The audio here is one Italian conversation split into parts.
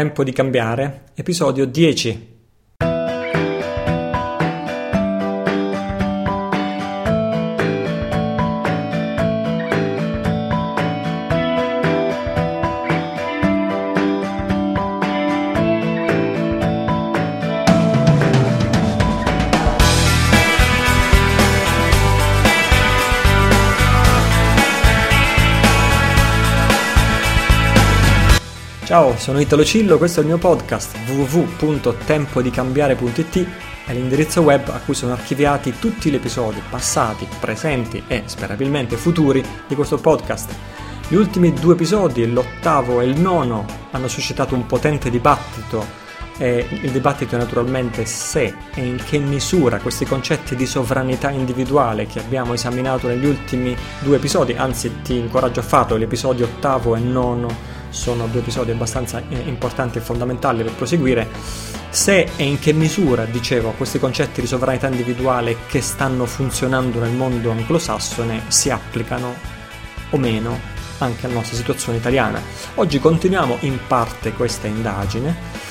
Tempo di cambiare, episodio 10. Ciao, sono Italo Cillo, questo è il mio podcast www.tempodicambiare.it, è l'indirizzo web a cui sono archiviati tutti gli episodi passati, presenti e sperabilmente futuri di questo podcast. Gli ultimi due episodi, l'8° e il 9, hanno suscitato un potente dibattito e il dibattito è naturalmente se e in che misura questi concetti di sovranità individuale che abbiamo esaminato negli ultimi due episodi, anzi ti incoraggio a farlo, gli episodi 8° e 9 sono due episodi abbastanza importanti e fondamentali per proseguire, se e in che misura, dicevo, questi concetti di sovranità individuale che stanno funzionando nel mondo anglosassone si applicano o meno anche alla nostra situazione italiana. Oggi continuiamo in parte questa indagine.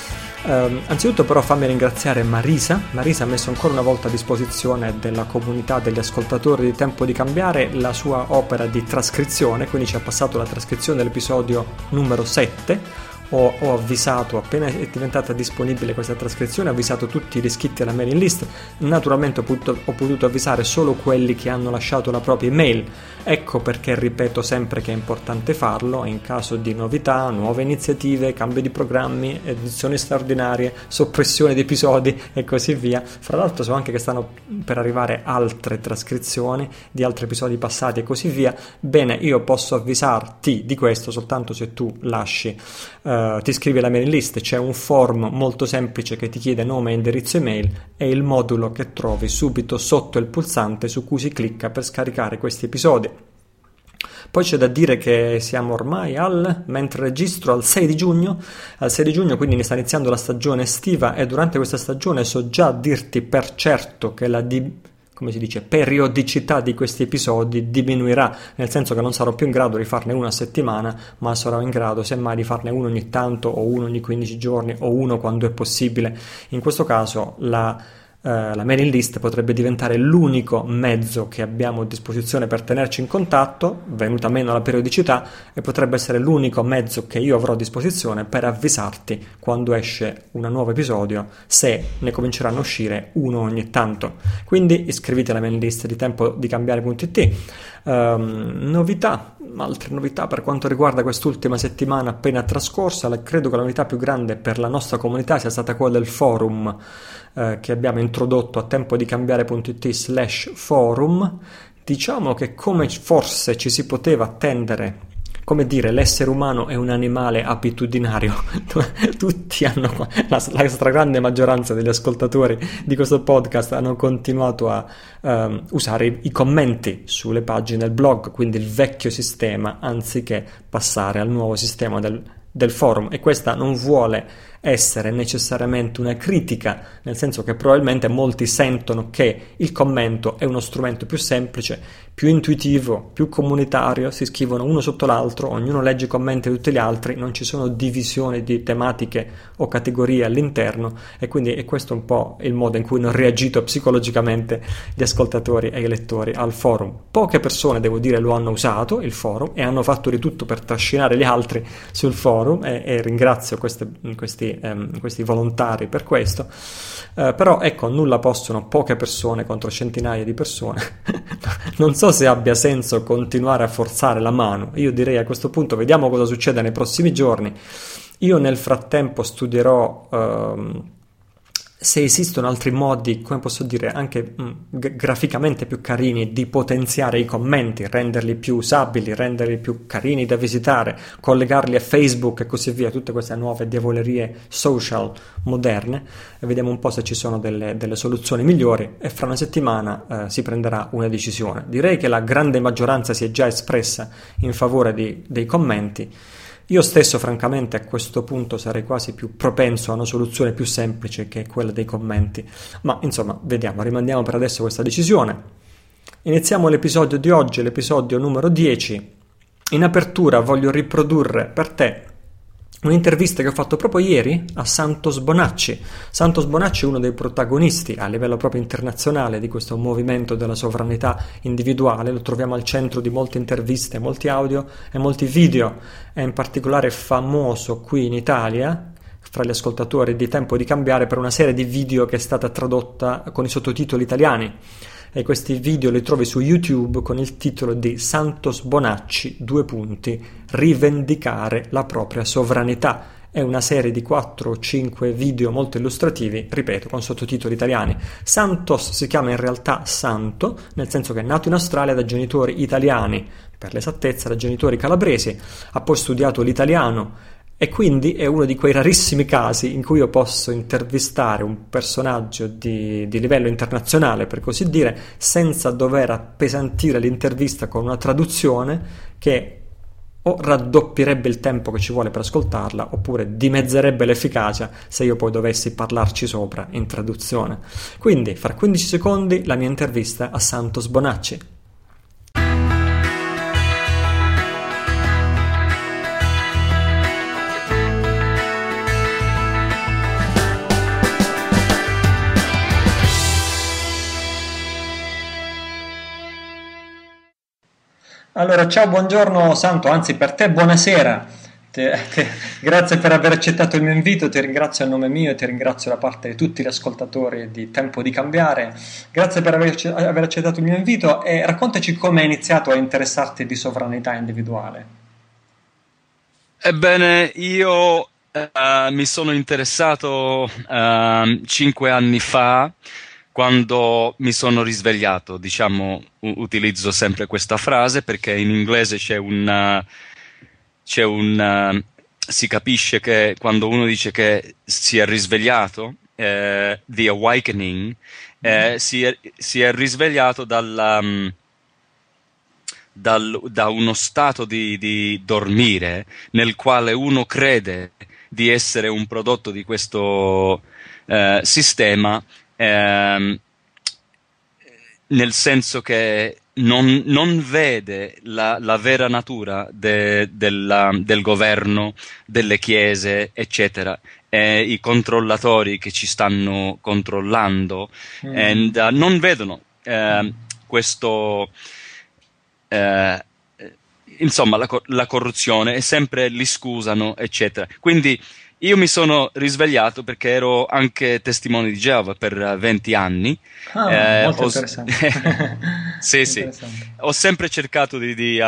Anzitutto però fammi ringraziare Marisa ha messo ancora una volta a disposizione della comunità degli ascoltatori di Tempo di Cambiare la sua opera di trascrizione, quindi ci ha passato la trascrizione dell'episodio numero 7, ho avvisato appena è diventata disponibile questa trascrizione, ho avvisato tutti gli iscritti alla mailing list, naturalmente ho potuto avvisare solo quelli che hanno lasciato la propria email, ecco perché ripeto sempre che è importante farlo in caso di novità, nuove iniziative, cambi di programmi, edizioni straordinarie, soppressione di episodi e così via. Fra l'altro so anche che stanno per arrivare altre trascrizioni di altri episodi passati e così via. Bene, io posso avvisarti di questo soltanto se tu lasci ti iscrivi alla mailing list, c'è un form molto semplice che ti chiede nome e indirizzo email e il modulo che trovi subito sotto il pulsante su cui si clicca per scaricare questi episodi. Poi c'è da dire che siamo ormai al 6 di giugno, quindi ne sta iniziando la stagione estiva e durante questa stagione so già dirti per certo che la periodicità di questi episodi diminuirà, nel senso che non sarò più in grado di farne uno a settimana, ma sarò in grado semmai di farne uno ogni tanto o uno ogni 15 giorni o uno quando è possibile. In questo caso la mailing list potrebbe diventare l'unico mezzo che abbiamo a disposizione per tenerci in contatto, venuta meno la periodicità, e potrebbe essere l'unico mezzo che io avrò a disposizione per avvisarti quando esce un nuovo episodio, se ne cominceranno a uscire uno ogni tanto. Quindi iscriviti alla mailing list di tempodicambiare.it. Altre novità per quanto riguarda quest'ultima settimana appena trascorsa, credo che la novità più grande per la nostra comunità sia stata quella del forum che abbiamo introdotto a tempodicambiare.it/forum. Diciamo che come forse ci si poteva attendere, come dire, l'essere umano è un animale abitudinario, tutti hanno, la stragrande maggioranza degli ascoltatori di questo podcast hanno continuato a usare i commenti sulle pagine del blog, quindi il vecchio sistema, anziché passare al nuovo sistema del forum, e questa non vuole essere necessariamente una critica, nel senso che probabilmente molti sentono che il commento è uno strumento più semplice, più intuitivo, più comunitario, si scrivono uno sotto l'altro, ognuno legge i commenti di tutti gli altri, non ci sono divisioni di tematiche o categorie all'interno, e quindi è questo un po' il modo in cui hanno reagito psicologicamente gli ascoltatori e i lettori al forum. Poche persone, devo dire, lo hanno usato il forum e hanno fatto di tutto per trascinare gli altri sul forum, e ringrazio questi volontari per questo, però ecco, nulla possono poche persone contro centinaia di persone. Non so se abbia senso continuare a forzare la mano, io direi a questo punto vediamo cosa succede nei prossimi giorni. Io nel frattempo studierò se esistono altri modi, come posso dire, anche graficamente più carini di potenziare i commenti, renderli più usabili, renderli più carini da visitare, collegarli a Facebook e così via, tutte queste nuove diavolerie social moderne, e vediamo un po' se ci sono delle soluzioni migliori, e fra una settimana si prenderà una decisione. Direi che la grande maggioranza si è già espressa in favore dei commenti. Io stesso, francamente, a questo punto sarei quasi più propenso a una soluzione più semplice che quella dei commenti, ma insomma, vediamo, rimandiamo per adesso questa decisione. Iniziamo l'episodio di oggi, l'episodio numero 10. In apertura voglio riprodurre per te un'intervista che ho fatto proprio ieri a Santos Bonacci. Santos Bonacci è uno dei protagonisti a livello proprio internazionale di questo movimento della sovranità individuale, lo troviamo al centro di molte interviste, molti audio e molti video, è in particolare famoso qui in Italia fra gli ascoltatori di Tempo di Cambiare per una serie di video che è stata tradotta con i sottotitoli italiani. E questi video li trovi su YouTube con il titolo di Santos Bonacci, rivendicare la propria sovranità. È una serie di 4 o 5 video molto illustrativi, ripeto, con sottotitoli italiani. Santos si chiama in realtà Santo, nel senso che è nato in Australia da genitori italiani, per l'esattezza da genitori calabresi, ha poi studiato l'italiano, e quindi è uno di quei rarissimi casi in cui io posso intervistare un personaggio di livello internazionale, per così dire, senza dover appesantire l'intervista con una traduzione che o raddoppierebbe il tempo che ci vuole per ascoltarla, oppure dimezzerebbe l'efficacia se io poi dovessi parlarci sopra in traduzione. Quindi, fra 15 secondi, la mia intervista a Santos Bonacci. Allora, ciao, buongiorno Santo, anzi per te buonasera, grazie per aver accettato il mio invito, ti ringrazio a nome mio e ti ringrazio da parte di tutti gli ascoltatori di Tempo di Cambiare, grazie per aver accettato il mio invito e raccontaci come hai iniziato a interessarti di sovranità individuale. Ebbene, io mi sono interessato 5 anni fa, quando mi sono risvegliato, diciamo, utilizzo sempre questa frase perché in inglese c'è un si capisce che quando uno dice che si è risvegliato, the awakening, si è risvegliato da uno stato di dormire nel quale uno crede di essere un prodotto di questo sistema. Nel senso che non vede la vera natura del governo, delle chiese, eccetera, i controllatori che ci stanno controllando, and, non vedono questo. Insomma, la corruzione e sempre li scusano, eccetera. Quindi io mi sono risvegliato perché ero anche testimone di Geova per 20 anni. Molto interessante. Sì, sì. Ho sempre cercato di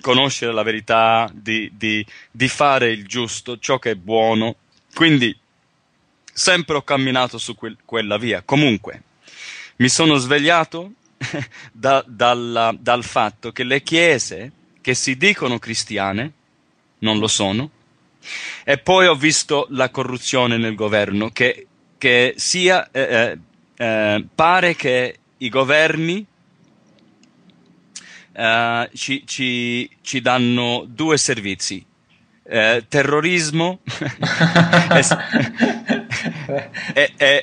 conoscere la verità, di fare il giusto, ciò che è buono. Quindi sempre ho camminato su quella via. Comunque, mi sono svegliato dal fatto che le chiese che si dicono cristiane non lo sono. E poi ho visto la corruzione nel governo, che sia pare che i governi ci danno due servizi, terrorismo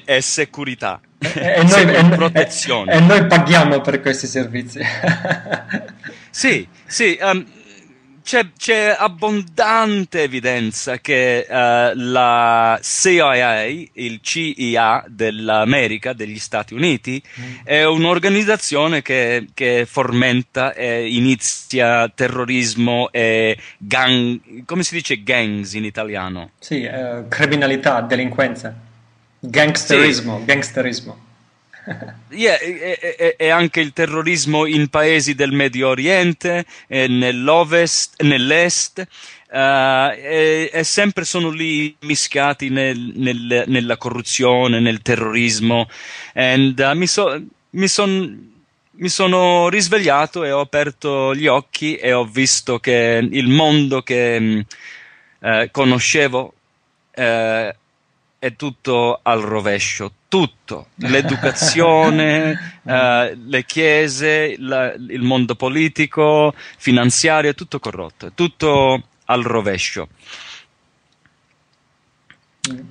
e securità. E protezione. E noi paghiamo per questi servizi. Sì, sì. C'è abbondante evidenza che la CIA, il CIA dell'America, degli Stati Uniti, è un'organizzazione che fomenta e inizia terrorismo e gang, come si dice gangs in italiano? Sì, criminalità, delinquenza, gangsterismo, sì. Gangsterismo. Yeah, e anche il terrorismo in paesi del Medio Oriente, nell'Ovest, nell'Est, e sempre sono lì mischiati nella corruzione, nel terrorismo. And, mi sono risvegliato e ho aperto gli occhi e ho visto che il mondo che conoscevo è tutto al rovescio, tutto, l'educazione, le chiese, il mondo politico, finanziario, è tutto corrotto, è tutto al rovescio.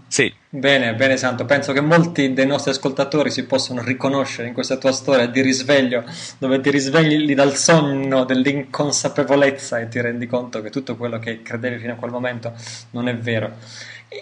Sì. Bene, bene Santo, penso che molti dei nostri ascoltatori si possono riconoscere in questa tua storia di risveglio, dove ti risvegli dal sonno dell'inconsapevolezza e ti rendi conto che tutto quello che credevi fino a quel momento non è vero.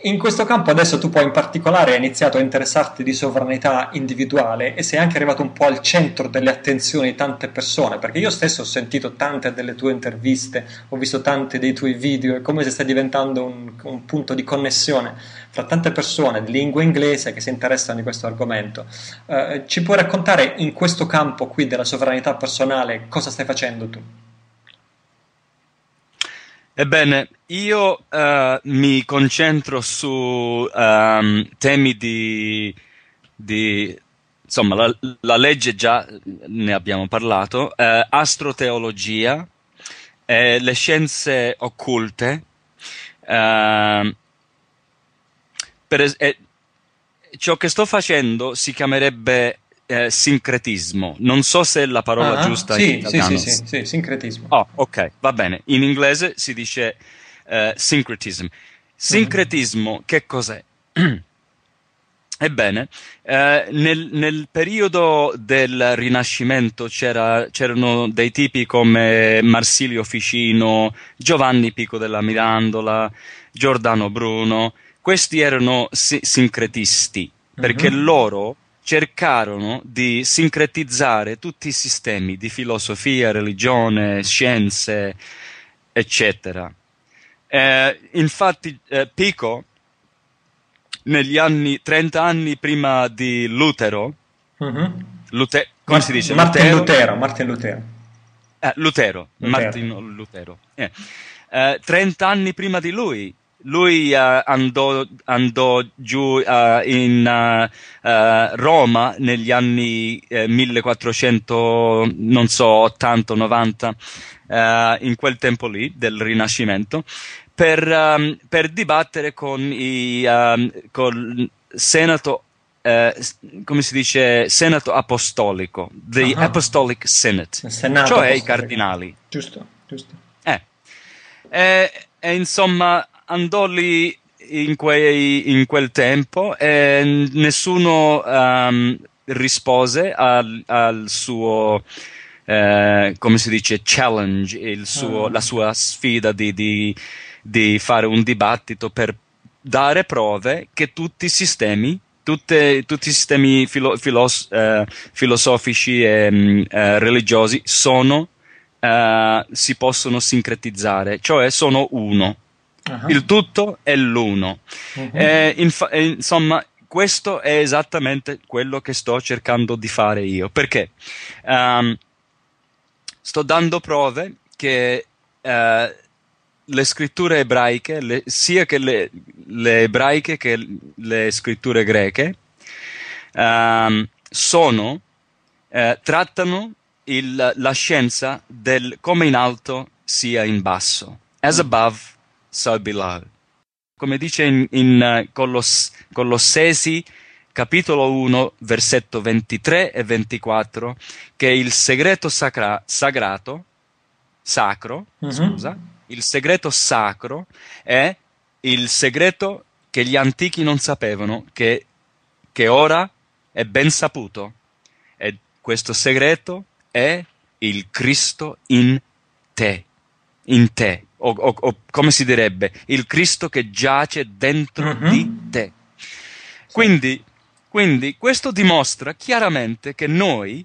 In questo campo adesso tu poi in particolare hai iniziato a interessarti di sovranità individuale e sei anche arrivato un po' al centro delle attenzioni di tante persone, perché io stesso ho sentito tante delle tue interviste, ho visto tanti dei tuoi video, è come se stai diventando un punto di connessione fra tante persone di lingua inglese che si interessano di questo argomento. Ci puoi raccontare in questo campo qui della sovranità personale cosa stai facendo tu? Ebbene, io mi concentro su temi di insomma, la legge già ne abbiamo parlato, astroteologia, le scienze occulte, ciò che sto facendo si chiamerebbe sincretismo. Non so se è la parola giusta in italiano. Sì, sincretismo. Oh, ok, va bene. In inglese si dice syncretism. Sincretismo, che cos'è? Ebbene, nel periodo del Rinascimento c'erano dei tipi come Marsilio Ficino, Giovanni Pico della Mirandola, Giordano Bruno. Questi erano sincretisti, perché loro cercarono di sincretizzare tutti i sistemi di filosofia, religione, scienze, eccetera. Infatti Pico, negli anni 30 anni prima di Lutero, come si dice? Martin Lutero. 30 anni prima di lui. Lui andò giù in Roma negli anni 1400, non so, 80, 90, in quel tempo lì del Rinascimento, per dibattere con Senato, come si dice, Senato Apostolico, the Apostolic Senate, cioè i cardinali. Giusto. Insomma, andò lì in quel tempo e nessuno rispose al suo, come si dice, challenge, la sua sfida di fare un dibattito per dare prove che tutti i sistemi filosofici e religiosi si possono sincretizzare, cioè sono uno. Il tutto è l'uno. Insomma, questo è esattamente quello che sto cercando di fare io, perché sto dando prove che le scritture ebraiche, sia che le ebraiche che le scritture greche, trattano la scienza del come in alto sia in basso, as above so below. Come dice in Colossesi capitolo 1 versetto 23 e 24, che il segreto sacro, il segreto sacro è il segreto che gli antichi non sapevano, che ora è ben saputo, e questo segreto è il Cristo in te. O come si direbbe, il Cristo che giace dentro di te. Quindi questo dimostra chiaramente che noi,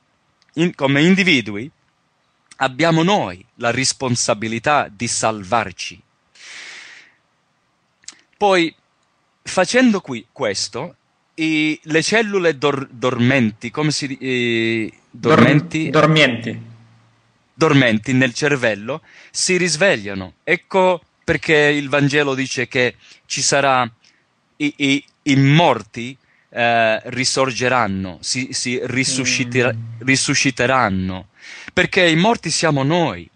come individui, abbiamo noi la responsabilità di salvarci. Poi, facendo questo, le cellule dormenti, come si dice? Dormenti nel cervello si risvegliano. Ecco perché il Vangelo dice che ci sarà i morti risorgeranno, si risusciteranno, perché i morti siamo noi.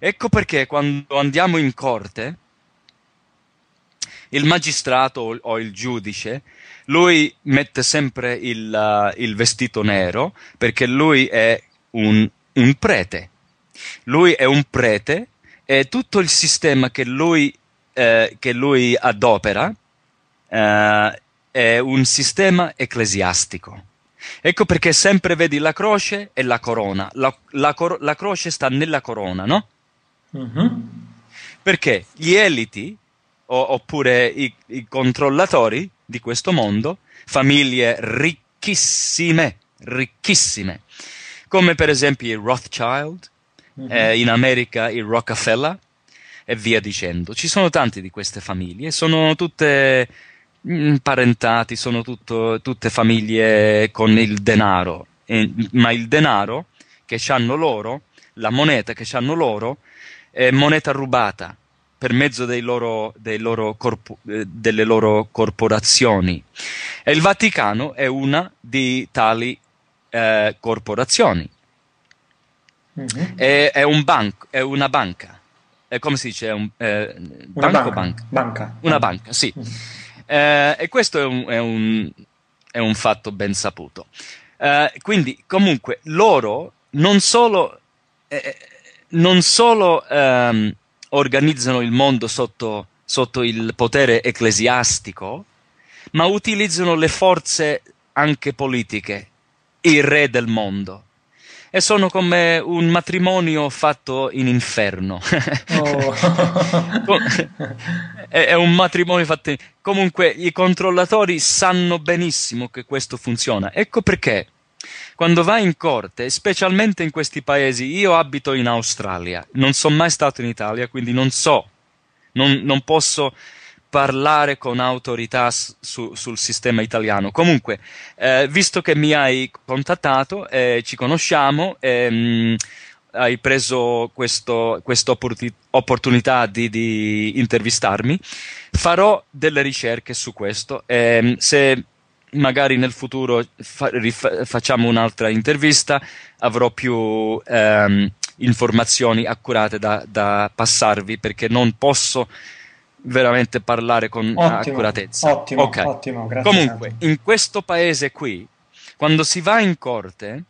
Ecco perché quando andiamo in corte, il magistrato o il giudice, lui mette sempre il vestito nero, perché lui è un prete. Lui è un prete e tutto il sistema che lui adopera è un sistema ecclesiastico. Ecco perché sempre vedi la croce e la corona. La croce sta nella corona, no? Uh-huh. Perché gli eliti, oppure i controllatori di questo mondo, famiglie ricchissime, ricchissime, come per esempio i Rothschild, uh-huh, in America i Rockefeller e via dicendo. Ci sono tante di queste famiglie, sono tutte parentati, sono tutte famiglie con il denaro, ma il denaro che hanno loro, la moneta che hanno loro, è moneta rubata per mezzo delle loro corporazioni, e il Vaticano è una di tali corporazioni. Mm-hmm. È una banca, è come si dice, una banca, sì. Mm-hmm. E questo è un fatto ben saputo. Quindi, comunque, loro non solo organizzano il mondo sotto il potere ecclesiastico, ma utilizzano le forze anche politiche, i re del mondo. E sono come un matrimonio fatto in inferno. Oh. È un matrimonio fatto in... Comunque i controllatori sanno benissimo che questo funziona. Ecco perché quando vai in corte, specialmente in questi paesi, io abito in Australia, non sono mai stato in Italia, quindi non posso parlare con autorità sul sistema italiano. Comunque, visto che mi hai contattato, ci conosciamo, hai preso questa opportunità di intervistarmi, farò delle ricerche su questo. Se magari nel futuro facciamo un'altra intervista, avrò più informazioni accurate da passarvi, perché non posso veramente parlare con accuratezza. Ottimo, okay. Ottimo, grazie. Comunque, in questo paese qui, quando si va in corte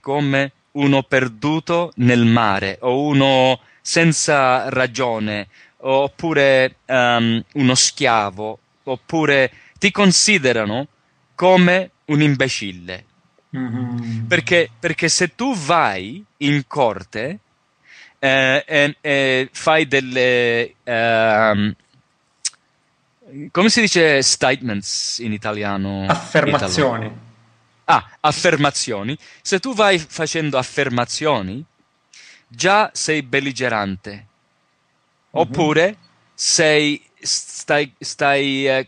come uno perduto nel mare, o uno senza ragione, oppure uno schiavo, oppure ti considerano come un imbecille. Mm-hmm. Perché se tu vai in corte e fai delle come si dice statements in italiano? Affermazioni. Italo. Affermazioni. Se tu vai facendo affermazioni, già sei belligerante. Mm-hmm. Oppure stai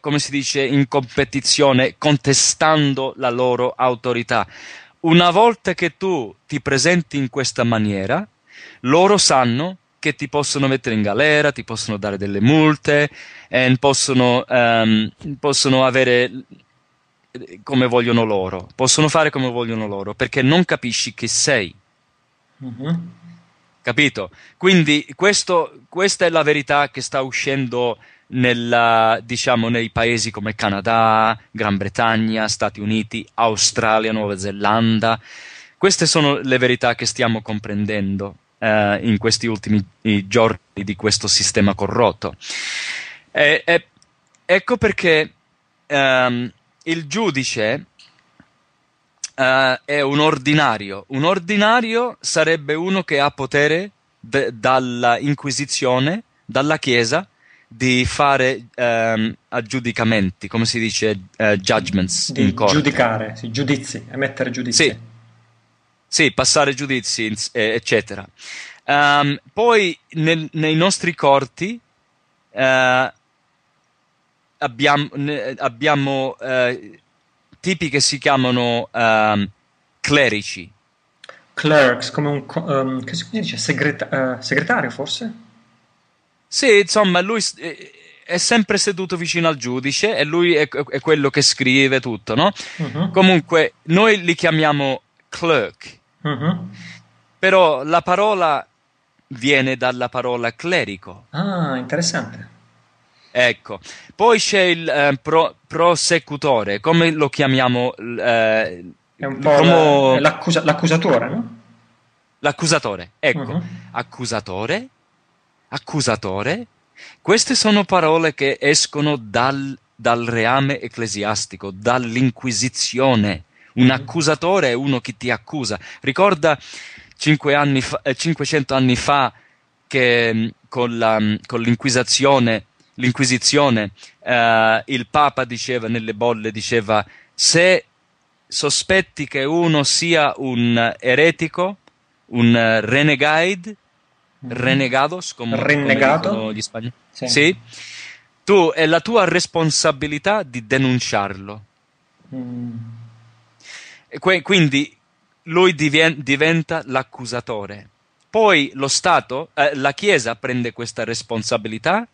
come si dice, in competizione, contestando la loro autorità. Una volta che tu ti presenti in questa maniera, loro sanno che ti possono mettere in galera, ti possono dare delle multe, e possono avere come vogliono loro, possono fare come vogliono loro, perché non capisci chi sei. Mm-hmm. Capito? Quindi questa è la verità che sta uscendo diciamo, nei paesi come Canada, Gran Bretagna, Stati Uniti, Australia, Nuova Zelanda. Queste sono le verità che stiamo comprendendo in questi ultimi giorni di questo sistema corrotto. Ecco perché il giudice è un ordinario. Un ordinario sarebbe uno che ha potere dalla Inquisizione, dalla Chiesa, di fare aggiudicamenti, come si dice, judgments di in corte. Giudicare, sì, giudizi, emettere giudizi. Sì. Sì, passare giudizi, eccetera. Poi nei nostri corti abbiamo tipi che si chiamano clerici. Clerics, come un che si dice? Segretario, forse? Sì, insomma, lui è sempre seduto vicino al giudice e lui è quello che scrive tutto, no? Uh-huh. Comunque, noi li chiamiamo clerk. Uh-huh. Però la parola viene dalla parola clerico. Ah, interessante. Ecco, poi c'è il prosecutore, come lo chiamiamo? È un po' come... l'accusatore, no? L'accusatore, ecco. Uh-huh. Accusatore Queste sono parole che escono dal reame ecclesiastico, dall'inquisizione. Un accusatore è uno che ti accusa. Ricorda 500 anni fa che con l'Inquisizione il Papa diceva nelle bolle, diceva: se sospetti che uno sia un eretico, un renegato, come gli spagnoli, sì, tu è la tua responsabilità di denunciarlo. Quindi lui diventa l'accusatore. Poi lo Stato, la Chiesa prende questa responsabilità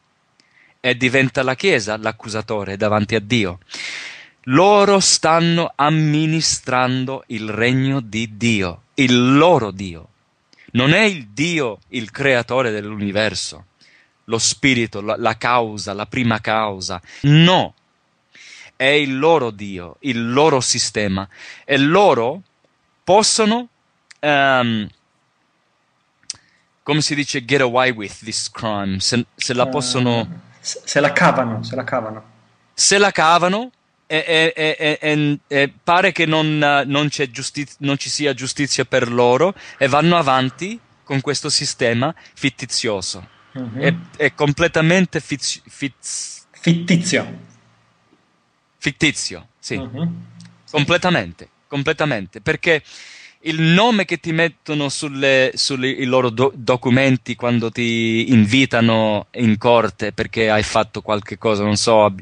e diventa la Chiesa l'accusatore davanti a Dio. Loro stanno amministrando il regno di Dio, il loro Dio. Non è il Dio il creatore dell'universo, lo spirito, la causa, la prima causa. No, è il loro Dio, il loro sistema. E loro possono, come si dice, get away with this crime, se la possono... Se la cavano e pare che non ci sia giustizia per loro, e vanno avanti con questo sistema fittizioso. È completamente fittizio, sì. Completamente, perché il nome che ti mettono sui loro documenti quando ti invitano in corte perché hai fatto qualche cosa, non so,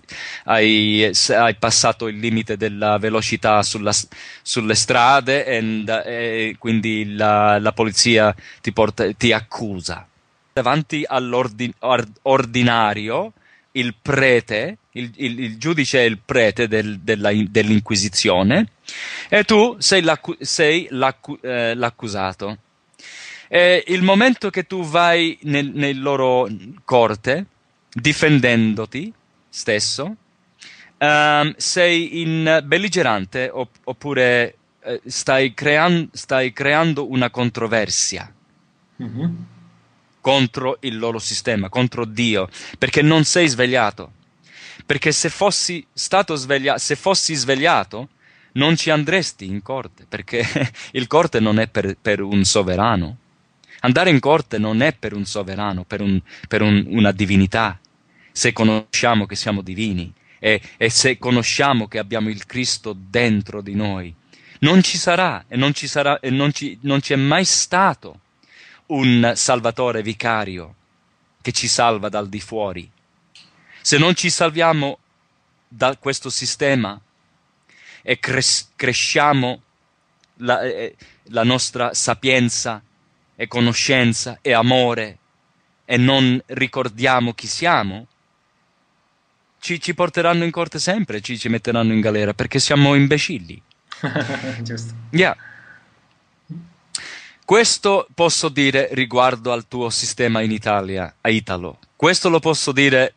hai passato il limite della velocità sulle strade, e quindi la polizia ti accusa. Davanti all'ordinario, il prete, il giudice è il prete dell'Inquisizione, e tu sei l'accusato. E il momento che tu vai nel loro corte, difendendoti stesso, sei in belligerante, oppure stai creando una controversia. Contro il loro sistema, contro Dio, perché non sei svegliato. Perché se fossi svegliato, non ci andresti in corte, perché il corte non è per un sovrano. Andare in corte non è per un sovrano, per una divinità. Se conosciamo che siamo divini e se conosciamo che abbiamo il Cristo dentro di noi, non ci sarà e non ci è mai stato un salvatore vicario che ci salva dal di fuori. Se non ci salviamo da questo sistema e cresciamo la nostra sapienza e conoscenza e amore, e non ricordiamo chi siamo, ci porteranno in corte sempre, ci metteranno in galera, perché siamo imbecilli. Giusto. Yeah. Questo posso dire riguardo al tuo sistema in Italia, a Italo. Questo lo posso dire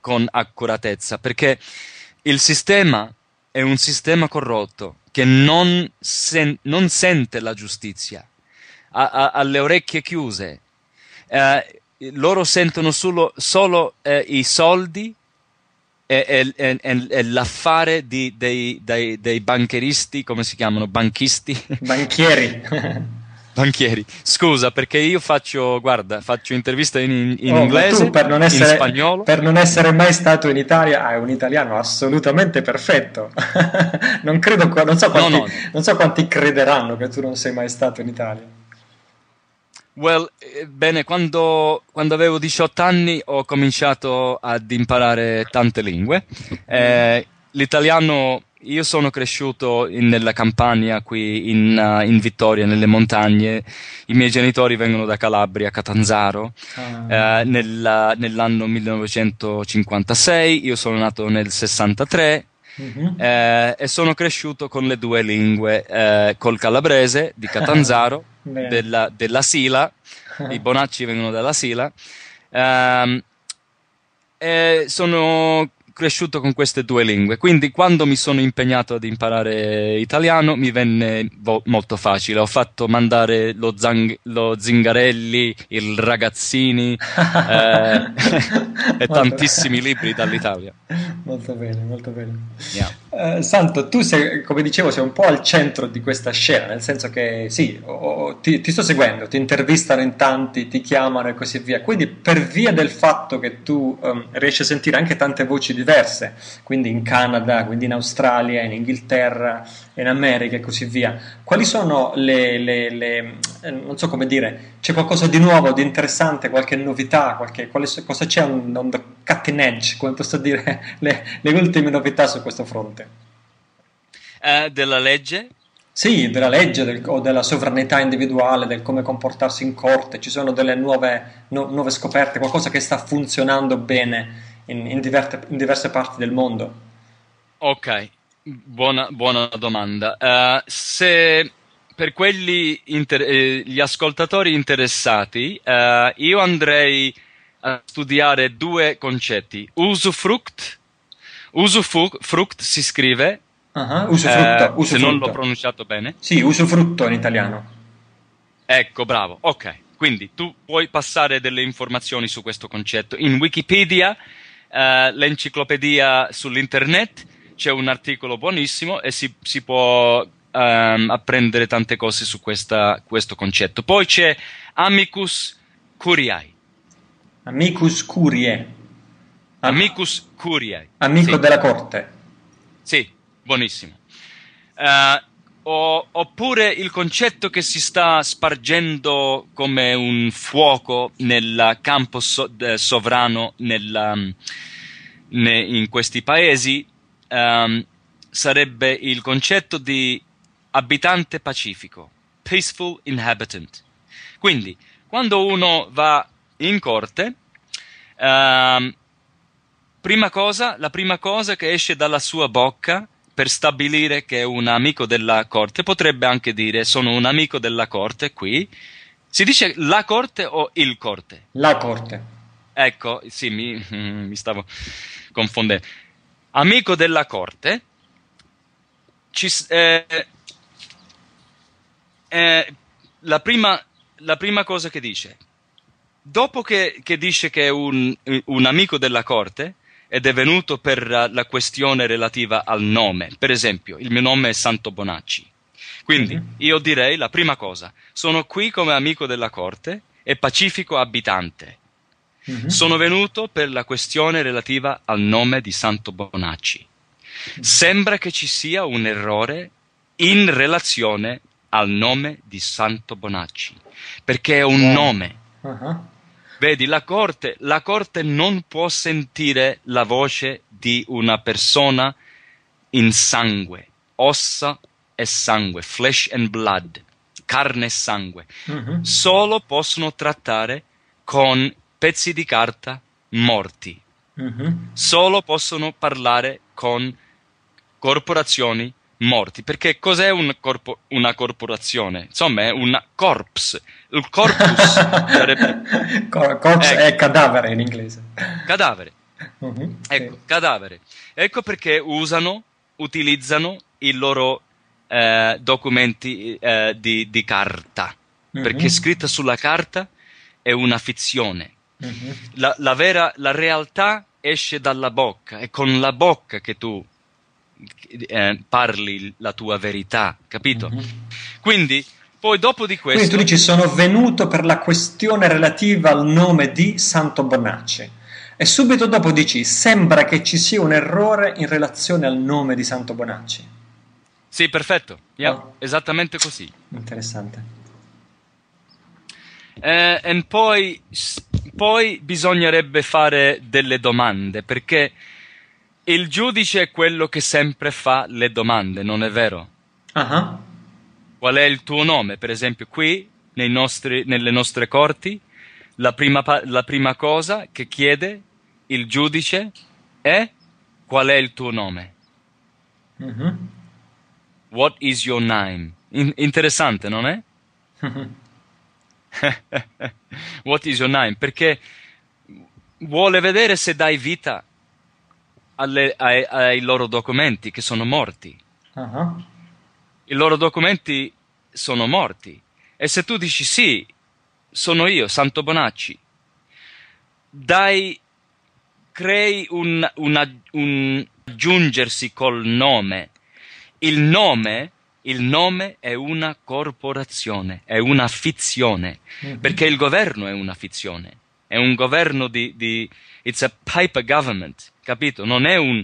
con accuratezza, perché il sistema è un sistema corrotto che non sente la giustizia, ha le orecchie chiuse. Loro sentono solo i soldi e l'affare dei bancheristi, come si chiamano? Banchieri, scusa, perché io faccio interviste in inglese, tu, in spagnolo. Per non essere mai stato in Italia, è un italiano assolutamente perfetto. Non so quanti crederanno che tu non sei mai stato in Italia. Well, bene, quando avevo 18 anni ho cominciato ad imparare tante lingue. L'italiano... Io sono cresciuto nella Campania, qui in Vittoria, nelle montagne. I miei genitori vengono da Calabria, Catanzaro. Nell'anno 1956, io sono nato nel 1963. E sono cresciuto con le due lingue, col calabrese di Catanzaro, della Sila. I Bonacci vengono dalla Sila. Sono cresciuto con queste due lingue, quindi quando mi sono impegnato ad imparare italiano mi venne molto facile. Ho fatto mandare lo Zingarelli, il Ragazzini e tantissimi libri dall'Italia. Molto bene, molto bene. Yeah. Santo, tu sei, come dicevo, sei un po' al centro di questa scena, nel senso che sì, ti sto seguendo, ti intervistano in tanti, ti chiamano e così via, quindi per via del fatto che tu riesci a sentire anche tante voci diverse, quindi in Canada, quindi in Australia, in Inghilterra, in America e così via, quali sono non so come dire, c'è qualcosa di nuovo, di interessante, qualche novità, cosa c'è on the cutting edge, come posso dire, le ultime novità su questo fronte? Della legge? Sì, della legge o della sovranità individuale, del come comportarsi in corte, ci sono delle nuove scoperte, qualcosa che sta funzionando bene in diverse parti del mondo? Ok, buona domanda. Se per gli ascoltatori interessati, io andrei a studiare due concetti. Usufruct si scrive, usufrutto. Se non l'ho pronunciato bene. Sì, usufrutto in italiano. Ecco, bravo, ok. Quindi tu puoi passare delle informazioni su questo concetto. In Wikipedia, l'enciclopedia sull'internet, c'è un articolo buonissimo e si può apprendere tante cose su questo concetto. Poi c'è Amicus Curiae. Amicus Curiae. Amicus Curiae. Amico sì. Della corte. Sì, buonissimo. Oppure il concetto che si sta spargendo come un fuoco nel campo sovrano in questi paesi, sarebbe il concetto di abitante pacifico, peaceful inhabitant. Quindi, quando uno va in corte, la prima cosa che esce dalla sua bocca per stabilire che è un amico della corte, potrebbe anche dire sono un amico della corte qui. Si dice la corte o il corte? La corte. Ecco, sì, mi stavo confondendo. Amico della corte, la prima cosa che dice, dopo che dice che è un amico della corte, ed è venuto per la questione relativa al nome. Per esempio, il mio nome è Santo Bonacci. Quindi io direi la prima cosa, sono qui come amico della corte e pacifico abitante. Sono venuto per la questione relativa al nome di Santo Bonacci. Sembra che ci sia un errore in relazione al nome di Santo Bonacci, perché è un nome. Vedi, la corte non può sentire la voce di una persona in sangue, ossa e sangue, flesh and blood, carne e sangue. Solo possono trattare con pezzi di carta morti. Solo possono parlare con corporazioni morti. Perché cos'è una corporazione? Insomma, è un corpse. Il corpus sarebbe... corpse ecco. È cadavere in inglese. Cadavere. Ecco, sì. Cadavere. Ecco perché utilizzano i loro documenti di carta. Perché scritta sulla carta è una fizione. La realtà esce dalla bocca. È con la bocca che tu parli la tua verità, capito? Quindi poi dopo di questo... Quindi tu dici sono venuto per la questione relativa al nome di Santo Bonacci e subito dopo dici sembra che ci sia un errore in relazione al nome di Santo Bonacci. Sì, perfetto, yeah, esattamente così. Interessante. E poi bisognerebbe fare delle domande, perché il giudice è quello che sempre fa le domande, non è vero? Qual è il tuo nome? Per esempio qui, nelle nostre corti, la prima cosa che chiede il giudice è qual è il tuo nome? What is your name? Interessante, non è? What is your name? Perché vuole vedere se dai vita ai loro documenti che sono morti. Uh-huh. I loro documenti sono morti. E se tu dici sì, sono io, Santo Bonacci, crei un aggiungersi col nome. Il nome è una corporazione, è una fizione, mm-hmm. perché il governo è una fizione, è un governo di it's a paper government, capito? Non è un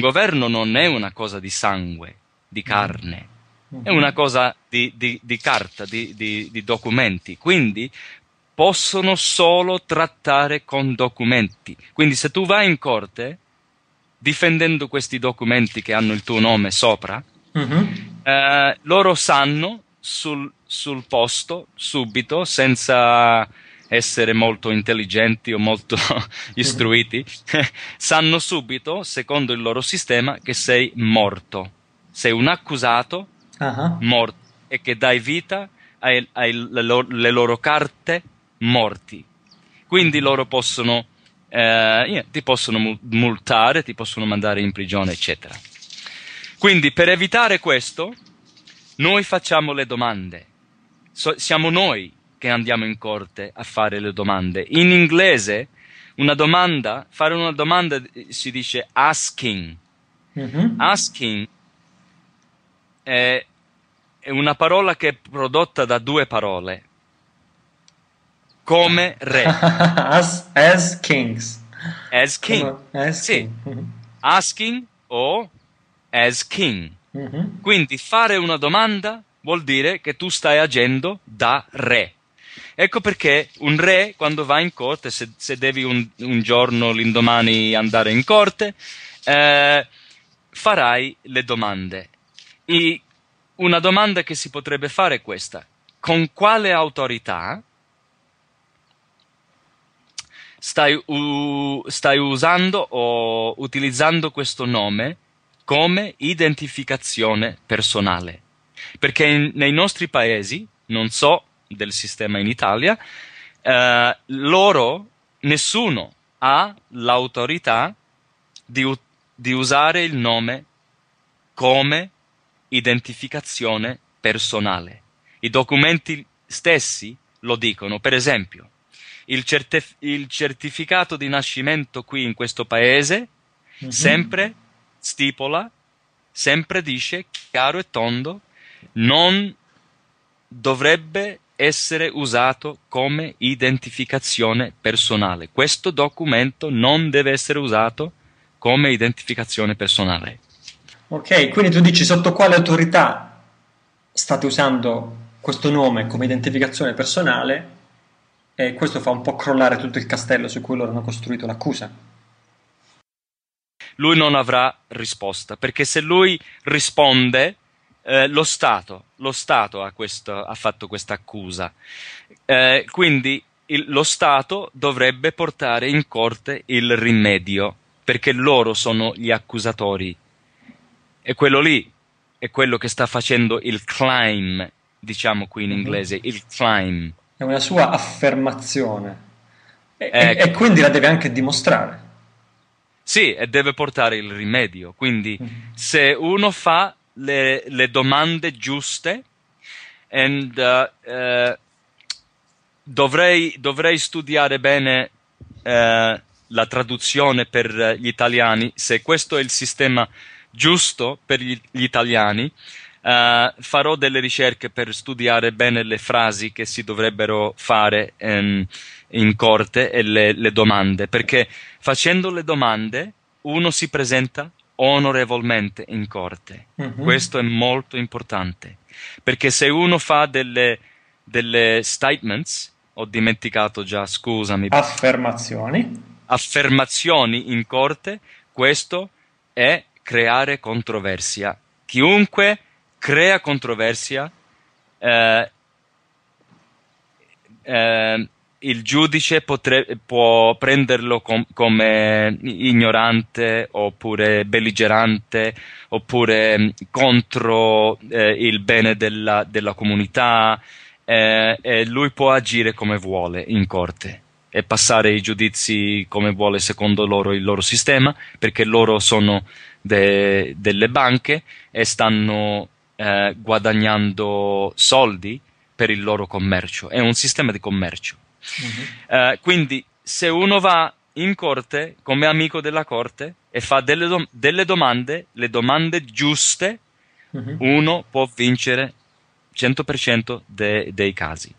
governo, non è una cosa di sangue, di carne, mm-hmm. è una cosa di carta, di documenti, quindi possono solo trattare con documenti. Quindi se tu vai in corte difendendo questi documenti che hanno il tuo nome sopra, uh-huh. Loro sanno sul posto, subito, senza essere molto intelligenti o molto istruiti, sanno subito, secondo il loro sistema, che sei morto. Sei un accusato uh-huh. morto, e che dai vita alle loro carte morti. Quindi loro possono ti possono multare, ti possono mandare in prigione, eccetera. Quindi per evitare questo noi facciamo le domande. Siamo noi che andiamo in corte a fare le domande. In inglese fare una domanda si dice asking. Mm-hmm. Asking è una parola che è prodotta da due parole. Come re. As kings. As king. As sì. King. Asking o as king. Mm-hmm. Quindi fare una domanda vuol dire che tu stai agendo da re. Ecco perché un re, quando va in corte, se devi un giorno, l'indomani, andare in corte, farai le domande. E una domanda che si potrebbe fare è questa: con quale autorità stai usando o utilizzando questo nome come identificazione personale? Perché nei nostri paesi, non so del sistema in Italia, nessuno ha l'autorità di usare il nome come identificazione personale. I documenti stessi lo dicono. Per esempio, il certificato di nascimento qui in questo paese mm-hmm. sempre dice chiaro e tondo, non dovrebbe essere usato come identificazione personale. Questo documento non deve essere usato come identificazione personale. Ok, quindi tu dici sotto quale autorità state usando questo nome come identificazione personale, e questo fa un po' crollare tutto il castello su cui loro hanno costruito l'accusa. Lui non avrà risposta, perché se lui risponde, lo Stato ha fatto questa accusa. Quindi lo Stato dovrebbe portare in corte il rimedio, perché loro sono gli accusatori. E quello lì è quello che sta facendo il claim, diciamo qui in inglese, il claim. È una sua affermazione. E quindi la deve anche dimostrare. Sì, e deve portare il rimedio. Quindi se uno fa le domande giuste, dovrei studiare bene la traduzione per gli italiani, se questo è il sistema giusto per gli italiani, farò delle ricerche per studiare bene le frasi che si dovrebbero fare in corte e le domande, perché facendo le domande uno si presenta onorevolmente in corte. Mm-hmm. Questo è molto importante, perché se uno fa delle statements, ho dimenticato già, scusami, affermazioni in corte, questo è creare controversia. Chiunque crea controversia, il giudice può prenderlo come ignorante, oppure belligerante, oppure contro il bene della comunità, e lui può agire come vuole in corte. e passare i giudizi come vuole secondo loro il loro sistema, perché loro sono delle banche e stanno guadagnando soldi per il loro commercio. È un sistema di commercio. Mm-hmm. Quindi se uno va in corte come amico della corte e fa delle domande, le domande giuste, mm-hmm, uno può vincere 100% dei casi.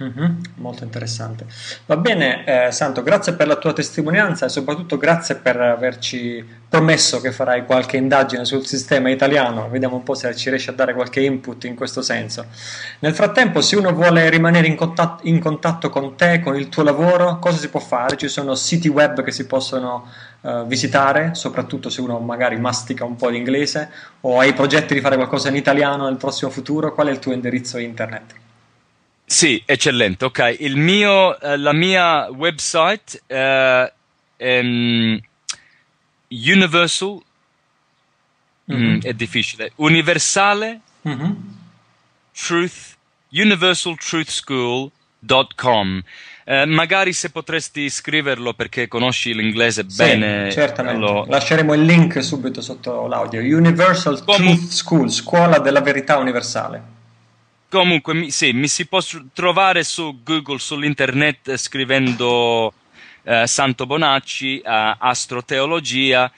Mm-hmm. Molto interessante. Va bene, Santo, grazie per la tua testimonianza e soprattutto grazie per averci promesso che farai qualche indagine sul sistema italiano. Vediamo un po' se ci riesci a dare qualche input in questo senso. Nel frattempo, se uno vuole rimanere in contatto con te, con il tuo lavoro, cosa si può fare? Ci sono siti web che si possono visitare, soprattutto se uno magari mastica un po' l'inglese, o hai progetti di fare qualcosa in italiano nel prossimo futuro? Qual è il tuo indirizzo internet? Sì, eccellente, ok. La mia website Universal, mm-hmm, è difficile, universale, mm-hmm, truth, universaltruthschool.com. Magari se potresti scriverlo, perché conosci l'inglese bene. Certamente, lasceremo il link subito sotto l'audio. Universal Truth School, scuola della verità universale. Comunque mi si può trovare su Google, sull'internet, scrivendo Santo Bonacci, astroteologia,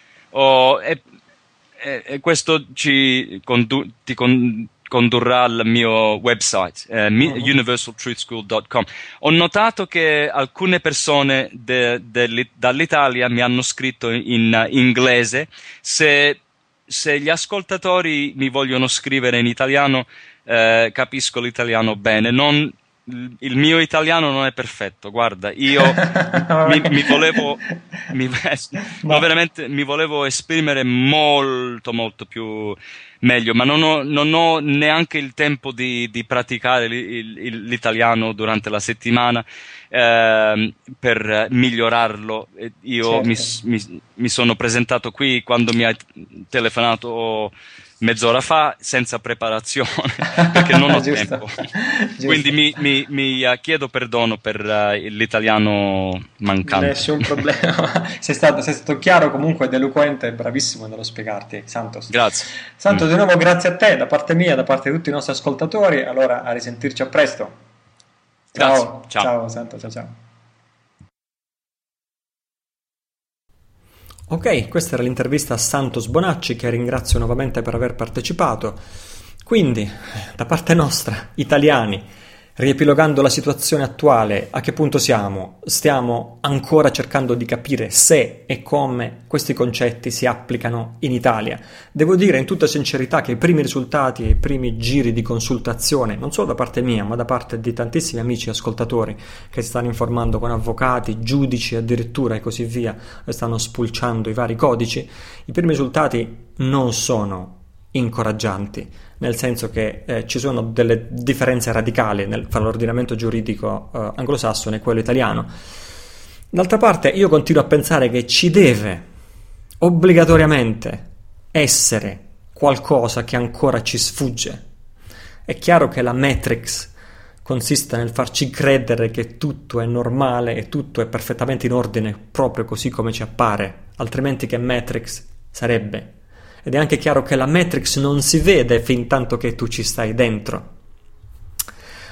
questo ti condurrà al mio website, universaltruthschool.com. Ho notato che alcune persone dall'Italia mi hanno scritto in inglese. Se gli ascoltatori mi vogliono scrivere in italiano, capisco l'italiano bene. Il mio italiano non è perfetto, guarda, io mi volevo esprimere molto molto più meglio, ma non ho neanche il tempo di praticare l'italiano durante la settimana per migliorarlo. Io certo. mi sono presentato qui quando mi hai telefonato mezz'ora fa senza preparazione perché non ho tempo. Quindi mi chiedo perdono per l'italiano mancante. Nessun problema. sei stato chiaro, comunque ed eloquente, bravissimo nello spiegarti, Santos. Grazie. Santos, di nuovo grazie a te, da parte mia, da parte di tutti i nostri ascoltatori. Allora, a risentirci a presto. Ciao. Grazie. Ciao Santos, ciao. Ok, questa era l'intervista a Santos Bonacci, che ringrazio nuovamente per aver partecipato. Quindi, da parte nostra, italiani, riepilogando la situazione attuale, a che punto siamo? Stiamo ancora cercando di capire se e come questi concetti si applicano in Italia. Devo dire in tutta sincerità che i primi risultati e i primi giri di consultazione, non solo da parte mia, ma da parte di tantissimi amici ascoltatori che si stanno informando con avvocati, giudici addirittura e così via, e stanno spulciando i vari codici, i primi risultati non sono incoraggianti, nel senso che ci sono delle differenze radicali fra l'ordinamento giuridico anglosassone e quello italiano. D'altra parte, io continuo a pensare che ci deve obbligatoriamente essere qualcosa che ancora ci sfugge. È chiaro che la Matrix consiste nel farci credere che tutto è normale e tutto è perfettamente in ordine proprio così come ci appare, altrimenti che Matrix sarebbe? Ed è anche chiaro che la Matrix non si vede fin tanto che tu ci stai dentro.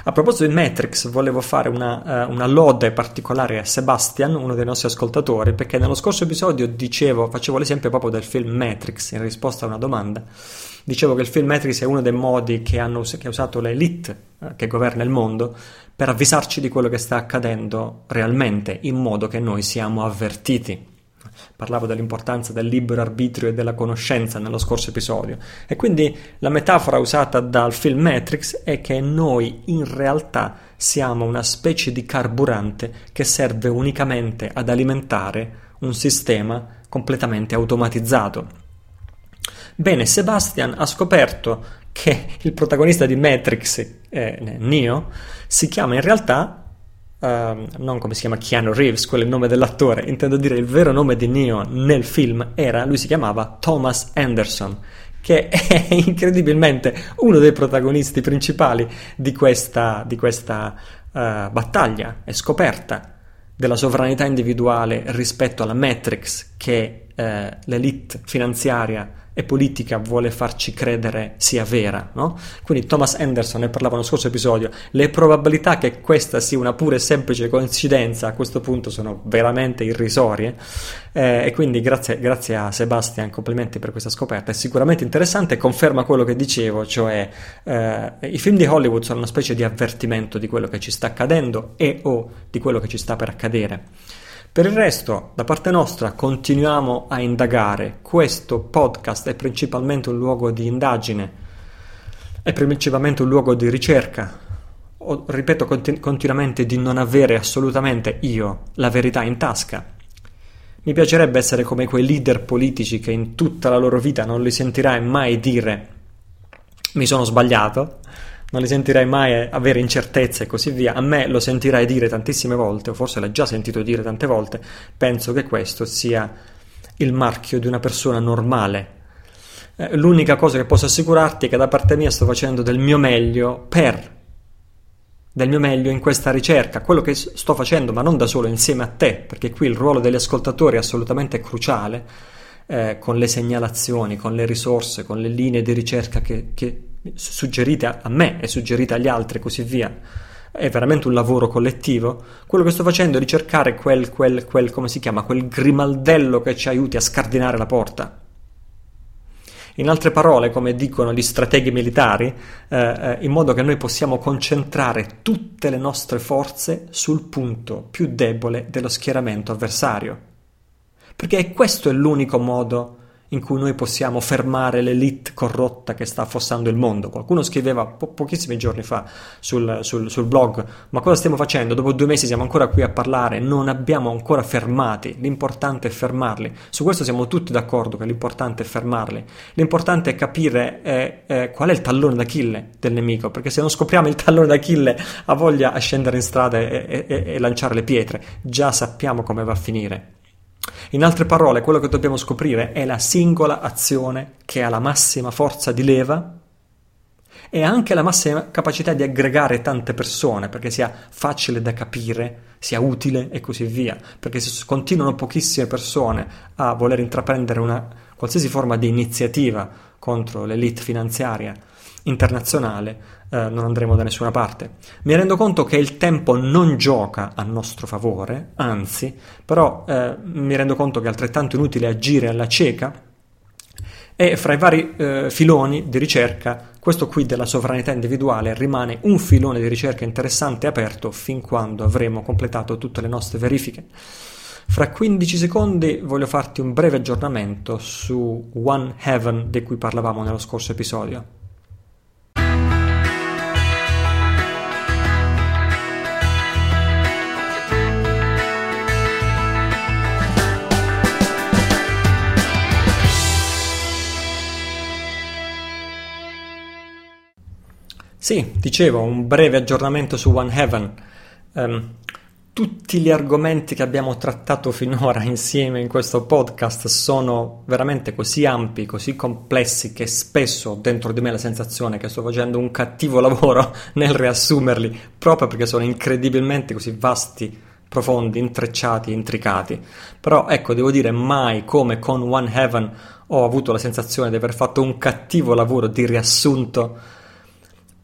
A proposito di Matrix, volevo fare una lode particolare a Sebastian, uno dei nostri ascoltatori, perché nello scorso episodio facevo l'esempio proprio del film Matrix in risposta a una domanda. Dicevo che il film Matrix è uno dei modi che ha usato l'elite che governa il mondo per avvisarci di quello che sta accadendo realmente, in modo che noi siamo avvertiti. Parlavo dell'importanza del libero arbitrio e della conoscenza nello scorso episodio, e quindi la metafora usata dal film Matrix è che noi in realtà siamo una specie di carburante che serve unicamente ad alimentare un sistema completamente automatizzato. Bene, Sebastian ha scoperto che il protagonista di Matrix, Neo, si chiama in realtà non come si chiama Keanu Reeves, quello è il nome dell'attore, intendo dire il vero nome di Neo nel film lui si chiamava Thomas Anderson, che è incredibilmente uno dei protagonisti principali di questa battaglia e scoperta della sovranità individuale rispetto alla matrix che l'elite finanziaria e politica vuole farci credere sia vera, no? Quindi Thomas Anderson ne parlava nello scorso episodio, le probabilità che questa sia una pura e semplice coincidenza a questo punto sono veramente irrisorie, e quindi grazie a Sebastian, complimenti per questa scoperta, è sicuramente interessante e conferma quello che dicevo, cioè i film di Hollywood sono una specie di avvertimento di quello che ci sta accadendo e o di quello che ci sta per accadere. Per il resto, da parte nostra, continuiamo a indagare. Questo podcast è principalmente un luogo di indagine, è principalmente un luogo di ricerca. Ripeto continuamente di non avere assolutamente io la verità in tasca. Mi piacerebbe essere come quei leader politici che in tutta la loro vita non li sentirai mai dire «mi sono sbagliato», non li sentirai mai avere incertezze e così via. A me lo sentirai dire tantissime volte, o forse l'hai già sentito dire tante volte. Penso che questo sia il marchio di una persona normale. L'unica cosa che posso assicurarti è che da parte mia sto facendo del mio meglio in questa ricerca, quello che sto facendo, ma non da solo, insieme a te, perché qui il ruolo degli ascoltatori è assolutamente cruciale, con le segnalazioni, con le risorse, con le linee di ricerca che suggerite a me e suggerite agli altri e così via. È veramente un lavoro collettivo. Quello che sto facendo è ricercare quel come si chiama, quel grimaldello che ci aiuti a scardinare la porta. In altre parole, come dicono gli strateghi militari, in modo che noi possiamo concentrare tutte le nostre forze sul punto più debole dello schieramento avversario, perché questo è l'unico modo in cui noi possiamo fermare l'elite corrotta che sta affossando il mondo. Qualcuno scriveva pochissimi giorni fa sul blog: ma cosa stiamo facendo? Dopo 2 mesi siamo ancora qui a parlare, non abbiamo ancora fermati. L'importante è fermarli. Su questo siamo tutti d'accordo, che l'importante è fermarli. L'importante è capire qual è il tallone d'Achille del nemico, perché se non scopriamo il tallone d'Achille, ha voglia a scendere in strada e lanciare le pietre. Già sappiamo come va a finire. In altre parole, quello che dobbiamo scoprire è la singola azione che ha la massima forza di leva e anche la massima capacità di aggregare tante persone, perché sia facile da capire, sia utile e così via. Perché se continuano pochissime persone a voler intraprendere una qualsiasi forma di iniziativa contro l'elite finanziaria internazionale, non andremo da nessuna parte. Mi rendo conto che il tempo non gioca a nostro favore, anzi, però mi rendo conto che è altrettanto inutile agire alla cieca, e fra i vari filoni di ricerca questo qui della sovranità individuale rimane un filone di ricerca interessante e aperto fin quando avremo completato tutte le nostre verifiche. Fra 15 secondi voglio farti un breve aggiornamento su One Heaven, di cui parlavamo nello scorso episodio. Sì, dicevo, un breve aggiornamento su One Heaven. Tutti gli argomenti che abbiamo trattato finora insieme in questo podcast sono veramente così ampi, così complessi, che spesso ho dentro di me la sensazione che sto facendo un cattivo lavoro nel riassumerli, proprio perché sono incredibilmente così vasti, profondi, intrecciati, intricati. Però ecco, devo dire, mai come con One Heaven ho avuto la sensazione di aver fatto un cattivo lavoro di riassunto,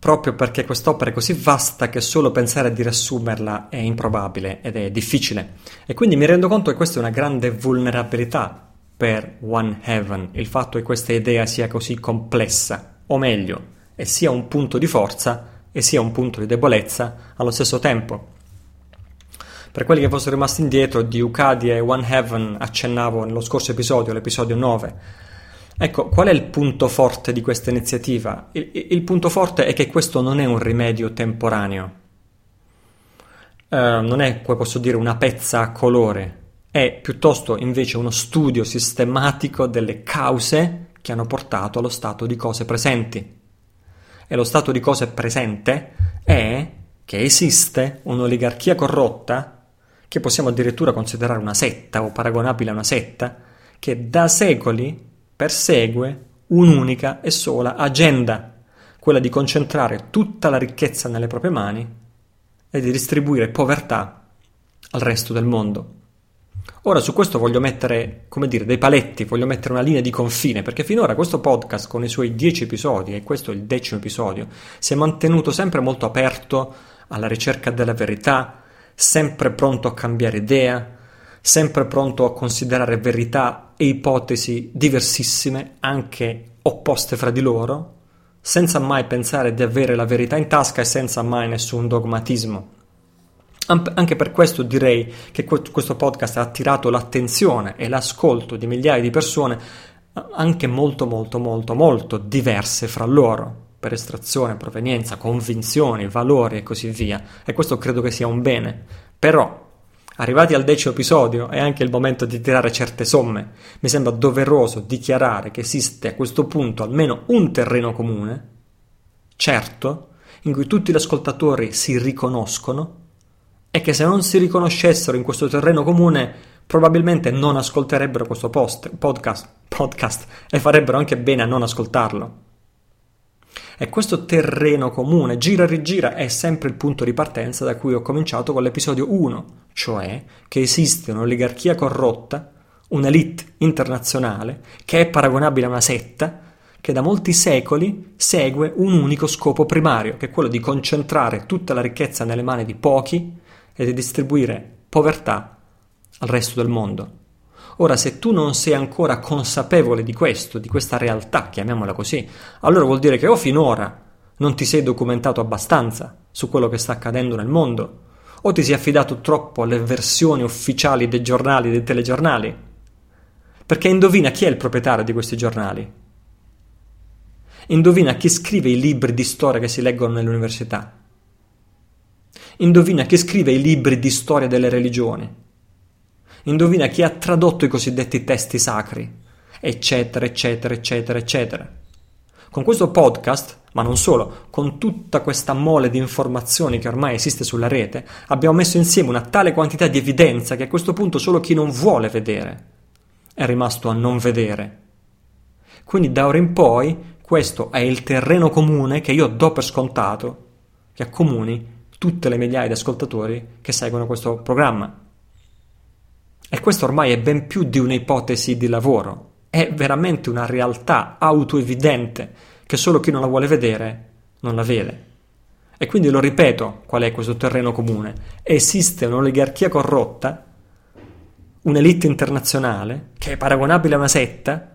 proprio perché quest'opera è così vasta che solo pensare di riassumerla è improbabile ed è difficile. E quindi mi rendo conto che questa è una grande vulnerabilità per One Heaven, il fatto che questa idea sia così complessa, o meglio, e sia un punto di forza e sia un punto di debolezza allo stesso tempo. Per quelli che fossero rimasti indietro, di Ucadia e One Heaven accennavo nello scorso episodio, l'episodio 9. Ecco, qual è il punto forte di questa iniziativa? Il punto forte è che questo non è un rimedio temporaneo, non è, come posso dire, una pezza a colore, è piuttosto invece uno studio sistematico delle cause che hanno portato allo stato di cose presenti. E lo stato di cose presente è che esiste un'oligarchia corrotta, che possiamo addirittura considerare una setta o paragonabile a una setta, che da secoli persegue un'unica e sola agenda, quella di concentrare tutta la ricchezza nelle proprie mani e di distribuire povertà al resto del mondo. Ora su questo voglio mettere, come dire, dei paletti, voglio mettere una linea di confine, perché finora questo podcast con i suoi 10 episodi, e questo è il 10° episodio, si è mantenuto sempre molto aperto alla ricerca della verità, sempre pronto a cambiare idea, sempre pronto a considerare verità e ipotesi diversissime, anche opposte fra di loro, senza mai pensare di avere la verità in tasca e senza mai nessun dogmatismo. Anche per questo direi che questo podcast ha attirato l'attenzione e l'ascolto di migliaia di persone, anche molto diverse fra loro, per estrazione, provenienza, convinzioni, valori e così via. E questo credo che sia un bene. Però, arrivati al 10° episodio, è anche il momento di tirare certe somme. Mi sembra doveroso dichiarare che esiste a questo punto almeno un terreno comune, certo, in cui tutti gli ascoltatori si riconoscono, è che se non si riconoscessero in questo terreno comune probabilmente non ascolterebbero questo podcast e farebbero anche bene a non ascoltarlo. E questo terreno comune, gira e rigira, è sempre il punto di partenza da cui ho cominciato con l'episodio 1, cioè che esiste un'oligarchia corrotta, un'elite internazionale, che è paragonabile a una setta, che da molti secoli segue un unico scopo primario, che è quello di concentrare tutta la ricchezza nelle mani di pochi, e di distribuire povertà al resto del mondo. Ora, se tu non sei ancora consapevole di questo, di questa realtà, chiamiamola così, allora vuol dire che o finora non ti sei documentato abbastanza su quello che sta accadendo nel mondo, o ti sei affidato troppo alle versioni ufficiali dei giornali, dei telegiornali. Perché indovina chi è il proprietario di questi giornali? Indovina chi scrive i libri di storia che si leggono nell'università? Indovina chi scrive i libri di storia delle religioni, indovina chi ha tradotto i cosiddetti testi sacri, eccetera. Con questo podcast, ma non solo, con tutta questa mole di informazioni che ormai esiste sulla rete, abbiamo messo insieme una tale quantità di evidenza che a questo punto solo chi non vuole vedere è rimasto a non vedere. Quindi da ora in poi questo è il terreno comune che io do per scontato, che accomuni tutte le migliaia di ascoltatori che seguono questo programma. E questo ormai è ben più di un'ipotesi di lavoro, è veramente una realtà autoevidente che solo chi non la vuole vedere non la vede. E quindi lo ripeto, qual è questo terreno comune? Esiste un'oligarchia corrotta, un'elite internazionale che è paragonabile a una setta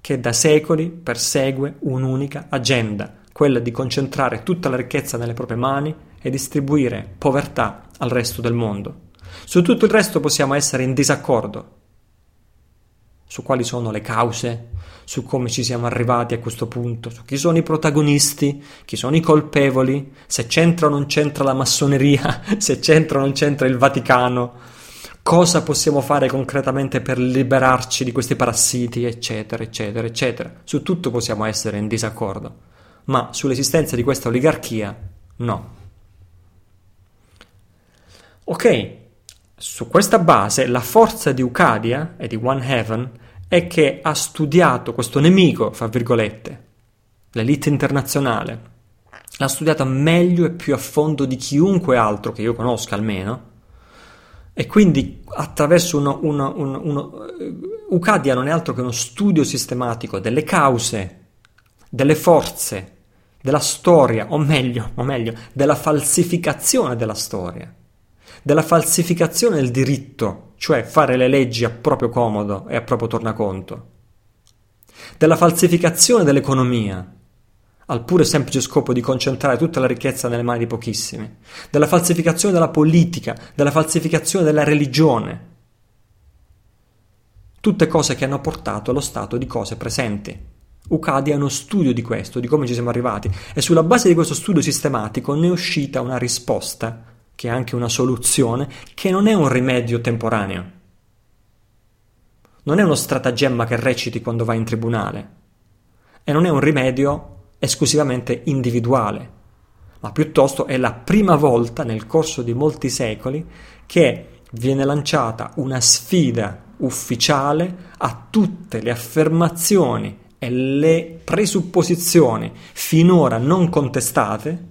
che da secoli persegue un'unica agenda, quella di concentrare tutta la ricchezza nelle proprie mani e distribuire povertà al resto del mondo. Su tutto il resto possiamo essere in disaccordo, su quali sono le cause, su come ci siamo arrivati a questo punto, su chi sono i protagonisti, chi sono i colpevoli, se c'entra o non c'entra la massoneria, se c'entra o non c'entra il Vaticano, cosa possiamo fare concretamente per liberarci di questi parassiti, eccetera. Su tutto possiamo essere in disaccordo, ma sull'esistenza di questa oligarchia no. Ok, su questa base la forza di Ucadia e di One Heaven è che ha studiato questo nemico, fra virgolette, l'elite internazionale, l'ha studiata meglio e più a fondo di chiunque altro che io conosca almeno, e quindi attraverso Ucadia non è altro che uno studio sistematico delle cause, delle forze, della storia, o meglio, della falsificazione della storia, della falsificazione del diritto, cioè fare le leggi a proprio comodo e a proprio tornaconto, della falsificazione dell'economia, al puro e semplice scopo di concentrare tutta la ricchezza nelle mani di pochissimi, della falsificazione della politica, della falsificazione della religione, tutte cose che hanno portato allo stato di cose presenti. Ucadia è uno studio di questo, di come ci siamo arrivati, e sulla base di questo studio sistematico ne è uscita una risposta, che è anche una soluzione, che non è un rimedio temporaneo. Non è uno stratagemma che reciti quando vai in tribunale. E non è un rimedio esclusivamente individuale, ma piuttosto è la prima volta nel corso di molti secoli che viene lanciata una sfida ufficiale a tutte le affermazioni e le presupposizioni finora non contestate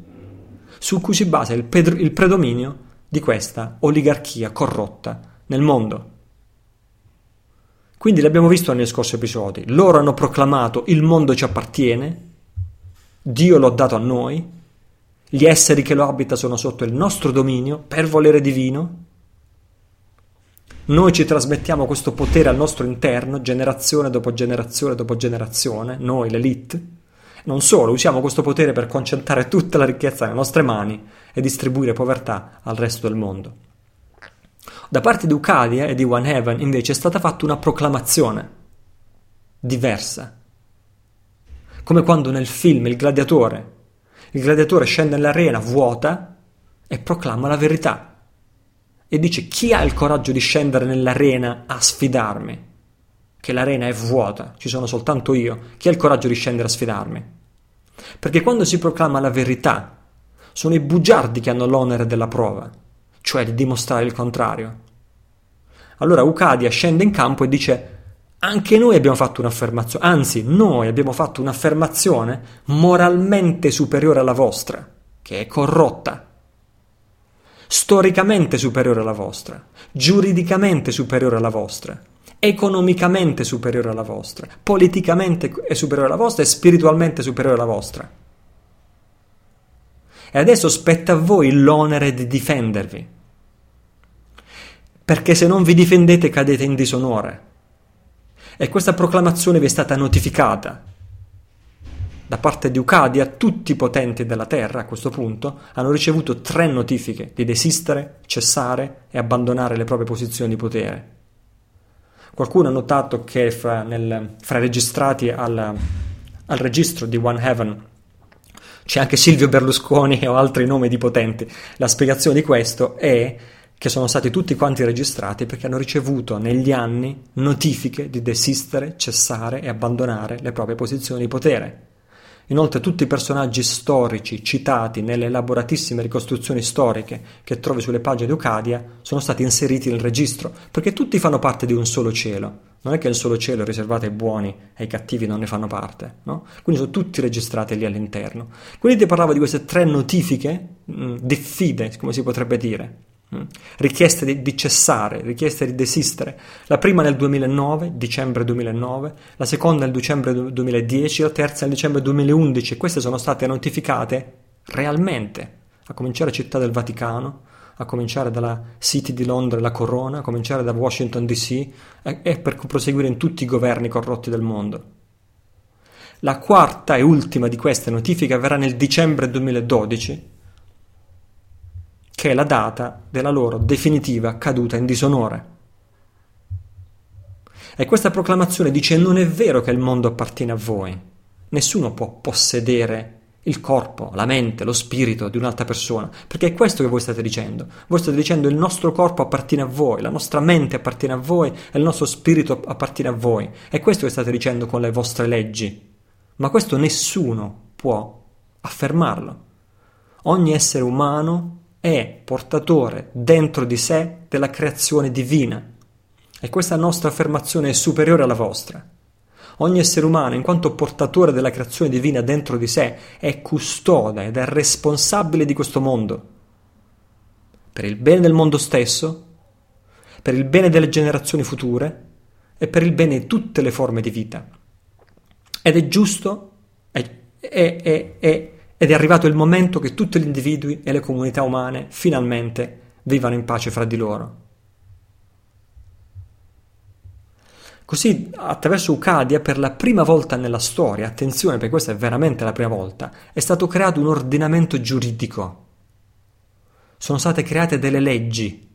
su cui si basa il predominio di questa oligarchia corrotta nel mondo. Quindi l'abbiamo visto negli scorsi episodi, loro hanno proclamato il mondo ci appartiene, Dio l'ha dato a noi, gli esseri che lo abita sono sotto il nostro dominio per volere divino, noi ci trasmettiamo questo potere al nostro interno generazione dopo generazione dopo generazione, noi l'elite. Non solo, usiamo questo potere per concentrare tutta la ricchezza nelle nostre mani e distribuire povertà al resto del mondo. Da parte di Ucadia e di One Heaven invece è stata fatta una proclamazione diversa, come quando nel film il gladiatore scende nell'arena vuota e proclama la verità e dice: chi ha il coraggio di scendere nell'arena a sfidarmi? Che l'arena è vuota, ci sono soltanto io. Chi ha il coraggio di scendere a sfidarmi? Perché quando si proclama la verità sono i bugiardi che hanno l'onere della prova, cioè di dimostrare il contrario. Allora Ucadia scende in campo e dice: anche noi abbiamo fatto un'affermazione, anzi noi abbiamo fatto un'affermazione moralmente superiore alla vostra, che è corrotta, storicamente superiore alla vostra, giuridicamente superiore alla vostra, economicamente superiore alla vostra, politicamente è superiore alla vostra e spiritualmente superiore alla vostra. E adesso spetta a voi l'onere di difendervi, perché se non vi difendete cadete in disonore. E questa proclamazione vi è stata notificata da parte di Ucadia. Tutti i potenti della terra a questo punto hanno ricevuto 3 notifiche di desistere, cessare e abbandonare le proprie posizioni di potere. Qualcuno ha notato che fra i registrati al registro di One Heaven c'è anche Silvio Berlusconi o altri nomi di potenti. La spiegazione di questo è che sono stati tutti quanti registrati perché hanno ricevuto negli anni notifiche di desistere, cessare e abbandonare le proprie posizioni di potere. Inoltre tutti i personaggi storici citati nelle elaboratissime ricostruzioni storiche che trovi sulle pagine di Ucadia sono stati inseriti nel registro, perché tutti fanno parte di un solo cielo. Non è che il solo cielo è riservato ai buoni e ai cattivi non ne fanno parte, no? Quindi sono tutti registrati lì all'interno. Quindi ti parlavo di queste 3 notifiche, diffide, come si potrebbe dire, richieste di cessare, richieste di desistere. La prima nel dicembre 2009, la seconda nel dicembre 2010, la terza nel dicembre 2011. Queste sono state notificate realmente, a cominciare Città del Vaticano, a cominciare dalla City di Londra, la Corona, a cominciare da Washington DC e per proseguire in tutti i governi corrotti del mondo. La quarta e ultima di queste notifiche avverrà nel dicembre 2012, che è la data della loro definitiva caduta in disonore. E questa proclamazione dice: non è vero che il mondo appartiene a voi. Nessuno può possedere il corpo, la mente, lo spirito di un'altra persona, perché è questo che voi state dicendo. Voi state dicendo: il nostro corpo appartiene a voi, la nostra mente appartiene a voi e il nostro spirito appartiene a voi. È questo che state dicendo con le vostre leggi. Ma questo nessuno può affermarlo. Ogni essere umano è portatore dentro di sé della creazione divina e questa nostra affermazione è superiore alla vostra. Ogni essere umano, in quanto portatore della creazione divina dentro di sé, è custode ed è responsabile di questo mondo, per il bene del mondo stesso, per il bene delle generazioni future e per il bene di tutte le forme di vita. Ed è giusto, ed è arrivato il momento che tutti gli individui e le comunità umane finalmente vivano in pace fra di loro. Così, attraverso Ucadia, per la prima volta nella storia, attenzione perché questa è veramente la prima volta, è stato creato un ordinamento giuridico. Sono state create delle leggi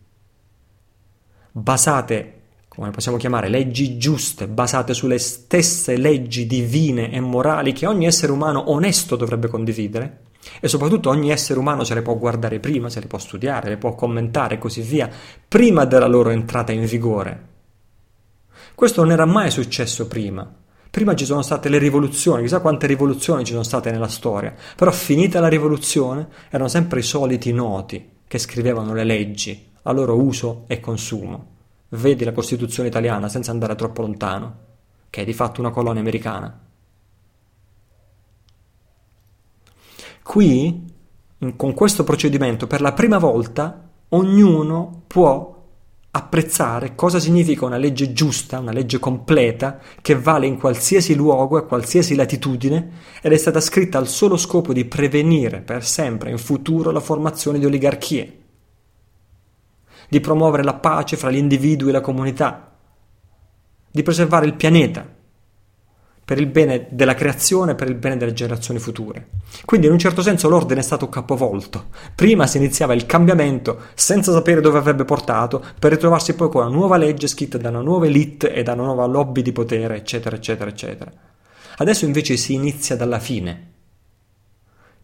basate, come possiamo chiamare, leggi giuste, basate sulle stesse leggi divine e morali che ogni essere umano onesto dovrebbe condividere, e soprattutto ogni essere umano se le può guardare prima, se le può studiare, le può commentare e così via, prima della loro entrata in vigore. Questo non era mai successo prima. Prima ci sono state le rivoluzioni, chissà quante rivoluzioni ci sono state nella storia, però finita la rivoluzione erano sempre i soliti noti che scrivevano le leggi a loro uso e consumo. Vedi la Costituzione italiana senza andare troppo lontano, che è di fatto una colonia americana. Qui, con questo procedimento, per la prima volta ognuno può apprezzare cosa significa una legge giusta, una legge completa, che vale in qualsiasi luogo, a qualsiasi latitudine, ed è stata scritta al solo scopo di prevenire per sempre in futuro la formazione di oligarchie, di promuovere la pace fra gli individui e la comunità, di preservare il pianeta per il bene della creazione, per il bene delle generazioni future. Quindi in un certo senso l'ordine è stato capovolto. Prima si iniziava il cambiamento senza sapere dove avrebbe portato, per ritrovarsi poi con una nuova legge scritta da una nuova elite e da una nuova lobby di potere, eccetera, eccetera, eccetera. Adesso invece si inizia dalla fine.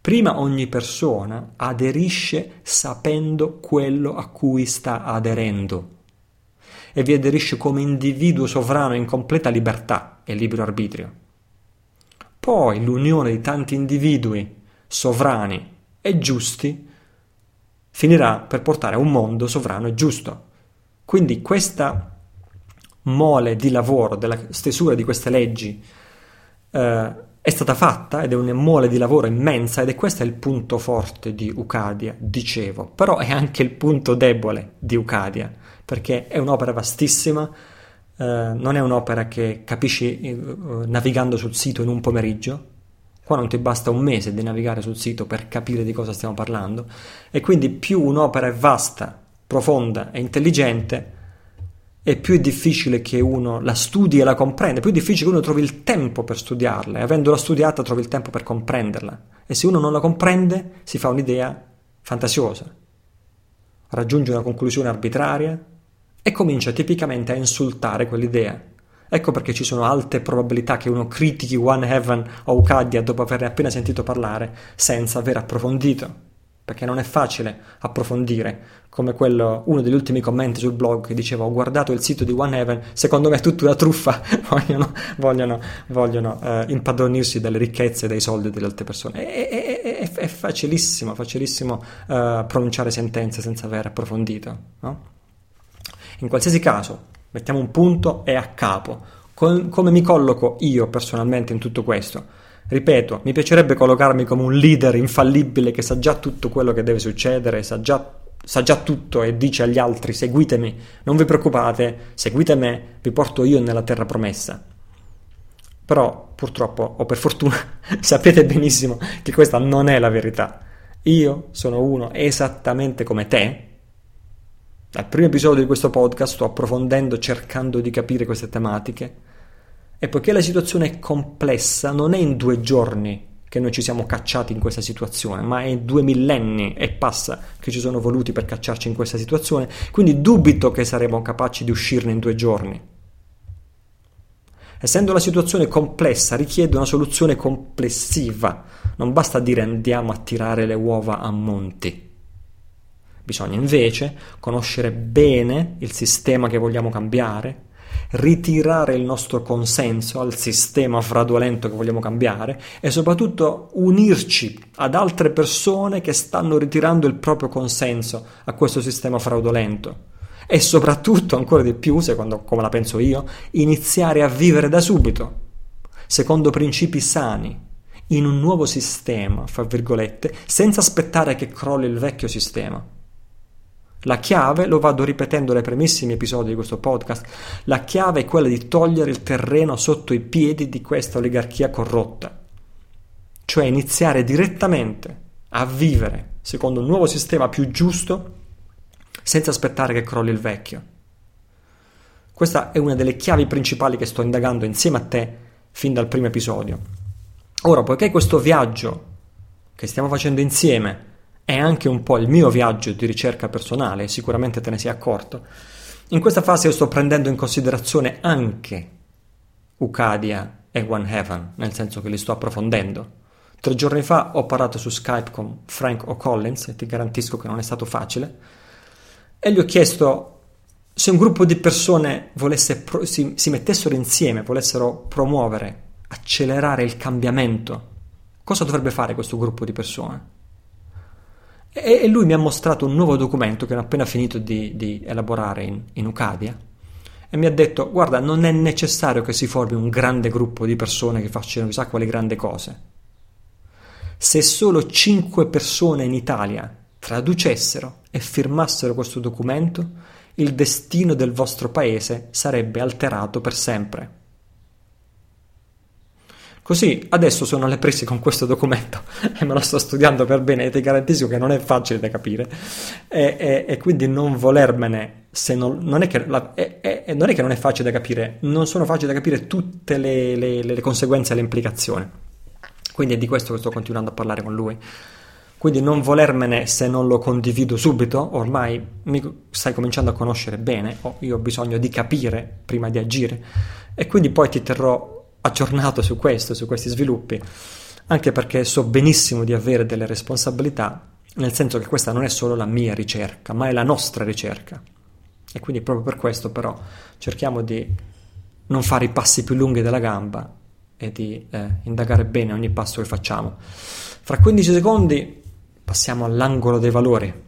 Prima ogni persona aderisce sapendo quello a cui sta aderendo e vi aderisce come individuo sovrano in completa libertà e libero arbitrio. Poi l'unione di tanti individui sovrani e giusti finirà per portare a un mondo sovrano e giusto. Quindi questa mole di lavoro della stesura di queste leggi è stata fatta ed è una mole di lavoro immensa, ed è questo il punto forte di Ucadia, dicevo, però è anche il punto debole di Ucadia, perché è un'opera vastissima, non è un'opera che capisci navigando sul sito in un pomeriggio. Qua non ti basta un mese di navigare sul sito per capire di cosa stiamo parlando, e quindi più un'opera è vasta, profonda e intelligente, e più è difficile che uno la studi e la comprenda, più è difficile che uno trovi il tempo per studiarla, e avendola studiata trovi il tempo per comprenderla, e se uno non la comprende si fa un'idea fantasiosa, raggiunge una conclusione arbitraria e comincia tipicamente a insultare quell'idea. Ecco perché ci sono alte probabilità che uno critichi One Heaven o Ucadia dopo averne appena sentito parlare senza aver approfondito, perché non è facile approfondire, come uno degli ultimi commenti sul blog che diceva: ho guardato il sito di One Heaven, secondo me è tutta una truffa, vogliono impadronirsi delle ricchezze e dei soldi delle altre persone. È facilissimo pronunciare sentenze senza aver approfondito, no? In qualsiasi caso, mettiamo un punto e a capo. Come mi colloco io personalmente in tutto questo? Ripeto, mi piacerebbe collocarmi come un leader infallibile che sa già tutto quello che deve succedere, sa già tutto e dice agli altri: seguitemi, non vi preoccupate, seguite me, vi porto io nella terra promessa. Però purtroppo, o per fortuna, sapete benissimo che questa non è la verità. Io sono uno esattamente come te. Dal primo episodio di questo podcast sto approfondendo, cercando di capire queste tematiche. E poiché la situazione è complessa, non è in 2 giorni che noi ci siamo cacciati in questa situazione, ma è 2 millenni e passa che ci sono voluti per cacciarci in questa situazione, quindi dubito che saremo capaci di uscirne in 2 giorni. Essendo la situazione complessa, richiede una soluzione complessiva. Non basta dire andiamo a tirare le uova a monti. Bisogna invece conoscere bene il sistema che vogliamo cambiare, ritirare il nostro consenso al sistema fraudolento che vogliamo cambiare e soprattutto unirci ad altre persone che stanno ritirando il proprio consenso a questo sistema fraudolento, e soprattutto, ancora di più, secondo come la penso io, iniziare a vivere da subito secondo principi sani in un nuovo sistema, fra virgolette, senza aspettare che crolli il vecchio sistema. La chiave, lo vado ripetendo nei primissimi episodi di questo podcast, la chiave è quella di togliere il terreno sotto i piedi di questa oligarchia corrotta, cioè iniziare direttamente a vivere secondo un nuovo sistema più giusto senza aspettare che crolli il vecchio. Questa è una delle chiavi principali che sto indagando insieme a te fin dal primo episodio. Ora, poiché questo viaggio che stiamo facendo insieme è anche un po' il mio viaggio di ricerca personale, sicuramente te ne sei accorto, in questa fase io sto prendendo in considerazione anche Ucadia e One Heaven, nel senso che li sto approfondendo. 3 giorni fa ho parlato su Skype con Frank O'Collins, e ti garantisco che non è stato facile, e gli ho chiesto se un gruppo di persone si mettessero insieme, volessero promuovere, accelerare il cambiamento, cosa dovrebbe fare questo gruppo di persone? E lui mi ha mostrato un nuovo documento che ho appena finito di elaborare in Ucadia, e mi ha detto: guarda, non è necessario che si formi un grande gruppo di persone che facciano chissà quali grandi cose. Se solo 5 persone in Italia traducessero e e firmassero questo documento, il destino del vostro paese sarebbe alterato per sempre. Così, adesso sono alle prese con questo documento e me lo sto studiando per bene e ti garantisco che non è facile da capire e quindi non volermene, se non è che non è che non è facile da capire, non sono facili da capire tutte le conseguenze e le implicazioni. Quindi è di questo che sto continuando a parlare con lui. Quindi non volermene se non lo condivido subito, ormai mi stai cominciando a conoscere bene, io ho bisogno di capire prima di agire e quindi poi ti terrò aggiornato su questo, su questi sviluppi, anche perché so benissimo di avere delle responsabilità, nel senso che questa non è solo la mia ricerca, ma è la nostra ricerca. E quindi proprio per questo però cerchiamo di non fare i passi più lunghi della gamba e di indagare bene ogni passo che facciamo. Fra 15 secondi passiamo all'angolo dei valori.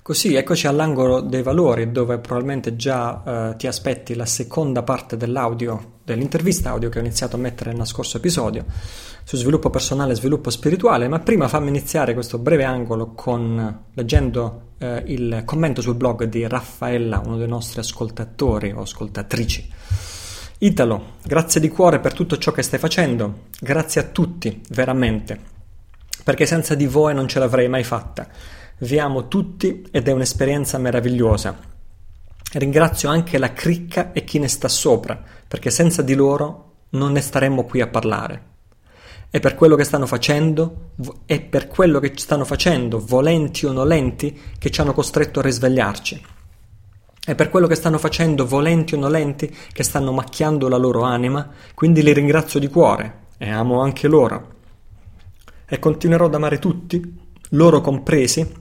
Così eccoci all'angolo dei valori, dove probabilmente già ti aspetti la seconda parte dell'audio, dell'intervista audio che ho iniziato a mettere nello scorso episodio su sviluppo personale e sviluppo spirituale, ma prima fammi iniziare questo breve angolo leggendo il commento sul blog di Raffaella, uno dei nostri ascoltatori o ascoltatrici. Italo, grazie di cuore per tutto ciò che stai facendo, grazie a tutti, veramente, perché senza di voi non ce l'avrei mai fatta. Vi amo tutti ed è un'esperienza meravigliosa. Ringrazio anche la cricca e chi ne sta sopra, perché senza di loro non ne staremmo qui a parlare. E per quello che stanno facendo, volenti o nolenti, che ci hanno costretto a risvegliarci. E per quello che stanno facendo, volenti o nolenti, che stanno macchiando la loro anima, quindi li ringrazio di cuore e amo anche loro. E continuerò ad amare tutti, loro compresi,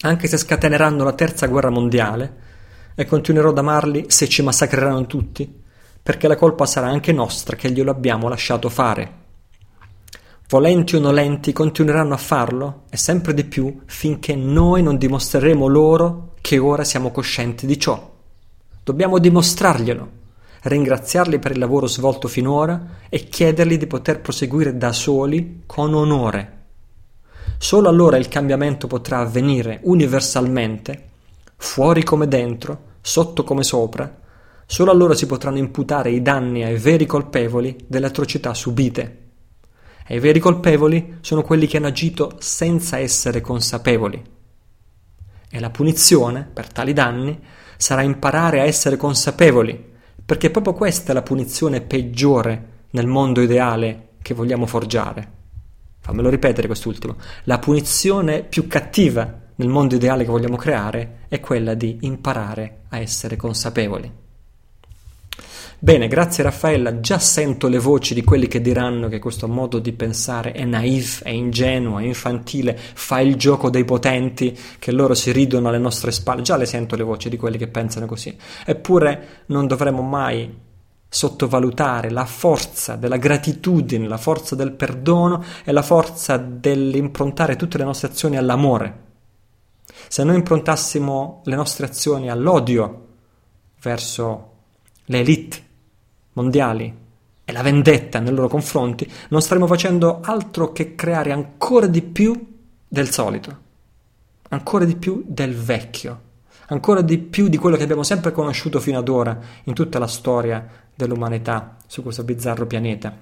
anche se scateneranno la terza guerra mondiale, e continuerò ad amarli se ci massacreranno tutti, perché la colpa sarà anche nostra che glielo abbiamo lasciato fare. Volenti o nolenti continueranno a farlo, e sempre di più, finché noi non dimostreremo loro che ora siamo coscienti di ciò. Dobbiamo dimostrarglielo, ringraziarli per il lavoro svolto finora e chiedergli di poter proseguire da soli con onore. Solo allora il cambiamento potrà avvenire universalmente, fuori come dentro, sotto come sopra. Solo allora si potranno imputare i danni ai veri colpevoli delle atrocità subite. E i veri colpevoli sono quelli che hanno agito senza essere consapevoli. E la punizione per tali danni sarà imparare a essere consapevoli, perché proprio questa è la punizione peggiore nel mondo ideale che vogliamo forgiare. Fammelo ripetere quest'ultimo. La punizione più cattiva nel mondo ideale che vogliamo creare è quella di imparare a essere consapevoli. Bene, grazie Raffaella. Già sento le voci di quelli che diranno che questo modo di pensare è naif, è ingenuo, è infantile, fa il gioco dei potenti, che loro si ridono alle nostre spalle. Già le sento le voci di quelli che pensano così. Eppure non dovremmo mai sottovalutare la forza della gratitudine, la forza del perdono e la forza dell'improntare tutte le nostre azioni all'amore. Se noi improntassimo le nostre azioni all'odio verso le elite mondiali e la vendetta nei loro confronti, non staremmo facendo altro che creare ancora di più del solito, ancora di più del vecchio, ancora di più di quello che abbiamo sempre conosciuto fino ad ora in tutta la storia dell'umanità su questo bizzarro pianeta.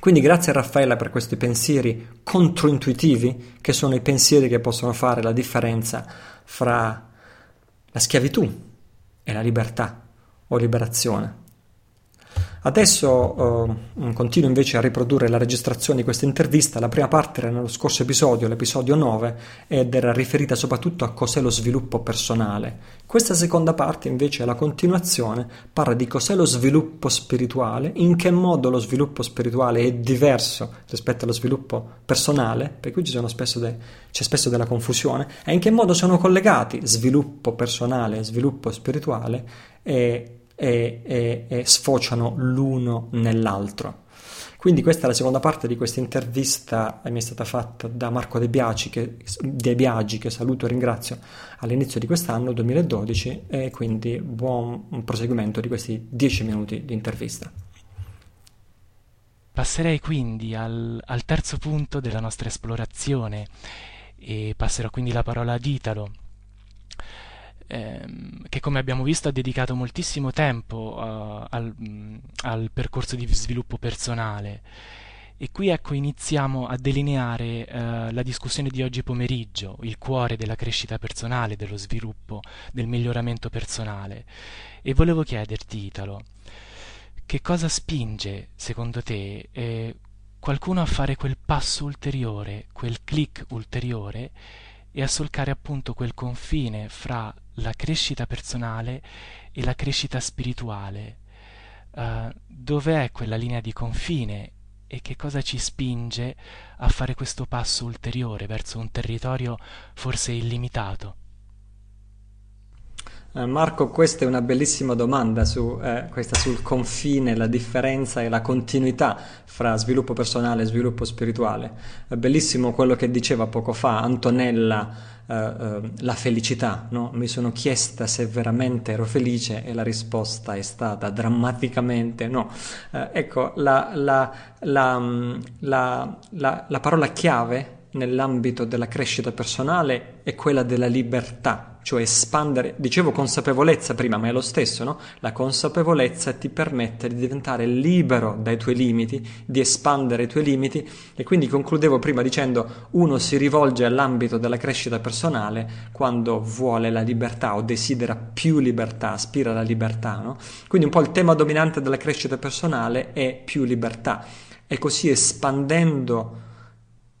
Quindi grazie a Raffaella per questi pensieri controintuitivi, che sono i pensieri che possono fare la differenza fra la schiavitù e la libertà o liberazione. Adesso continuo invece a riprodurre la registrazione di questa intervista. La prima parte era nello scorso episodio, l'episodio 9, ed era riferita soprattutto a cos'è lo sviluppo personale. Questa seconda parte invece è la continuazione, parla di cos'è lo sviluppo spirituale, in che modo lo sviluppo spirituale è diverso rispetto allo sviluppo personale, per cui c'è spesso della confusione, e in che modo sono collegati sviluppo personale e sviluppo spirituale, e e sfociano l'uno nell'altro. Quindi questa è la seconda parte di questa intervista, mi è stata fatta da Marco De Biagi, che saluto e ringrazio, all'inizio di quest'anno 2012, e quindi buon proseguimento di questi 10 minuti di intervista. Passerei quindi al terzo punto della nostra esplorazione e passerò quindi la parola ad Italo, che come abbiamo visto ha dedicato moltissimo tempo al percorso di sviluppo personale, e qui ecco iniziamo a delineare la discussione di oggi pomeriggio, il cuore della crescita personale, dello sviluppo, del miglioramento personale. E volevo chiederti, Italo, che cosa spinge secondo te qualcuno a fare quel passo ulteriore, quel click ulteriore, e a solcare appunto quel confine fra la crescita personale e la crescita spirituale? Dov'è quella linea di confine e che cosa ci spinge a fare questo passo ulteriore verso un territorio forse illimitato? Marco, questa è una bellissima domanda questa sul confine, la differenza e la continuità fra sviluppo personale e sviluppo spirituale. Bellissimo quello che diceva poco fa Antonella, la felicità, no? Mi sono chiesta se veramente ero felice e la risposta è stata drammaticamente no. Ecco, la parola chiave nell'ambito della crescita personale è quella della libertà, cioè espandere, dicevo consapevolezza prima, ma è lo stesso, no? La consapevolezza ti permette di diventare libero dai tuoi limiti, di espandere i tuoi limiti, e quindi concludevo prima dicendo: uno si rivolge all'ambito della crescita personale quando vuole la libertà o desidera più libertà, aspira alla libertà, no? Quindi un po' il tema dominante della crescita personale è più libertà, e così espandendo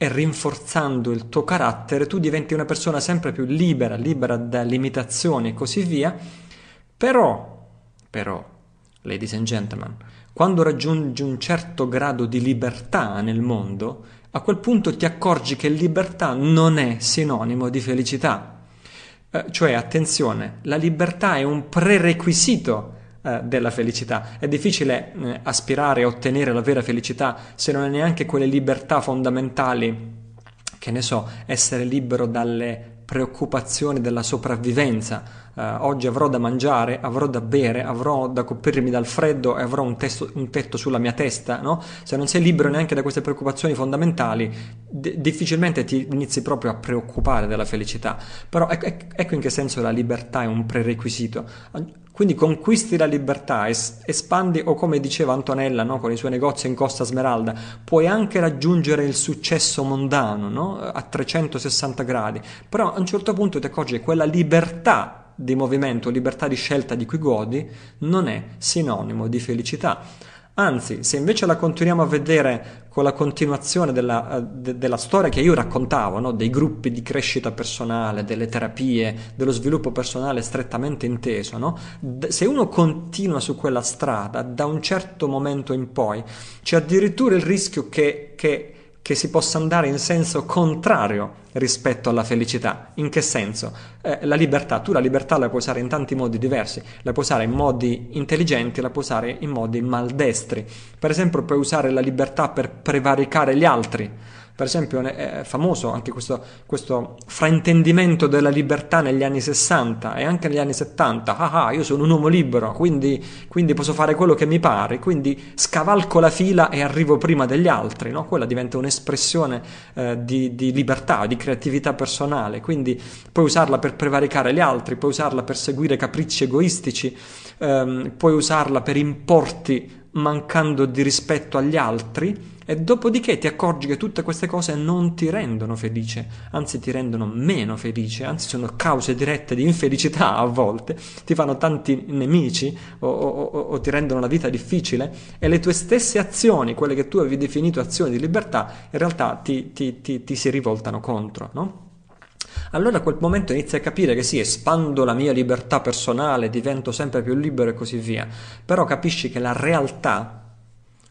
e rinforzando il tuo carattere tu diventi una persona sempre più libera da limitazioni e così via. Però, ladies and gentlemen, quando raggiungi un certo grado di libertà nel mondo, a quel punto ti accorgi che libertà non è sinonimo di felicità, cioè attenzione, la libertà è un prerequisito della felicità. È difficile aspirare a ottenere la vera felicità se non è neanche quelle libertà fondamentali, che ne so, essere libero dalle preoccupazioni della sopravvivenza. Oggi avrò da mangiare, avrò da bere, avrò da coprirmi dal freddo e avrò un tetto sulla mia testa, no? Se non sei libero neanche da queste preoccupazioni fondamentali, difficilmente ti inizi proprio a preoccupare della felicità. Però ecco in che senso la libertà è un prerequisito. Quindi conquisti la libertà, espandi, o come diceva Antonella, no, con i suoi negozi in Costa Smeralda, puoi anche raggiungere il successo mondano, no, a 360 gradi, però a un certo punto ti accorgi che quella libertà di movimento, libertà di scelta di cui godi, non è sinonimo di felicità. Anzi, se invece la continuiamo a vedere con la continuazione della storia che io raccontavo, no? Dei gruppi di crescita personale, delle terapie, dello sviluppo personale strettamente inteso, no? Se uno continua su quella strada, da un certo momento in poi c'è addirittura il rischio che si possa andare in senso contrario rispetto alla felicità. In che senso? La libertà, tu la libertà la puoi usare in tanti modi diversi, la puoi usare in modi intelligenti, la puoi usare in modi maldestri. Per esempio puoi usare la libertà per prevaricare gli altri. Per esempio è famoso anche questo fraintendimento della libertà negli anni 60 e anche negli anni 70. Io sono un uomo libero, quindi posso fare quello che mi pare, quindi scavalco la fila e arrivo prima degli altri, no? Quella diventa un'espressione di libertà, di creatività personale. Quindi puoi usarla per prevaricare gli altri, puoi usarla per seguire capricci egoistici, puoi usarla per importi mancando di rispetto agli altri, e dopodiché ti accorgi che tutte queste cose non ti rendono felice, anzi ti rendono meno felice, anzi sono cause dirette di infelicità a volte, ti fanno tanti nemici o ti rendono la vita difficile, e le tue stesse azioni, quelle che tu avevi definito azioni di libertà, in realtà ti si rivoltano contro, no? Allora a quel momento inizi a capire che sì, espando la mia libertà personale, divento sempre più libero e così via, però capisci che la realtà,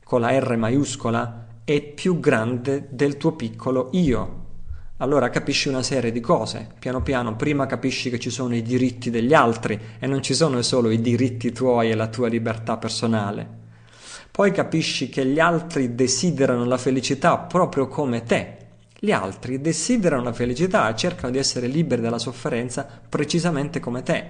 con la R maiuscola, è più grande del tuo piccolo io. allora capisci una serie di cose, piano piano. Prima capisci che ci sono i diritti degli altri e non ci sono solo i diritti tuoi e la tua libertà personale. Poi capisci che gli altri desiderano la felicità proprio come te. Gli altri desiderano la felicità e cercano di essere liberi dalla sofferenza precisamente come te.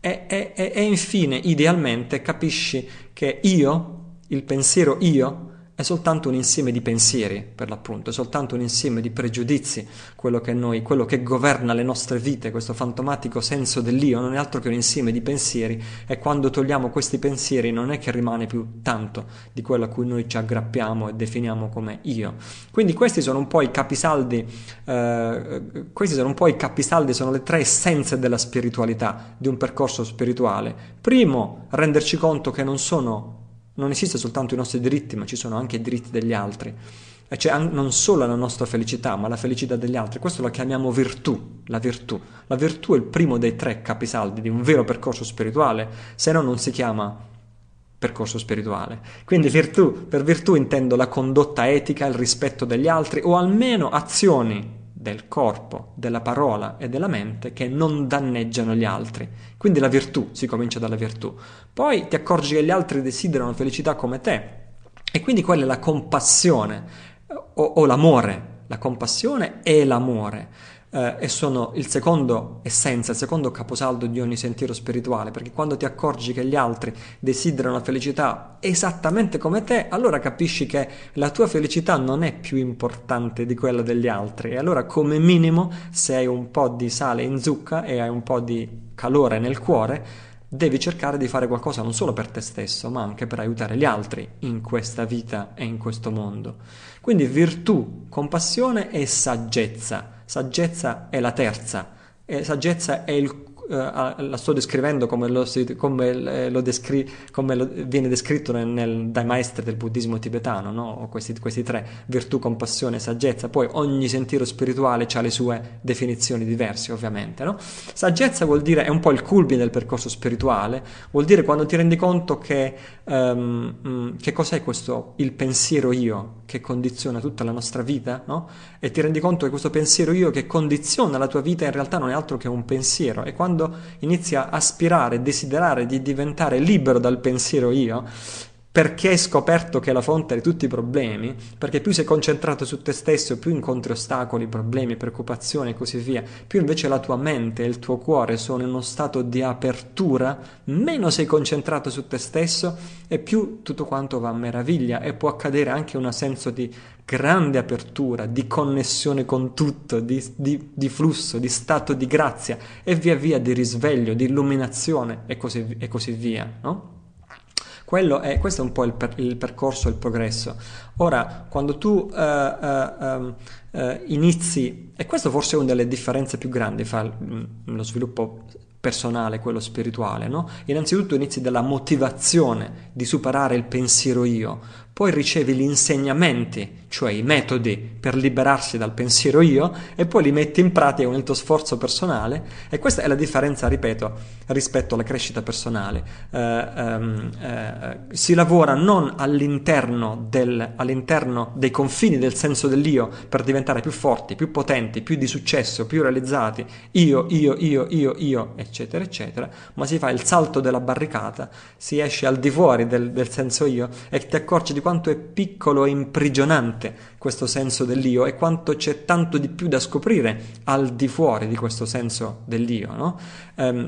E infine, idealmente, capisci che io, il pensiero io, è soltanto un insieme di pensieri, per l'appunto, è soltanto un insieme di pregiudizi. Quello che governa le nostre vite, questo fantomatico senso dell'io, non è altro che un insieme di pensieri, e quando togliamo questi pensieri non è che rimane più tanto di quello a cui noi ci aggrappiamo e definiamo come io. Quindi questi sono un po' i capisaldi, sono le tre essenze della spiritualità, di un percorso spirituale. Primo, renderci conto che non esiste soltanto i nostri diritti, ma ci sono anche i diritti degli altri. E c'è non solo la nostra felicità, ma la felicità degli altri. Questo lo chiamiamo virtù, la virtù. La virtù è il primo dei tre capisaldi di un vero percorso spirituale, se no non si chiama percorso spirituale. Quindi per virtù intendo la condotta etica, il rispetto degli altri, o almeno azioni del corpo, della parola e della mente che non danneggiano gli altri. Quindi la virtù, si comincia dalla virtù. Poi ti accorgi che gli altri desiderano felicità come te, e quindi quella è la compassione o l'amore. La compassione e l'amore e sono il secondo essenza, il secondo caposaldo di ogni sentiero spirituale, perché quando ti accorgi che gli altri desiderano la felicità esattamente come te, allora capisci che la tua felicità non è più importante di quella degli altri, e allora come minimo, se hai un po' di sale in zucca e hai un po' di calore nel cuore, devi cercare di fare qualcosa non solo per te stesso, ma anche per aiutare gli altri in questa vita e in questo mondo. Quindi virtù, compassione e saggezza. Saggezza è la terza, e saggezza è la sto descrivendo come viene descritto dai maestri del buddismo tibetano, no? Questi tre, virtù, compassione e saggezza. Poi ogni sentiero spirituale ha le sue definizioni diverse, ovviamente, no? Saggezza vuol dire, è un po' il culmine del percorso spirituale, vuol dire quando ti rendi conto che cos'è questo, il pensiero io che condiziona tutta la nostra vita, no? E ti rendi conto che questo pensiero io che condiziona la tua vita in realtà non è altro che un pensiero, e quando inizi a aspirare, desiderare di diventare libero dal pensiero io, perché hai scoperto che è la fonte di tutti i problemi, perché più sei concentrato su te stesso, più incontri ostacoli, problemi, preoccupazioni e così via, più invece la tua mente e il tuo cuore sono in uno stato di apertura, meno sei concentrato su te stesso e più tutto quanto va a meraviglia, e può accadere anche un senso di grande apertura, di connessione con tutto, di flusso, di stato di grazia e via via di risveglio, di illuminazione e così via, no? Questo è un po' il percorso, il progresso. Ora, quando tu inizi, e questo forse è una delle differenze più grandi fra lo sviluppo personale e quello spirituale, no? Innanzitutto inizi dalla motivazione di superare il pensiero io, poi ricevi gli insegnamenti, cioè i metodi per liberarsi dal pensiero io, e poi li metti in pratica con il tuo sforzo personale, e questa è la differenza, ripeto, rispetto alla crescita personale. Si lavora non all'interno dei confini del senso dell'io per diventare più forti, più potenti, più di successo, più realizzati, io, eccetera, eccetera, ma si fa il salto della barricata, si esce al di fuori del senso io e ti accorgi di quanto è piccolo e imprigionante questo senso dell'io e quanto c'è tanto di più da scoprire al di fuori di questo senso dell'io, no?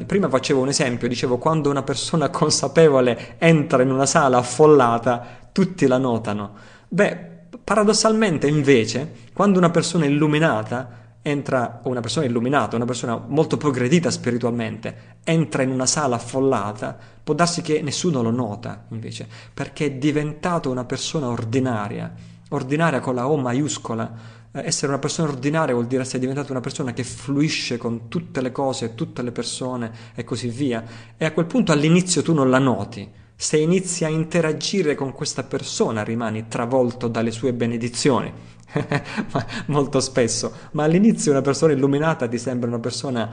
Prima facevo un esempio, dicevo, quando una persona consapevole entra in una sala affollata, tutti la notano. Beh, paradossalmente invece, quando una persona illuminata entra, o una persona illuminata, una persona molto progredita spiritualmente, entra in una sala affollata, può darsi che nessuno lo nota invece, perché è diventato una persona ordinaria con la O maiuscola. Essere una persona ordinaria vuol dire essere diventata una persona che fluisce con tutte le cose, tutte le persone e così via, e a quel punto all'inizio tu non la noti. Se inizi a interagire con questa persona rimani travolto dalle sue benedizioni molto spesso, ma all'inizio una persona illuminata ti sembra una persona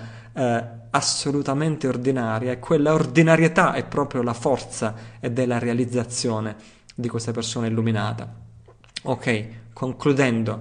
assolutamente ordinaria, e quella ordinarietà è proprio la forza e della realizzazione di questa persona illuminata. Ok, concludendo,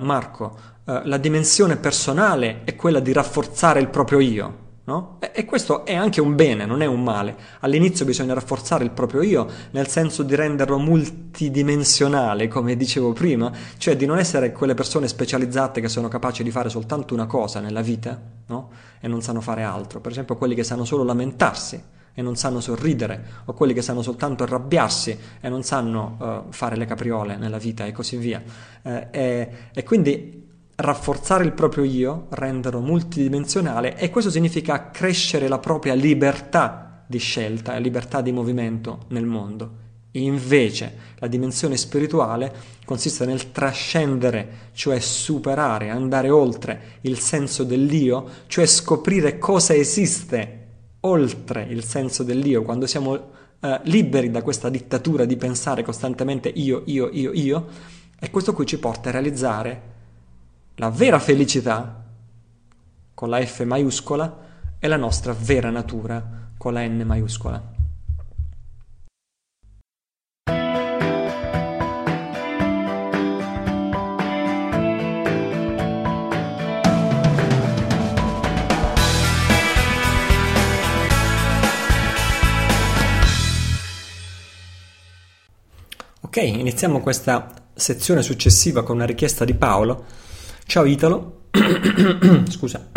Marco, la dimensione personale è quella di rafforzare il proprio io, no? E questo è anche un bene, non è un male. All'inizio bisogna rafforzare il proprio io, nel senso di renderlo multidimensionale, come dicevo prima, cioè di non essere quelle persone specializzate che sono capaci di fare soltanto una cosa nella vita, no? E non sanno fare altro. Per esempio quelli che sanno solo lamentarsi e non sanno sorridere, o quelli che sanno soltanto arrabbiarsi e non sanno fare le capriole nella vita e così via. E quindi rafforzare il proprio io, renderlo multidimensionale, e questo significa crescere la propria libertà di scelta e libertà di movimento nel mondo. Invece la dimensione spirituale consiste nel trascendere, cioè superare, andare oltre il senso dell'io, cioè scoprire cosa esiste oltre il senso dell'io. Quando siamo liberi da questa dittatura di pensare costantemente io, e questo qui ci porta a realizzare la vera felicità, con la F maiuscola, e la nostra vera natura, con la N maiuscola. Ok, iniziamo questa sezione successiva con una richiesta di Paolo. Ciao Italo, scusa.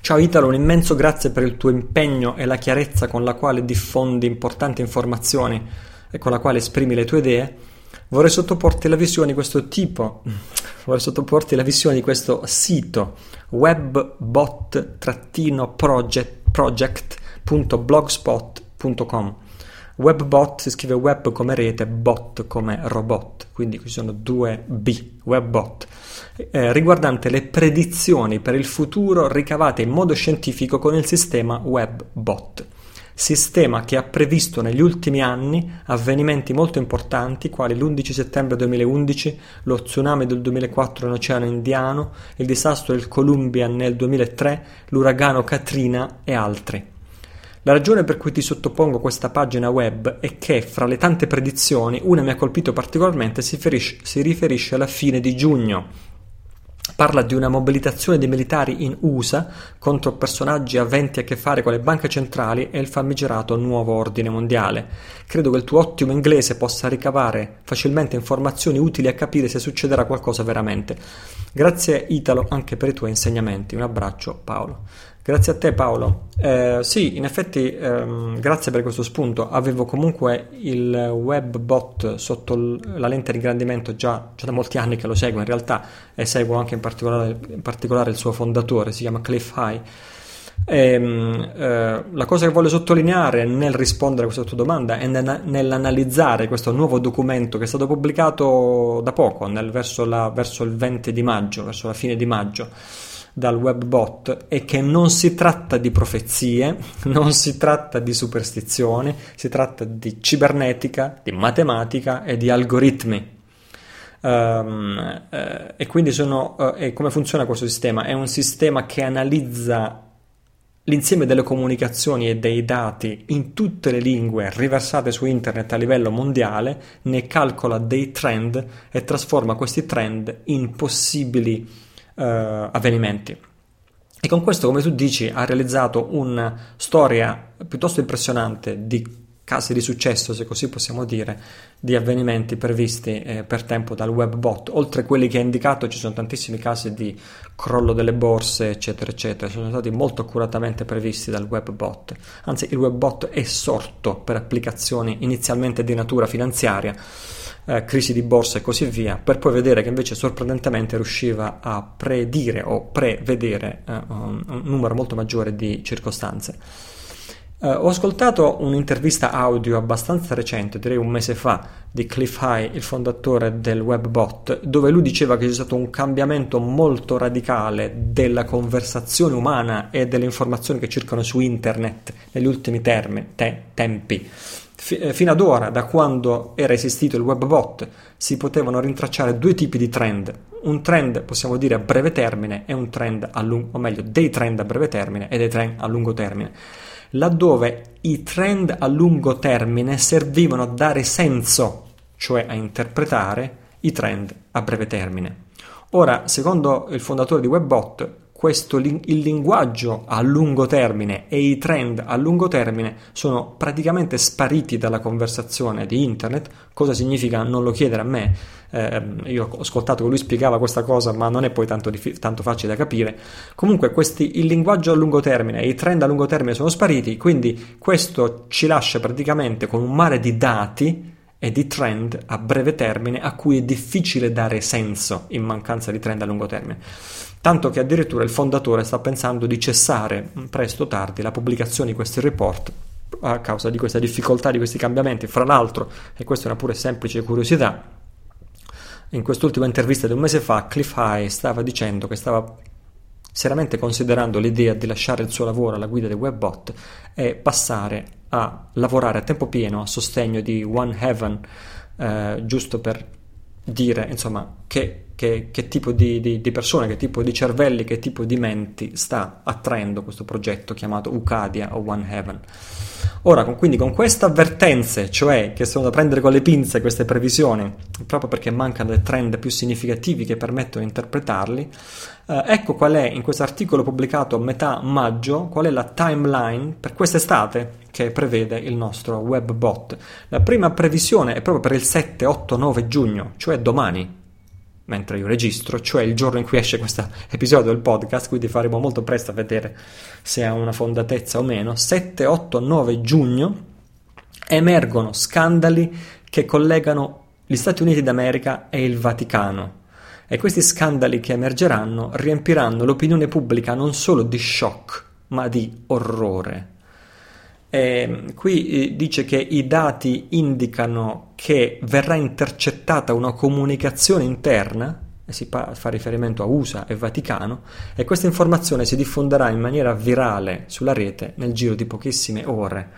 Ciao Italo, un immenso grazie per il tuo impegno e la chiarezza con la quale diffondi importanti informazioni e con la quale esprimi le tue idee. Vorrei sottoporti la visione di questo tipo, sito webbot-project.blogspot.com. WebBot si scrive web come rete, bot come robot, quindi qui sono due B, WebBot, riguardante le predizioni per il futuro ricavate in modo scientifico con il sistema WebBot, sistema che ha previsto negli ultimi anni avvenimenti molto importanti quali l'11 settembre 2011, lo tsunami del 2004 nell'Oceano Indiano, il disastro del Columbia nel 2003, l'uragano Katrina e altri. La ragione per cui ti sottopongo questa pagina web è che, fra le tante predizioni, una mi ha colpito particolarmente, si riferisce alla fine di giugno. Parla di una mobilitazione dei militari in USA contro personaggi aventi a che fare con le banche centrali e il famigerato nuovo ordine mondiale. Credo che il tuo ottimo inglese possa ricavare facilmente informazioni utili a capire se succederà qualcosa veramente. Grazie Italo anche per i tuoi insegnamenti. Un abbraccio Paolo. Grazie a te Paolo, sì in effetti grazie per questo spunto, avevo comunque il WebBot sotto la lente di ingrandimento già da molti anni che lo seguo in realtà, e seguo anche in particolare il suo fondatore, si chiama Cliff High. La cosa che voglio sottolineare nel rispondere a questa tua domanda è nell'analizzare questo nuovo documento che è stato pubblicato da poco, verso il 20 di maggio, verso la fine di maggio, dal WebBot, e che non si tratta di profezie, non si tratta di superstizioni, si tratta di cibernetica, di matematica e di algoritmi. E quindi e come funziona questo sistema? È un sistema che analizza l'insieme delle comunicazioni e dei dati in tutte le lingue riversate su internet a livello mondiale, ne calcola dei trend e trasforma questi trend in possibili avvenimenti, e con questo, come tu dici, ha realizzato una storia piuttosto impressionante di casi di successo, se così possiamo dire, di avvenimenti previsti per tempo dal WebBot. Oltre a quelli che ha indicato ci sono tantissimi casi di crollo delle borse eccetera eccetera, sono stati molto accuratamente previsti dal WebBot, anzi il WebBot è sorto per applicazioni inizialmente di natura finanziaria, crisi di borsa e così via, per poi vedere che invece sorprendentemente riusciva a predire o prevedere un numero molto maggiore di circostanze. Ho ascoltato un'intervista audio abbastanza recente, direi un mese fa, di Cliff High, il fondatore del WebBot, dove lui diceva che c'è stato un cambiamento molto radicale della conversazione umana e delle informazioni che circolano su internet negli ultimi tempi. Fino ad ora, da quando era esistito il WebBot, si potevano rintracciare due tipi di trend, un trend possiamo dire a breve termine e un trend dei trend a breve termine e dei trend a lungo termine, laddove i trend a lungo termine servivano a dare senso, cioè a interpretare i trend a breve termine. Ora, secondo il fondatore di WebBot, il linguaggio a lungo termine e i trend a lungo termine sono praticamente spariti dalla conversazione di internet. Cosa significa? Non lo chiedere a me. Io ho ascoltato che lui spiegava questa cosa, ma non è poi tanto facile da capire. Comunque il linguaggio a lungo termine e i trend a lungo termine sono spariti, quindi questo ci lascia praticamente con un mare di dati e di trend a breve termine a cui è difficile dare senso in mancanza di trend a lungo termine. Tanto che addirittura il fondatore sta pensando di cessare presto o tardi la pubblicazione di questi report a causa di questa difficoltà, di questi cambiamenti. Fra l'altro, e questa è una pure semplice curiosità, in quest'ultima intervista di un mese fa Cliff High stava dicendo che stava seriamente considerando l'idea di lasciare il suo lavoro alla guida di WebBot e passare a lavorare a tempo pieno a sostegno di One Heaven, giusto per dire, insomma, che tipo di persone, che tipo di cervelli, che tipo di menti sta attraendo questo progetto chiamato Ucadia o One Heaven. Ora, quindi, con queste avvertenze, cioè che sono da prendere con le pinze queste previsioni, proprio perché mancano dei trend più significativi che permettono di interpretarli, ecco qual è, in questo articolo pubblicato a metà maggio, qual è la timeline per quest'estate che prevede il nostro WebBot. La prima previsione è proprio per il 7, 8, 9 giugno, cioè domani, mentre io registro, cioè il giorno in cui esce questo episodio del podcast, quindi faremo molto presto a vedere se ha una fondatezza o meno. 7, 8, 9 giugno emergono scandali che collegano gli Stati Uniti d'America e il Vaticano, e questi scandali che emergeranno riempiranno l'opinione pubblica non solo di shock, ma di orrore. Qui dice che i dati indicano che verrà intercettata una comunicazione interna, e si fa riferimento a USA e Vaticano, e questa informazione si diffonderà in maniera virale sulla rete nel giro di pochissime ore,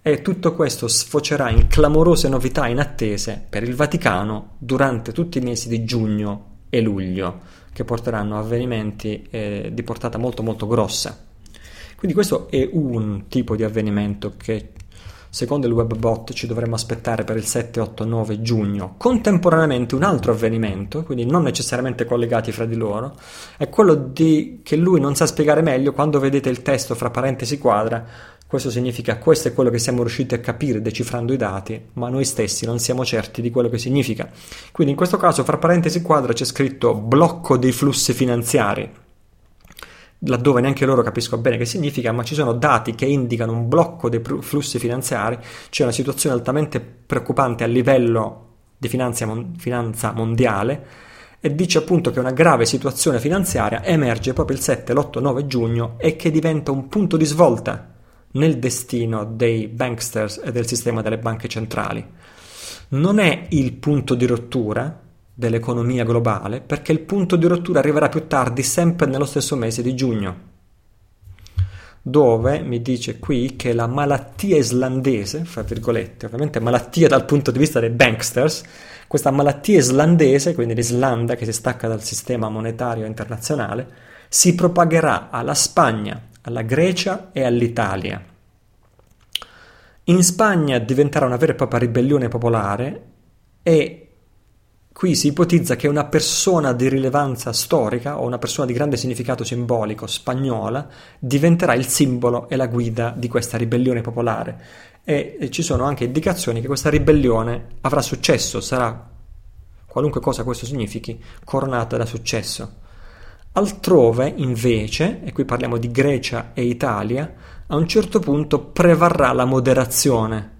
e tutto questo sfocerà in clamorose novità inattese per il Vaticano durante tutti i mesi di giugno e luglio, che porteranno a avvenimenti di portata molto molto grossa. Quindi questo è un tipo di avvenimento che secondo il WebBot ci dovremmo aspettare per il 7, 8, 9 giugno. Contemporaneamente un altro avvenimento, quindi non necessariamente collegati fra di loro, è quello che lui non sa spiegare meglio. Quando vedete il testo fra parentesi quadra, questo significa questo è quello che siamo riusciti a capire decifrando i dati, ma noi stessi non siamo certi di quello che significa. Quindi in questo caso fra parentesi quadra c'è scritto blocco dei flussi finanziari, laddove neanche loro capiscono bene che significa, ma ci sono dati che indicano un blocco dei flussi finanziari, cioè una situazione altamente preoccupante a livello di finanza mondiale, e dice appunto che una grave situazione finanziaria emerge proprio il 7, l'8, 9 giugno e che diventa un punto di svolta nel destino dei banksters e del sistema delle banche centrali. Non è il punto di rottura dell'economia globale, perché il punto di rottura arriverà più tardi, sempre nello stesso mese di giugno, dove mi dice qui che la malattia islandese, fra virgolette, ovviamente malattia dal punto di vista dei banksters, questa malattia islandese, quindi l'Islanda che si stacca dal sistema monetario internazionale, si propagherà alla Spagna, alla Grecia e all'Italia. In Spagna diventerà una vera e propria ribellione popolare, e qui si ipotizza che una persona di rilevanza storica o una persona di grande significato simbolico spagnola diventerà il simbolo e la guida di questa ribellione popolare, e ci sono anche indicazioni che questa ribellione avrà successo, sarà, qualunque cosa questo significhi, coronata da successo. Altrove invece, e qui parliamo di Grecia e Italia, a un certo punto prevarrà la moderazione,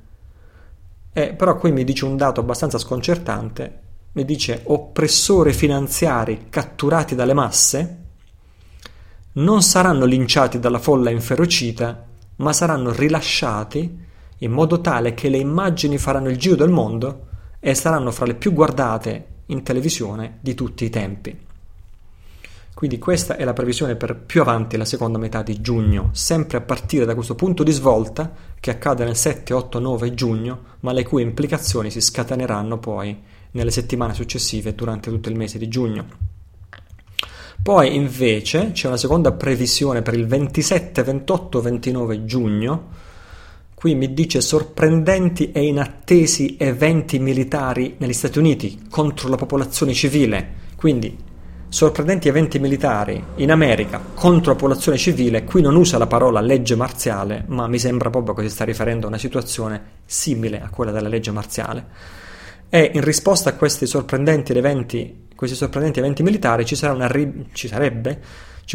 però qui mi dice un dato abbastanza sconcertante. Mi dice oppressori finanziari catturati dalle masse non saranno linciati dalla folla inferocita, ma saranno rilasciati in modo tale che le immagini faranno il giro del mondo e saranno fra le più guardate in televisione di tutti i tempi. Quindi questa è la previsione per più avanti, la seconda metà di giugno, sempre a partire da questo punto di svolta che accade nel 7, 8, 9 giugno, ma le cui implicazioni si scateneranno poi nelle settimane successive durante tutto il mese di giugno. Poi invece c'è una seconda previsione per il 27, 28, 29 giugno, Qui mi dice sorprendenti e inattesi eventi militari negli Stati Uniti contro la popolazione civile. Quindi sorprendenti eventi militari in America contro la popolazione civile. Qui non usa la parola legge marziale, ma mi sembra proprio che si sta riferendo a una situazione simile a quella della legge marziale. E in risposta a questi sorprendenti eventi militari ci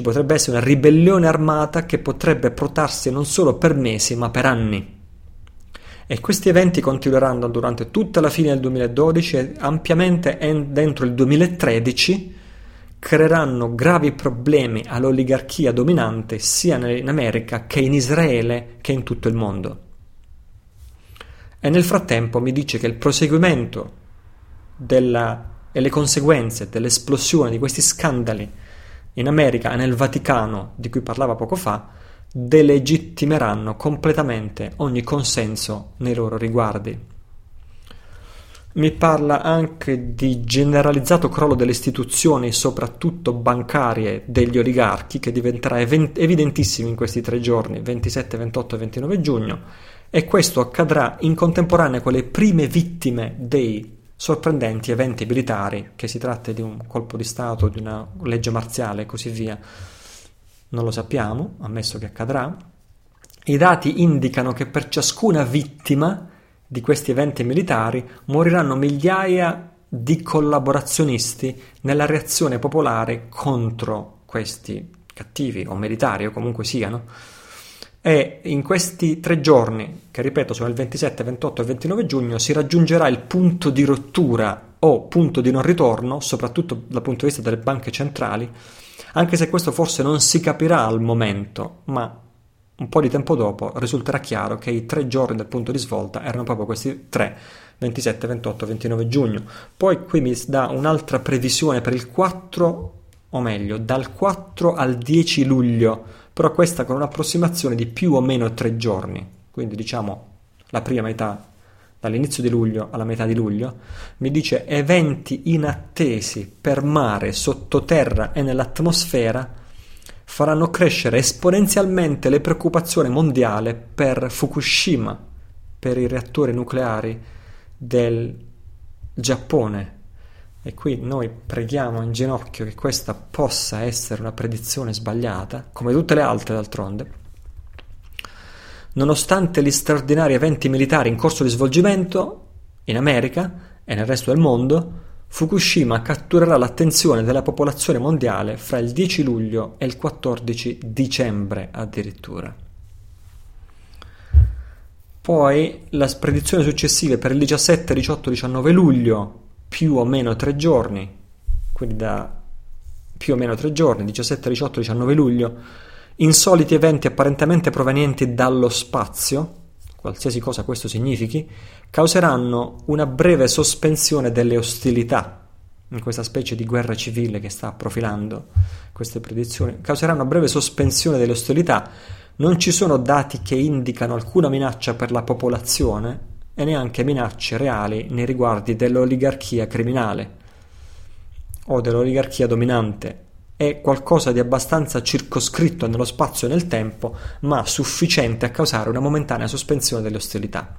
potrebbe essere una ribellione armata che potrebbe protrarsi non solo per mesi ma per anni. E questi eventi continueranno durante tutta la fine del 2012 e ampiamente dentro il 2013 creeranno gravi problemi all'oligarchia dominante sia in America che in Israele che in tutto il mondo. E nel frattempo mi dice che il proseguimento e le conseguenze dell'esplosione di questi scandali in America e nel Vaticano, di cui parlava poco fa, delegittimeranno completamente ogni consenso nei loro riguardi. Mi parla anche di generalizzato crollo delle istituzioni, soprattutto bancarie, degli oligarchi, che diventerà evidentissimo in questi 3 giorni, 27, 28 e 29 giugno, e questo accadrà in contemporanea con le prime vittime dei sorprendenti eventi militari, che si tratta di un colpo di Stato, di una legge marziale e così via. Non lo sappiamo, ammesso che accadrà. I dati indicano che per ciascuna vittima di questi eventi militari moriranno migliaia di collaborazionisti nella reazione popolare contro questi cattivi o militari o comunque siano. E in questi 3 giorni, che ripeto sono il 27, 28 e 29 giugno, si raggiungerà il punto di rottura o punto di non ritorno, soprattutto dal punto di vista delle banche centrali, anche se questo forse non si capirà al momento, ma un po' di tempo dopo risulterà chiaro che i 3 giorni del punto di svolta erano proprio questi 3, 27, 28, 29 giugno. Poi qui mi dà un'altra previsione per il 4, o meglio, dal 4 al 10 luglio, però questa con un'approssimazione di più o meno 3 giorni, quindi diciamo la prima metà, dall'inizio di luglio alla metà di luglio. Mi dice eventi inattesi per mare, sottoterra e nell'atmosfera faranno crescere esponenzialmente le preoccupazioni mondiali per Fukushima, per i reattori nucleari del Giappone. E qui noi preghiamo in ginocchio che questa possa essere una predizione sbagliata, come tutte le altre d'altronde. Nonostante gli straordinari eventi militari in corso di svolgimento in America e nel resto del mondo, Fukushima catturerà l'attenzione della popolazione mondiale fra il 10 luglio e il 14 dicembre addirittura. Poi le predizioni successive per il 17, 18, 19 luglio, più o meno 3 giorni, quindi da più o meno 3 giorni, 17, 18, 19 luglio, insoliti eventi apparentemente provenienti dallo spazio, qualsiasi cosa questo significhi, causeranno una breve sospensione delle ostilità in questa specie di guerra civile che sta profilando. Queste predizioni causeranno una breve sospensione delle ostilità. Non ci sono dati che indicano alcuna minaccia per la popolazione e neanche minacce reali nei riguardi dell'oligarchia criminale o dell'oligarchia dominante. È qualcosa di abbastanza circoscritto nello spazio e nel tempo, ma sufficiente a causare una momentanea sospensione delle ostilità.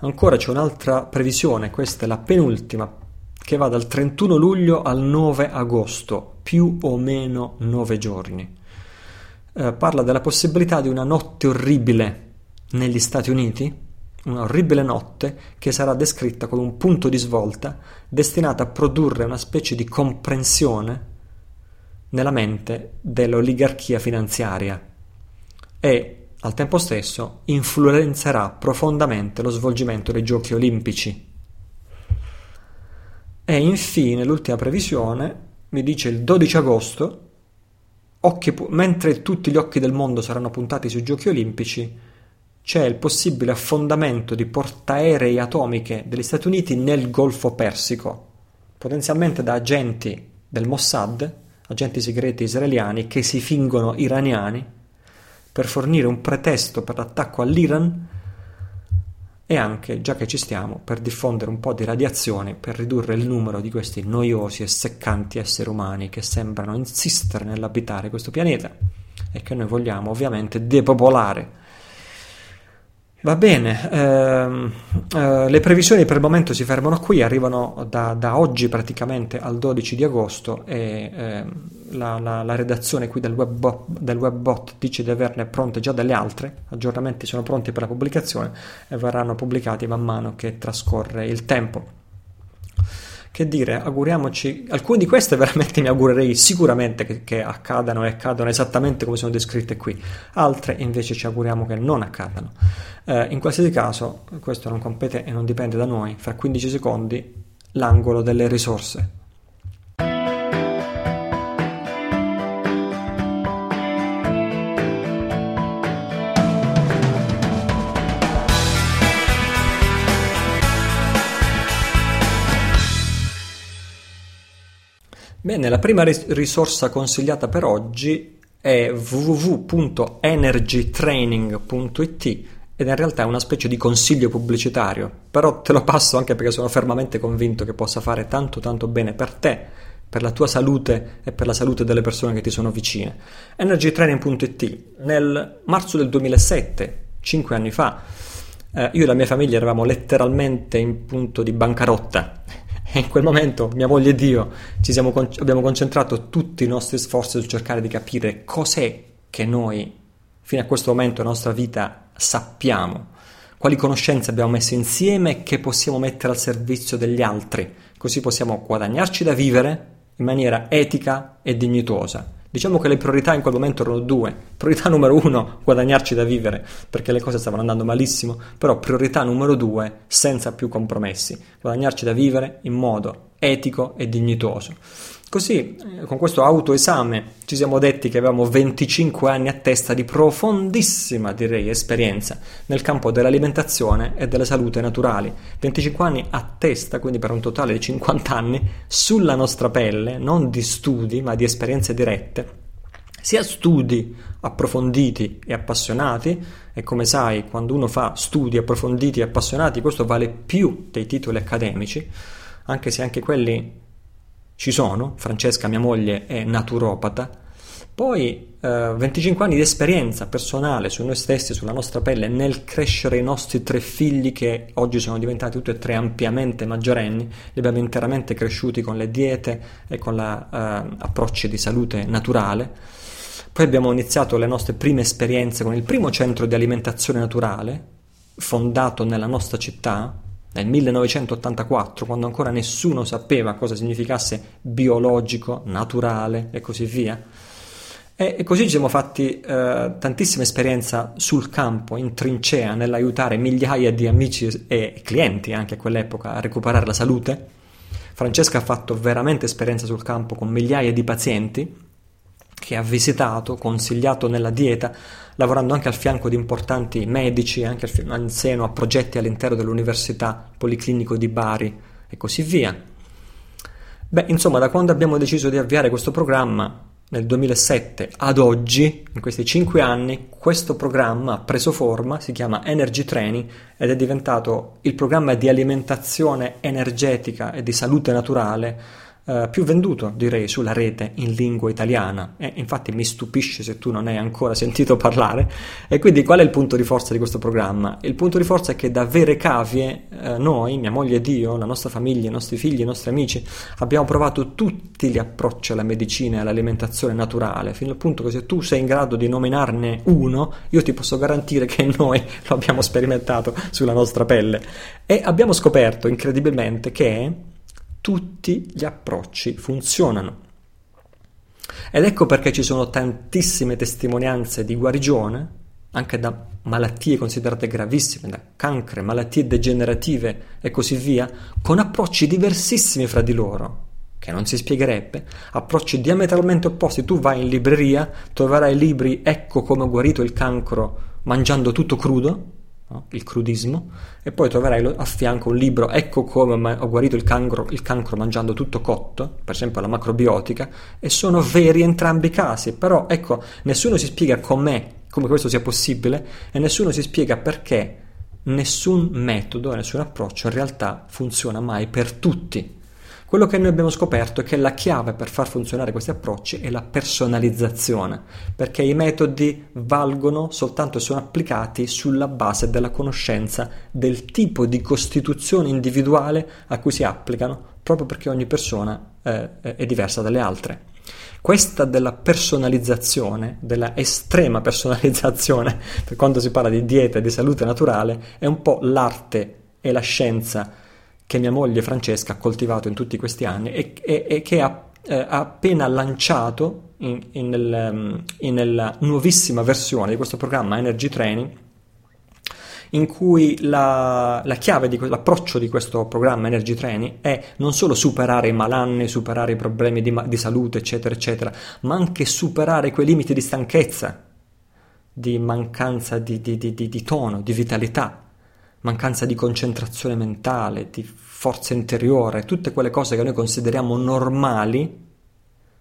Ancora c'è un'altra previsione, questa è la penultima, che va dal 31 luglio al 9 agosto, più o meno 9 giorni. Parla della possibilità di una notte orribile negli Stati Uniti, una orribile notte che sarà descritta come un punto di svolta destinata a produrre una specie di comprensione nella mente dell'oligarchia finanziaria e al tempo stesso influenzerà profondamente lo svolgimento dei giochi olimpici. E infine l'ultima previsione mi dice il 12 agosto, mentre tutti gli occhi del mondo saranno puntati sui giochi olimpici, c'è il possibile affondamento di portaerei atomiche degli Stati Uniti nel Golfo Persico, potenzialmente da agenti del Mossad, agenti segreti israeliani che si fingono iraniani, per fornire un pretesto per l'attacco all'Iran e anche, già che ci stiamo, per diffondere un po' di radiazione per ridurre il numero di questi noiosi e seccanti esseri umani che sembrano insistere nell'abitare questo pianeta e che noi vogliamo ovviamente depopolare. Va bene, le previsioni per il momento si fermano qui, arrivano da oggi praticamente al 12 di agosto e la redazione qui del WebBot dice di averne pronte già delle altre, aggiornamenti sono pronti per la pubblicazione e verranno pubblicati man mano che trascorre il tempo. Che dire, auguriamoci, alcune di queste veramente mi augurerei sicuramente che accadano e accadano esattamente come sono descritte qui, altre invece ci auguriamo che non accadano. In qualsiasi caso, questo non compete e non dipende da noi, fra 15 secondi l'angolo delle risorse. Bene, la prima risorsa consigliata per oggi è www.energytraining.it ed in realtà è una specie di consiglio pubblicitario, però te lo passo anche perché sono fermamente convinto che possa fare tanto tanto bene per te, per la tua salute e per la salute delle persone che ti sono vicine. Energytraining.it, nel marzo del 2007, 5 anni fa, io e la mia famiglia eravamo letteralmente in punto di bancarotta. In quel momento mia moglie ed io abbiamo concentrato tutti i nostri sforzi su cercare di capire cos'è che noi, fino a questo momento della nostra vita, sappiamo, quali conoscenze abbiamo messo insieme e che possiamo mettere al servizio degli altri, così possiamo guadagnarci da vivere in maniera etica e dignitosa. Diciamo che le priorità in quel momento erano due. Priorità numero uno, guadagnarci da vivere, perché le cose stavano andando malissimo, però priorità numero due, senza più compromessi, guadagnarci da vivere in modo etico e dignitoso. Così, con questo autoesame, ci siamo detti che avevamo 25 anni a testa di profondissima, direi, esperienza nel campo dell'alimentazione e della salute naturali. 25 anni a testa, quindi per un totale di 50 anni, sulla nostra pelle, non di studi, ma di esperienze dirette, sia studi approfonditi e appassionati, e come sai, quando uno fa studi approfonditi e appassionati, questo vale più dei titoli accademici, anche se anche quelli ci sono. Francesca, mia moglie, è naturopata. Poi 25 anni di esperienza personale su noi stessi, sulla nostra pelle, nel crescere i nostri 3 figli che oggi sono diventati tutti e 3 ampiamente maggiorenni. Li abbiamo interamente cresciuti con le diete e con approcci di salute naturale. Poi abbiamo iniziato le nostre prime esperienze con il primo centro di alimentazione naturale, fondato nella nostra città, nel 1984, quando ancora nessuno sapeva cosa significasse biologico, naturale e così via. E così ci siamo fatti tantissima esperienza sul campo, in trincea, nell'aiutare migliaia di amici e clienti anche a quell'epoca a recuperare la salute. Francesca ha fatto veramente esperienza sul campo con migliaia di pazienti che ha visitato, consigliato nella dieta, lavorando anche al fianco di importanti medici, anche in seno a progetti all'interno dell'Università Policlinico di Bari e così via. Beh, insomma, da quando abbiamo deciso di avviare questo programma nel 2007 ad oggi, in questi 5 anni, questo programma ha preso forma, si chiama Energy Training ed è diventato il programma di alimentazione energetica e di salute naturale più venduto, direi, sulla rete in lingua italiana, e infatti mi stupisce se tu non hai ancora sentito parlare. E quindi qual è il punto di forza di questo programma? Il punto di forza è che da vere cavie noi, mia moglie ed io, la nostra famiglia, i nostri figli, i nostri amici, abbiamo provato tutti gli approcci alla medicina e all'alimentazione naturale, fino al punto che se tu sei in grado di nominarne uno, io ti posso garantire che noi lo abbiamo sperimentato sulla nostra pelle e abbiamo scoperto incredibilmente che tutti gli approcci funzionano. Ed ecco perché ci sono tantissime testimonianze di guarigione, anche da malattie considerate gravissime, da cancri, malattie degenerative e così via, con approcci diversissimi fra di loro, che non si spiegherebbe, approcci diametralmente opposti. Tu vai in libreria, troverai libri, ecco come ho guarito il cancro mangiando tutto crudo, il crudismo, e poi troverai a fianco un libro, ecco come ho guarito il cancro mangiando tutto cotto, per esempio la macrobiotica, e sono veri entrambi i casi, però ecco, nessuno si spiega come questo sia possibile e nessuno si spiega perché nessun metodo, nessun approccio in realtà funziona mai per tutti. Quello che noi abbiamo scoperto è che la chiave per far funzionare questi approcci è la personalizzazione, perché i metodi valgono soltanto se sono applicati sulla base della conoscenza del tipo di costituzione individuale a cui si applicano, proprio perché ogni persona è diversa dalle altre. Questa della personalizzazione, della estrema personalizzazione, per quanto si parla di dieta e di salute naturale, è un po' l'arte e la scienza che mia moglie Francesca ha coltivato in tutti questi anni e che ha appena lanciato nella nuovissima versione di questo programma Energy Training, in cui la chiave di l'approccio di questo programma Energy Training è non solo superare i malanni, superare i problemi di salute, eccetera, eccetera, ma anche superare quei limiti di stanchezza, di mancanza di tono, di vitalità, mancanza di concentrazione mentale, di forza interiore, tutte quelle cose che noi consideriamo normali,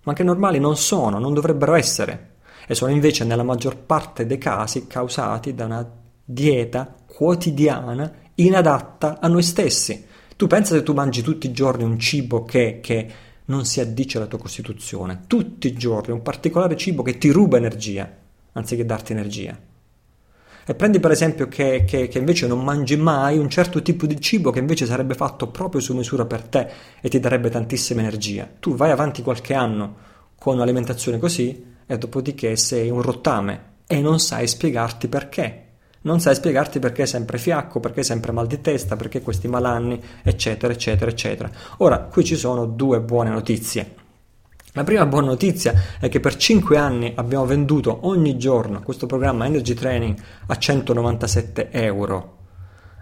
ma che normali non sono, non dovrebbero essere, e sono invece nella maggior parte dei casi causati da una dieta quotidiana inadatta a noi stessi. Tu pensa se tu mangi tutti i giorni un cibo che non si addice alla tua costituzione, tutti i giorni un particolare cibo che ti ruba energia anziché darti energia, e prendi per esempio che invece non mangi mai un certo tipo di cibo che invece sarebbe fatto proprio su misura per te e ti darebbe tantissima energia. Tu vai avanti qualche anno con un'alimentazione così e dopodiché sei un rottame e non sai spiegarti perché. Non sai spiegarti perché è sempre fiacco, perché è sempre mal di testa, perché questi malanni, eccetera, eccetera, eccetera. Ora, qui ci sono due buone notizie. La prima buona notizia è che per 5 anni abbiamo venduto ogni giorno questo programma Energy Training a 197 euro.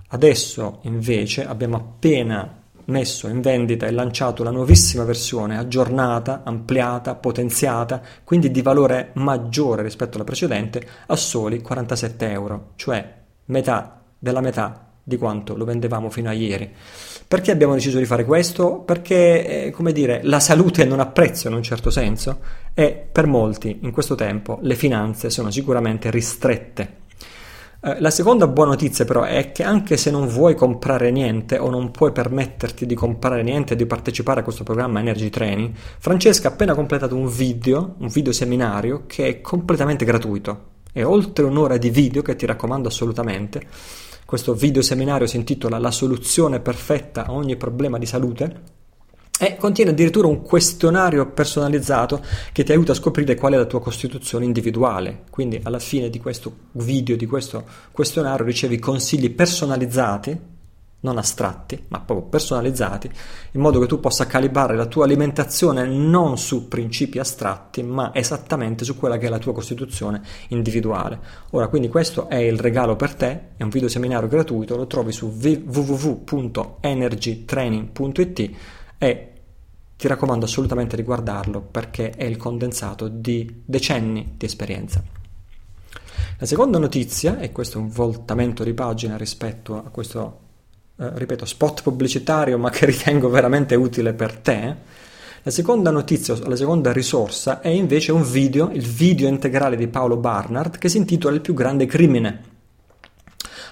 Adesso, invece, abbiamo appena messo in vendita e lanciato la nuovissima versione aggiornata, ampliata, potenziata, quindi di valore maggiore rispetto alla precedente, a soli 47 euro, cioè metà della metà di quanto lo vendevamo fino a ieri. Perché abbiamo deciso di fare questo? Perché, come dire, la salute non ha prezzo in un certo senso e per molti in questo tempo le finanze sono sicuramente ristrette. La seconda buona notizia però è che anche se non vuoi comprare niente o non puoi permetterti di comprare niente e di partecipare a questo programma Energy Training, Francesca ha appena completato un video seminario che è completamente gratuito. È oltre un'ora di video che ti raccomando assolutamente. Questo video seminario si intitola La soluzione perfetta a ogni problema di salute e contiene addirittura un questionario personalizzato che ti aiuta a scoprire qual è la tua costituzione individuale. Quindi alla fine di questo video, di questo questionario, ricevi consigli personalizzati, non astratti, ma proprio personalizzati, in modo che tu possa calibrare la tua alimentazione non su principi astratti, ma esattamente su quella che è la tua costituzione individuale. Ora, quindi questo è il regalo per te, è un video seminario gratuito, lo trovi su www.energytraining.it e ti raccomando assolutamente di guardarlo perché è il condensato di decenni di esperienza. La seconda notizia, e questo è un voltamento di pagina rispetto a questo, ripeto, spot pubblicitario ma che ritengo veramente utile per te, la seconda notizia, la seconda risorsa è invece un video, il video integrale di Paolo Barnard che si intitola Il più grande crimine.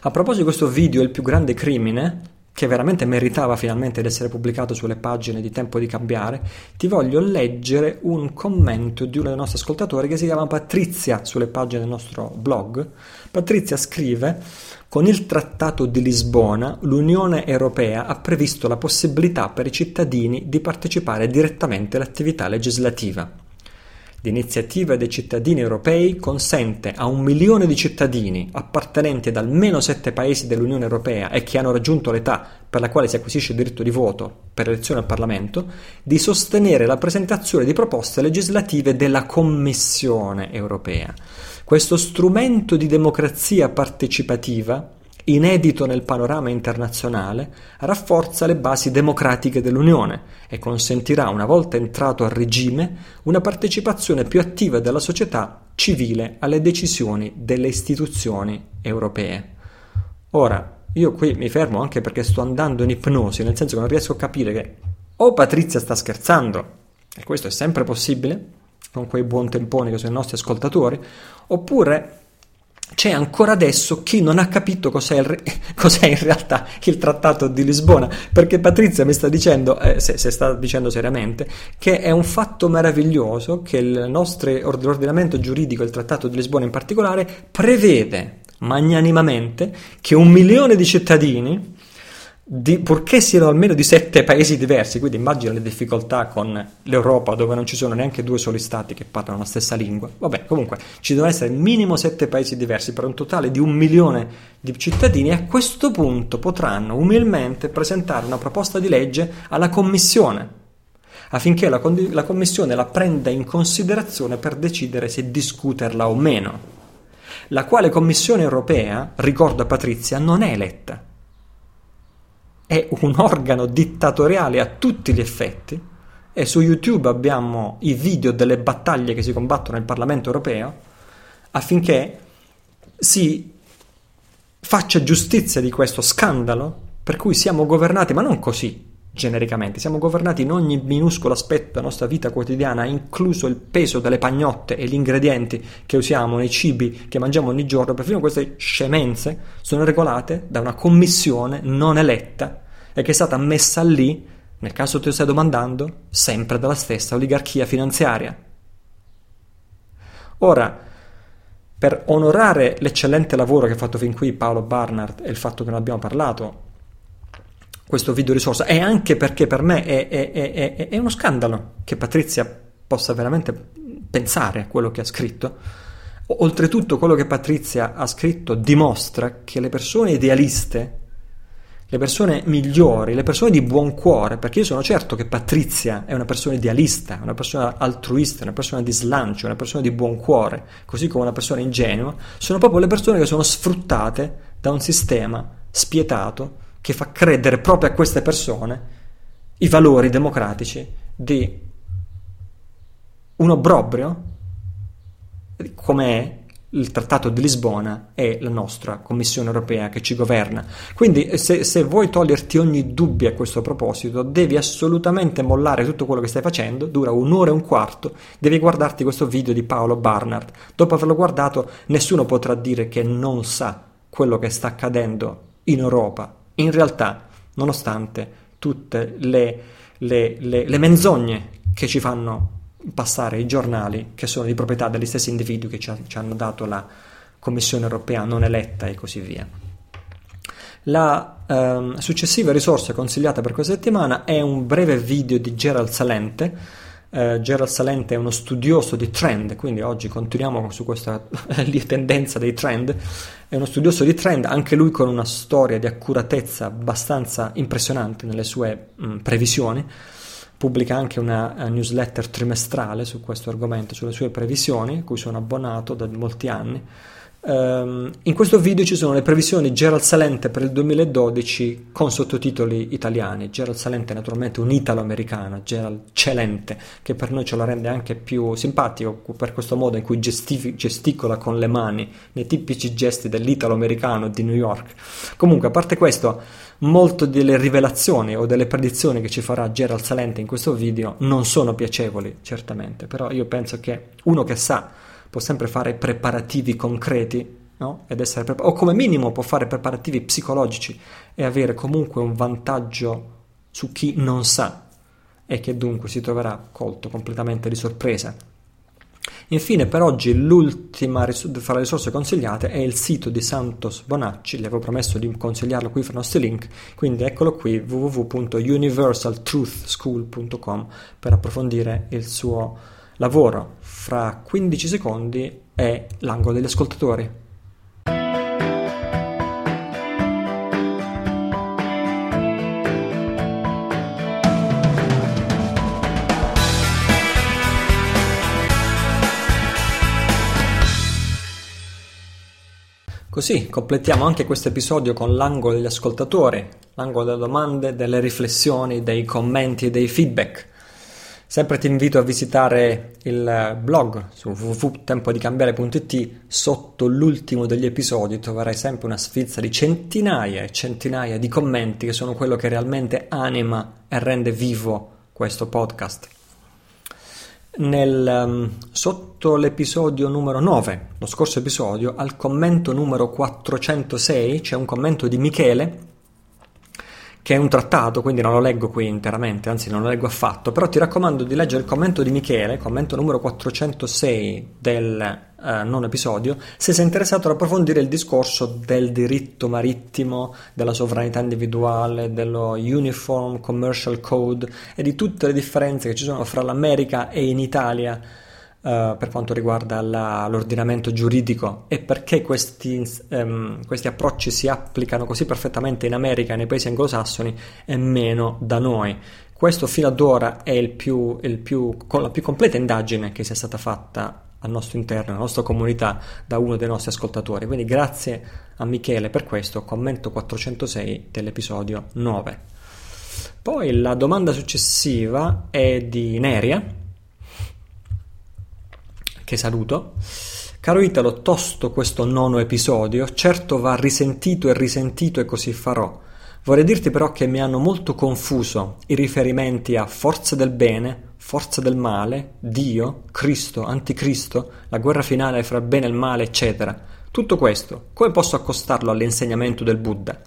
A proposito di questo video Il più grande crimine, che veramente meritava finalmente di essere pubblicato sulle pagine di Tempo di Cambiare, ti voglio leggere un commento di uno dei nostri ascoltatori che si chiama Patrizia sulle pagine del nostro blog. Patrizia scrive: con il Trattato di Lisbona l'Unione Europea ha previsto la possibilità per i cittadini di partecipare direttamente all'attività legislativa. L'iniziativa dei cittadini europei consente a 1 milione di cittadini appartenenti ad almeno 7 paesi dell'Unione Europea e che hanno raggiunto l'età per la quale si acquisisce il diritto di voto per l'elezione al Parlamento di sostenere la presentazione di proposte legislative della Commissione Europea. Questo strumento di democrazia partecipativa, inedito nel panorama internazionale, rafforza le basi democratiche dell'Unione e consentirà, una volta entrato a regime, una partecipazione più attiva della società civile alle decisioni delle istituzioni europee. Ora, io qui mi fermo anche perché sto andando in ipnosi, nel senso che non riesco a capire che o Patrizia sta scherzando, e questo è sempre possibile, con quei buon temponi che sono i nostri ascoltatori, oppure c'è ancora adesso chi non ha capito cos'è in realtà il Trattato di Lisbona, perché Patrizia mi sta dicendo, se sta dicendo seriamente, che è un fatto meraviglioso che il nostro ordinamento giuridico, il Trattato di Lisbona in particolare, prevede magnanimamente che 1 milione di cittadini, purché siano almeno di 7 paesi diversi, quindi immagino le difficoltà con l'Europa dove non ci sono neanche 2 soli stati che parlano la stessa lingua, vabbè, comunque ci devono essere minimo 7 paesi diversi per un totale di 1 milione di cittadini, e a questo punto potranno umilmente presentare una proposta di legge alla Commissione affinché la Commissione la prenda in considerazione per decidere se discuterla o meno, la quale Commissione europea, ricordo a Patrizia, non è eletta. È un organo dittatoriale a tutti gli effetti, e su YouTube abbiamo i video delle battaglie che si combattono nel Parlamento europeo affinché si faccia giustizia di questo scandalo per cui siamo governati, ma non così genericamente, siamo governati in ogni minuscolo aspetto della nostra vita quotidiana, incluso il peso delle pagnotte e gli ingredienti che usiamo nei cibi che mangiamo ogni giorno. Perfino queste scemenze sono regolate da una commissione non eletta e che è stata messa lì, nel caso te lo stai domandando, sempre dalla stessa oligarchia finanziaria. Ora, per onorare l'eccellente lavoro che ha fatto fin qui Paolo Barnard e il fatto che non abbiamo parlato questo video risorsa, e anche perché per me è uno scandalo che Patrizia possa veramente pensare a quello che ha scritto. Oltretutto quello che Patrizia ha scritto dimostra che le persone idealiste, le persone migliori, le persone di buon cuore, perché io sono certo che Patrizia è una persona idealista, una persona altruista, una persona di slancio, una persona di buon cuore, così come una persona ingenua, sono proprio le persone che sono sfruttate da un sistema spietato che fa credere proprio a queste persone i valori democratici di un obbrobrio come è il Trattato di Lisbona e la nostra Commissione europea che ci governa. Quindi se vuoi toglierti ogni dubbio a questo proposito, devi assolutamente mollare tutto quello che stai facendo, dura 1 ora e un quarto, devi guardarti questo video di Paolo Barnard. Dopo averlo guardato, nessuno potrà dire che non sa quello che sta accadendo in Europa. In realtà, nonostante tutte le menzogne che ci fanno passare i giornali, che sono di proprietà degli stessi individui che ci hanno dato la Commissione europea non eletta e così via. La successiva risorsa consigliata per questa settimana è un breve video di Gerald Celente. Gerald Celente è uno studioso di trend, quindi oggi continuiamo su questa tendenza dei trend. È uno studioso di trend, anche lui con una storia di accuratezza abbastanza impressionante nelle sue previsioni. Pubblica anche una newsletter trimestrale su questo argomento, sulle sue previsioni, a cui sono abbonato da molti anni. In questo video ci sono le previsioni Gerald Celente per il 2012 con sottotitoli italiani. Gerald Celente è naturalmente un italo-americano, Gerald Celente, che per noi ce lo rende anche più simpatico per questo modo in cui gesticola con le mani, nei tipici gesti dell'italo-americano di New York. Comunque, a parte questo, molte delle rivelazioni o delle predizioni che ci farà Gerald Celente in questo video non sono piacevoli, certamente, però io penso che uno che sa può sempre fare preparativi concreti, no? Ed essere o come minimo può fare preparativi psicologici e avere comunque un vantaggio su chi non sa e che dunque si troverà colto completamente di sorpresa. Infine, per oggi, l'ultima fra le risorse consigliate è il sito di Santos Bonacci. Gli avevo promesso di consigliarlo qui fra i nostri link, quindi eccolo qui, www.universaltruthschool.com, per approfondire il suo lavoro. Fra 15 secondi è l'angolo degli ascoltatori. Così completiamo anche questo episodio con l'angolo degli ascoltatori, l'angolo delle domande, delle riflessioni, dei commenti e dei feedback. Sempre ti invito a visitare il blog su www.tempodicambiare.it. Sotto l'ultimo degli episodi troverai sempre una sfilza di centinaia e centinaia di commenti che sono quello che realmente anima e rende vivo questo podcast. sotto l'episodio numero 9, lo scorso episodio, al commento numero 406 c'è un commento di Michele, che è un trattato, quindi non lo leggo qui interamente, anzi non lo leggo affatto, però ti raccomando di leggere il commento di Michele, commento numero 406 del non episodio, se sei interessato ad approfondire il discorso del diritto marittimo, della sovranità individuale, dello Uniform Commercial Code e di tutte le differenze che ci sono fra l'America e in Italia per quanto riguarda l'ordinamento giuridico e perché questi approcci si applicano così perfettamente in America, nei paesi anglosassoni e meno da noi. Questo fino ad ora è la più completa indagine che sia stata fatta al nostro interno, alla nostra comunità, da uno dei nostri ascoltatori. Quindi grazie a Michele per questo commento 406 dell'episodio 9. Poi la domanda successiva è di Neria, che saluto. Caro Italo, tosto questo nono episodio, certo va risentito e così farò. Vorrei dirti però che mi hanno molto confuso i riferimenti a forze del bene, forze del male, Dio, Cristo, Anticristo, la guerra finale fra bene e male, eccetera. Tutto questo, come posso accostarlo all'insegnamento del Buddha?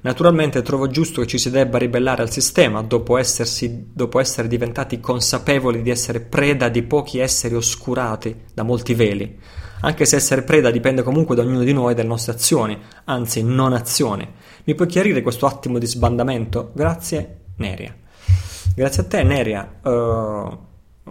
Naturalmente trovo giusto che ci si debba ribellare al sistema dopo essere diventati consapevoli di essere preda di pochi esseri oscurati da molti veli, anche se essere preda dipende comunque da ognuno di noi e dalle nostre azioni, anzi non azioni. Mi puoi chiarire questo attimo di sbandamento? Grazie, Neria. Grazie a te, Neria.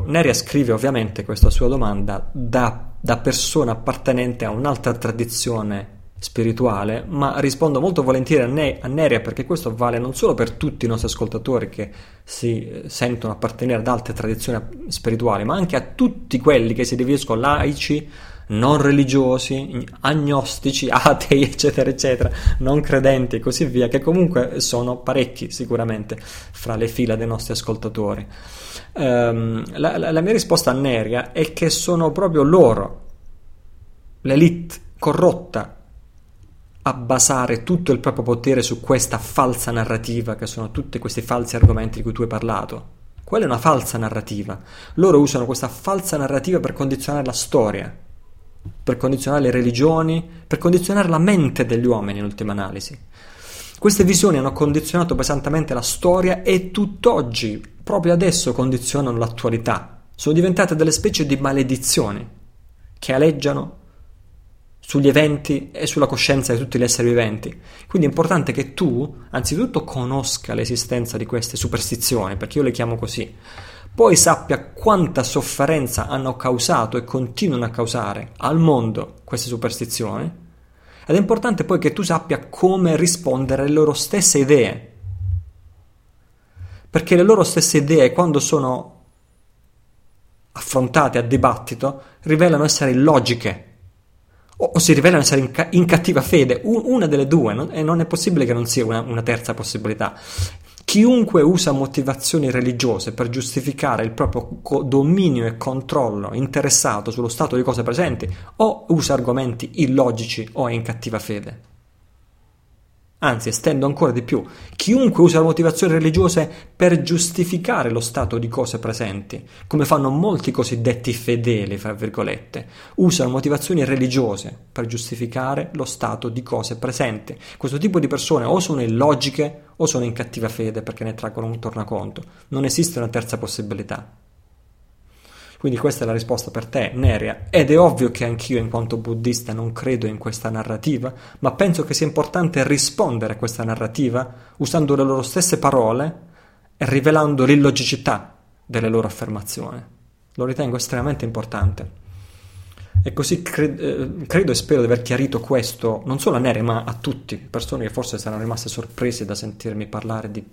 Neria scrive ovviamente questa sua domanda da persona appartenente a un'altra tradizione spirituale, ma rispondo molto volentieri a Neria, perché questo vale non solo per tutti i nostri ascoltatori che si sentono appartenere ad altre tradizioni spirituali, ma anche a tutti quelli che si definiscono laici, non religiosi, agnostici, atei, eccetera eccetera, non credenti e così via, che comunque sono parecchi sicuramente fra le fila dei nostri ascoltatori. La mia risposta a Neria è che sono proprio loro, l'elite corrotta, a basare tutto il proprio potere su questa falsa narrativa che sono tutti questi falsi argomenti di cui tu hai parlato. Quella è una falsa narrativa. Loro usano questa falsa narrativa per condizionare la storia, per condizionare le religioni, per condizionare la mente degli uomini in ultima analisi. Queste visioni hanno condizionato pesantemente la storia e tutt'oggi, proprio adesso, condizionano l'attualità. Sono diventate delle specie di maledizioni che aleggiano sugli eventi e sulla coscienza di tutti gli esseri viventi. Quindi è importante che tu anzitutto conosca l'esistenza di queste superstizioni, perché io le chiamo così, poi sappia quanta sofferenza hanno causato e continuano a causare al mondo queste superstizioni, ed è importante poi che tu sappia come rispondere alle loro stesse idee, perché le loro stesse idee, quando sono affrontate a dibattito, rivelano essere illogiche o si rivelano essere in cattiva fede, una delle due, no? E non è possibile che non sia una terza possibilità. Chiunque usa motivazioni religiose per giustificare il proprio dominio e controllo interessato sullo stato di cose presenti, o usa argomenti illogici o è in cattiva fede. Anzi, estendo ancora di più, chiunque usa motivazioni religiose per giustificare lo stato di cose presenti, come fanno molti cosiddetti fedeli, fra virgolette, usano motivazioni religiose per giustificare lo stato di cose presenti. Questo tipo di persone o sono illogiche o sono in cattiva fede, perché ne traggono un tornaconto. Non esiste una terza possibilità. Quindi questa è la risposta per te, Neria, ed è ovvio che anch'io in quanto buddista non credo in questa narrativa, ma penso che sia importante rispondere a questa narrativa usando le loro stesse parole e rivelando l'illogicità delle loro affermazioni. Lo ritengo estremamente importante. E così credo e spero di aver chiarito questo non solo a Neria ma a tutti, persone che forse saranno rimaste sorprese da sentirmi parlare di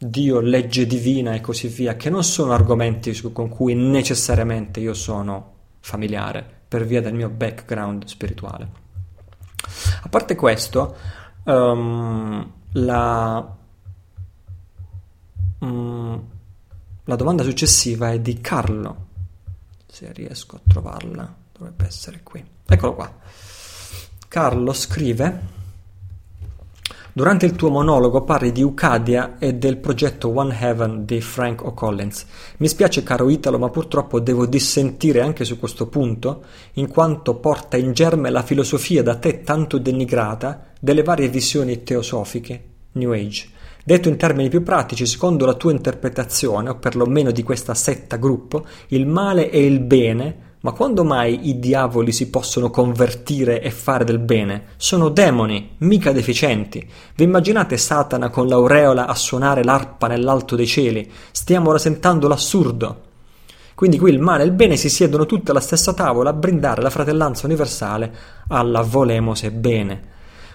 Dio, legge divina e così via, che non sono argomenti con cui necessariamente io sono familiare per via del mio background spirituale. A parte questo, la domanda successiva è di Carlo, se riesco a trovarla, dovrebbe essere qui, eccolo qua. Carlo scrive: Durante il tuo monologo parli di Ucadia e del progetto One Heaven di Frank O'Collins. Mi spiace, caro Italo, ma purtroppo devo dissentire anche su questo punto, in quanto porta in germe la filosofia da te tanto denigrata delle varie visioni teosofiche New Age. Detto in termini più pratici, secondo la tua interpretazione, o perlomeno di questa setta gruppo, il male e il bene... Ma quando mai i diavoli si possono convertire e fare del bene? Sono demoni, mica deficienti. Vi immaginate Satana con l'aureola a suonare l'arpa nell'alto dei cieli? Stiamo rasentando l'assurdo. Quindi qui il male e il bene si siedono tutti alla stessa tavola a brindare la fratellanza universale alla volemose bene.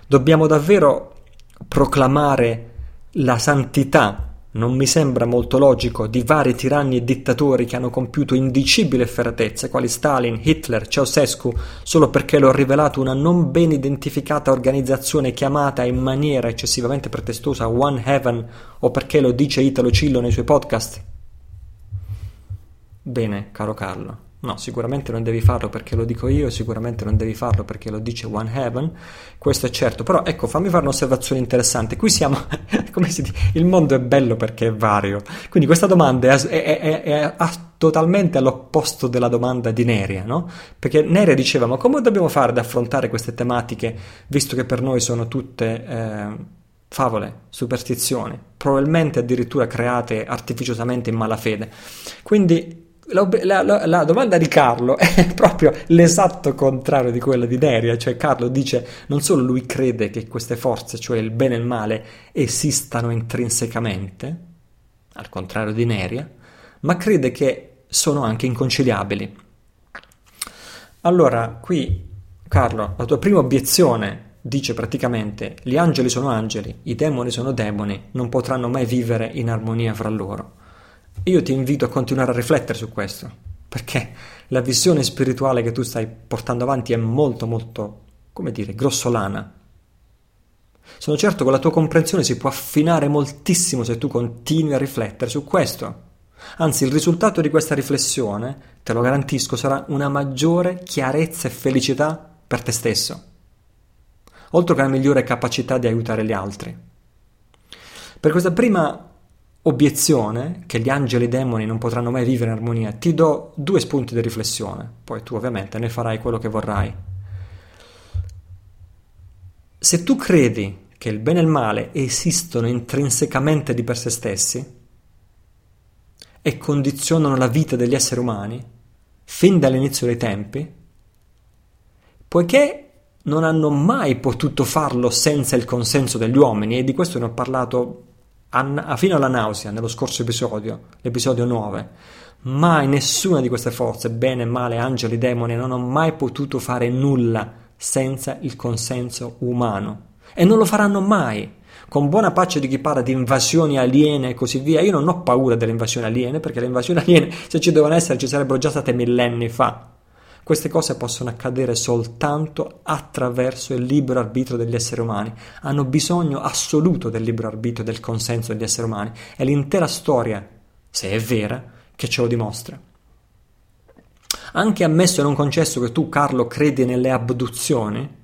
Dobbiamo davvero proclamare la santità. Non mi sembra molto logico di vari tiranni e dittatori che hanno compiuto indicibili efferatezze, quali Stalin, Hitler, Ceausescu, solo perché lo ha rivelato una non ben identificata organizzazione chiamata in maniera eccessivamente pretestuosa One Heaven, o perché lo dice Italo Cillo nei suoi podcast? Bene, caro Carlo, no, sicuramente non devi farlo perché lo dico io, sicuramente non devi farlo perché lo dice One Heaven, questo è certo, però ecco, fammi fare un'osservazione interessante. Qui siamo, come si dice, il mondo è bello perché è vario, quindi questa domanda è totalmente all'opposto della domanda di Neria, no? Perché Neria diceva, ma come dobbiamo fare ad affrontare queste tematiche, visto che per noi sono tutte... favole, superstizioni, probabilmente addirittura create artificiosamente in malafede. Quindi la domanda di Carlo è proprio l'esatto contrario di quella di Neria, cioè Carlo dice non solo lui crede che queste forze, cioè il bene e il male, esistano intrinsecamente, al contrario di Neria, ma crede che sono anche inconciliabili. Allora, qui Carlo, la tua prima obiezione dice praticamente gli angeli sono angeli, i demoni sono demoni, non potranno mai vivere in armonia fra loro. Io ti invito a continuare a riflettere su questo, perché la visione spirituale che tu stai portando avanti è molto molto, come dire, grossolana. Sono certo che la tua comprensione si può affinare moltissimo se tu continui a riflettere su questo. Anzi, il risultato di questa riflessione, te lo garantisco, sarà una maggiore chiarezza e felicità per te stesso, oltre che una migliore capacità di aiutare gli altri. Per questa prima obiezione, che gli angeli e i demoni non potranno mai vivere in armonia, ti do due spunti di riflessione, poi tu ovviamente ne farai quello che vorrai. Se tu credi che il bene e il male esistono intrinsecamente di per sé stessi e condizionano la vita degli esseri umani, fin dall'inizio dei tempi, poiché non hanno mai potuto farlo senza il consenso degli uomini, e di questo ne ho parlato fino alla nausea nello scorso episodio, l'episodio 9. Mai nessuna di queste forze, bene, male, angeli, demoni, non ho mai potuto fare nulla senza il consenso umano. E non lo faranno mai, con buona pace di chi parla di invasioni aliene e così via. Io non ho paura delle invasioni aliene, perché le invasioni aliene, se ci devono essere, ci sarebbero già state millenni fa. Queste cose possono accadere soltanto attraverso il libero arbitrio degli esseri umani. Hanno bisogno assoluto del libero arbitrio, del consenso degli esseri umani. È l'intera storia, se è vera, che ce lo dimostra. Anche ammesso e non concesso che tu, Carlo, credi nelle abduzioni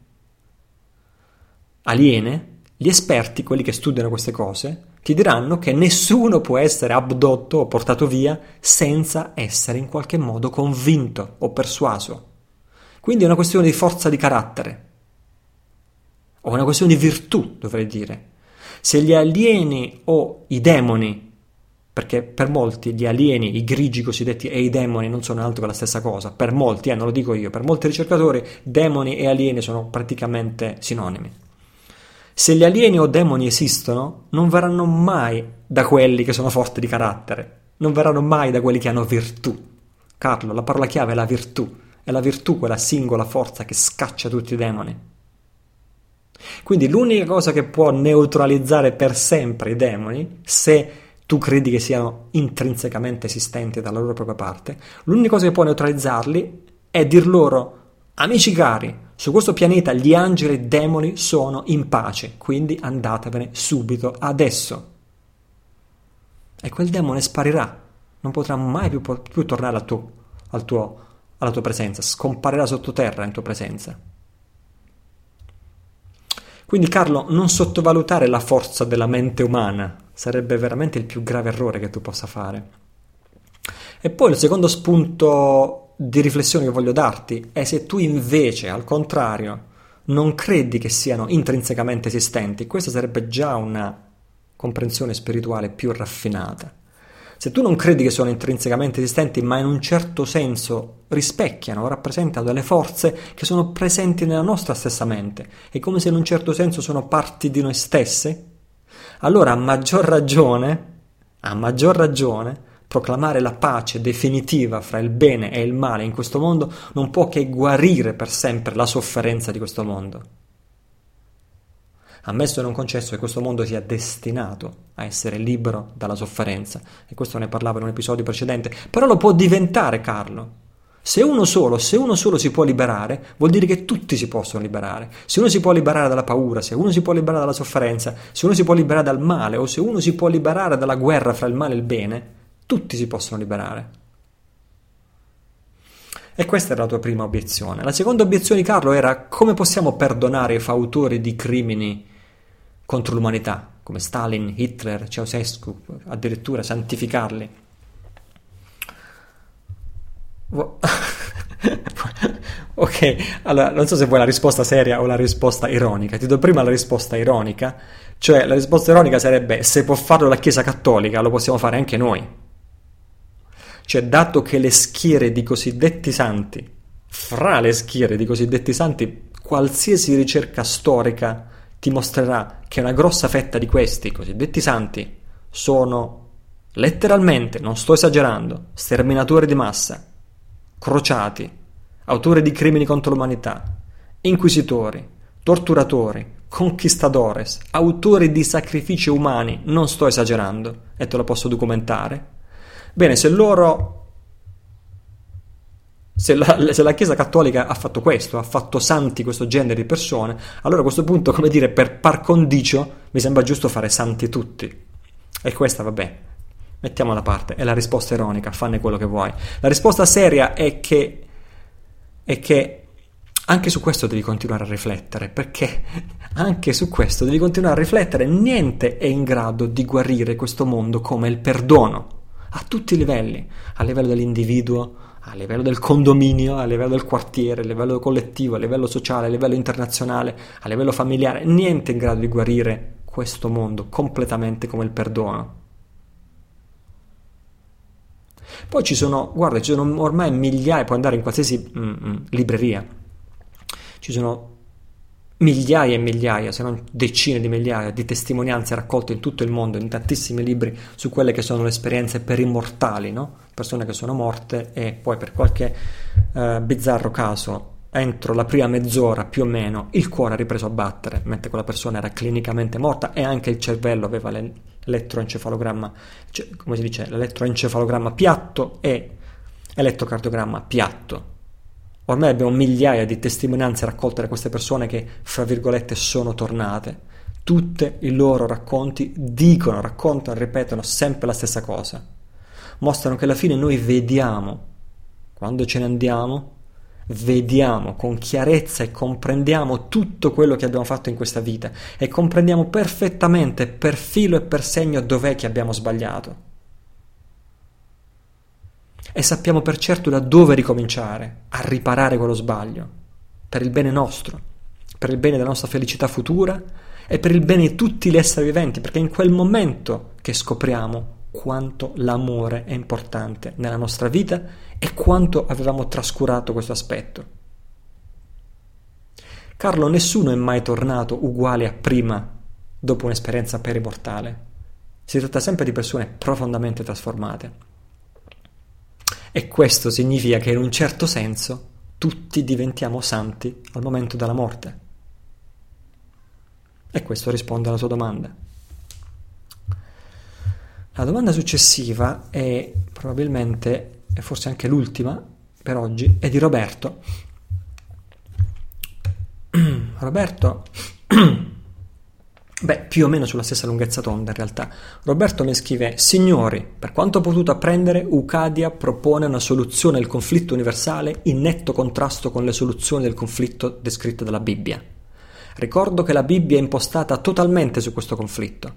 aliene, gli esperti, quelli che studiano queste cose, ti diranno che nessuno può essere abdotto o portato via senza essere in qualche modo convinto o persuaso. Quindi è una questione di forza di carattere, o una questione di virtù, dovrei dire. Se gli alieni o i demoni, perché per molti gli alieni, i grigi cosiddetti, e i demoni non sono altro che la stessa cosa, per molti, non lo dico io, per molti ricercatori demoni e alieni sono praticamente sinonimi. Se gli alieni o demoni esistono, non verranno mai da quelli che sono forti di carattere, non verranno mai da quelli che hanno virtù. Carlo, la parola chiave è la virtù quella singola forza che scaccia tutti i demoni. Quindi l'unica cosa che può neutralizzare per sempre i demoni, se tu credi che siano intrinsecamente esistenti dalla loro propria parte, l'unica cosa che può neutralizzarli è dir loro, amici cari, su questo pianeta gli angeli e demoni sono in pace, quindi andatevene subito adesso. E quel demone sparirà, non potrà mai più tornare alla tua presenza, scomparirà sottoterra in tua presenza. Quindi, Carlo, non sottovalutare la forza della mente umana, sarebbe veramente il più grave errore che tu possa fare. E poi il secondo spunto di riflessione che voglio darti è se tu invece, al contrario, non credi che siano intrinsecamente esistenti, questa sarebbe già una comprensione spirituale più raffinata. Se tu non credi che sono intrinsecamente esistenti, ma in un certo senso rispecchiano o rappresentano delle forze che sono presenti nella nostra stessa mente, è come se in un certo senso sono parti di noi stessi, allora a maggior ragione, proclamare la pace definitiva fra il bene e il male in questo mondo non può che guarire per sempre la sofferenza di questo mondo. Ammesso e non concesso che questo mondo sia destinato a essere libero dalla sofferenza, e questo ne parlavo in un episodio precedente, però lo può diventare, Carlo. Se uno solo si può liberare, vuol dire che tutti si possono liberare. Se uno si può liberare dalla paura, se uno si può liberare dalla sofferenza, se uno si può liberare dal male, o se uno si può liberare dalla guerra fra il male e il bene, tutti si possono liberare. E questa era la tua prima obiezione. La seconda obiezione, Carlo, era: come possiamo perdonare i fautori di crimini contro l'umanità, come Stalin, Hitler, Ceausescu, addirittura santificarli? Ok, allora non so se vuoi la risposta seria o la risposta ironica. Ti do prima la risposta ironica, cioè la risposta ironica sarebbe: se può farlo la Chiesa Cattolica, lo possiamo fare anche noi. Cioè, dato che le schiere di cosiddetti santi, fra le schiere di cosiddetti santi, qualsiasi ricerca storica ti mostrerà che una grossa fetta di questi cosiddetti santi sono letteralmente, non sto esagerando, sterminatori di massa, crociati, autori di crimini contro l'umanità, inquisitori, torturatori, conquistadores, autori di sacrifici umani, non sto esagerando, e te lo posso documentare. Bene, se la Chiesa Cattolica ha fatto questo, ha fatto santi questo genere di persone, allora a questo punto, come dire, per par condicio mi sembra giusto fare santi tutti. E questa, vabbè, mettiamo da parte, è la risposta ironica, fanne quello che vuoi. La risposta seria è che anche su questo devi continuare a riflettere, perché anche su questo devi continuare a riflettere. Niente è in grado di guarire questo mondo come il perdono. A tutti i livelli, a livello dell'individuo, a livello del condominio, a livello del quartiere, a livello collettivo, a livello sociale, a livello internazionale, a livello familiare, niente è in grado di guarire questo mondo completamente come il perdono. Poi ci sono ormai migliaia, puoi andare in qualsiasi libreria, ci sono migliaia e migliaia, se non decine di migliaia, di testimonianze raccolte in tutto il mondo, in tantissimi libri, su quelle che sono le esperienze per immortali, no? Persone che sono morte e poi per qualche bizzarro caso, entro la prima mezz'ora più o meno, il cuore ha ripreso a battere, mentre quella persona era clinicamente morta, e anche il cervello aveva l'elettroencefalogramma, cioè, come si dice, l'elettroencefalogramma piatto e elettrocardiogramma piatto. Ormai abbiamo migliaia di testimonianze raccolte da queste persone che, fra virgolette, sono tornate. Tutti i loro racconti raccontano, ripetono sempre la stessa cosa. Mostrano che alla fine noi vediamo, quando ce ne andiamo, vediamo con chiarezza e comprendiamo tutto quello che abbiamo fatto in questa vita e comprendiamo perfettamente, per filo e per segno, dov'è che abbiamo sbagliato. E sappiamo per certo da dove ricominciare a riparare quello sbaglio, per il bene nostro, per il bene della nostra felicità futura e per il bene di tutti gli esseri viventi, perché è in quel momento che scopriamo quanto l'amore è importante nella nostra vita e quanto avevamo trascurato questo aspetto. Carlo, nessuno è mai tornato uguale a prima dopo un'esperienza perimortale. Si tratta sempre di persone profondamente trasformate. E questo significa che in un certo senso tutti diventiamo santi al momento della morte. E questo risponde alla tua domanda. La domanda successiva è probabilmente, e forse anche l'ultima per oggi, è di Roberto. Roberto, beh, più o meno sulla stessa lunghezza d'onda in realtà. Roberto mi scrive: signori, per quanto ho potuto apprendere, Ucadia propone una soluzione al conflitto universale in netto contrasto con le soluzioni del conflitto descritte dalla Bibbia. Ricordo che la Bibbia è impostata totalmente su questo conflitto.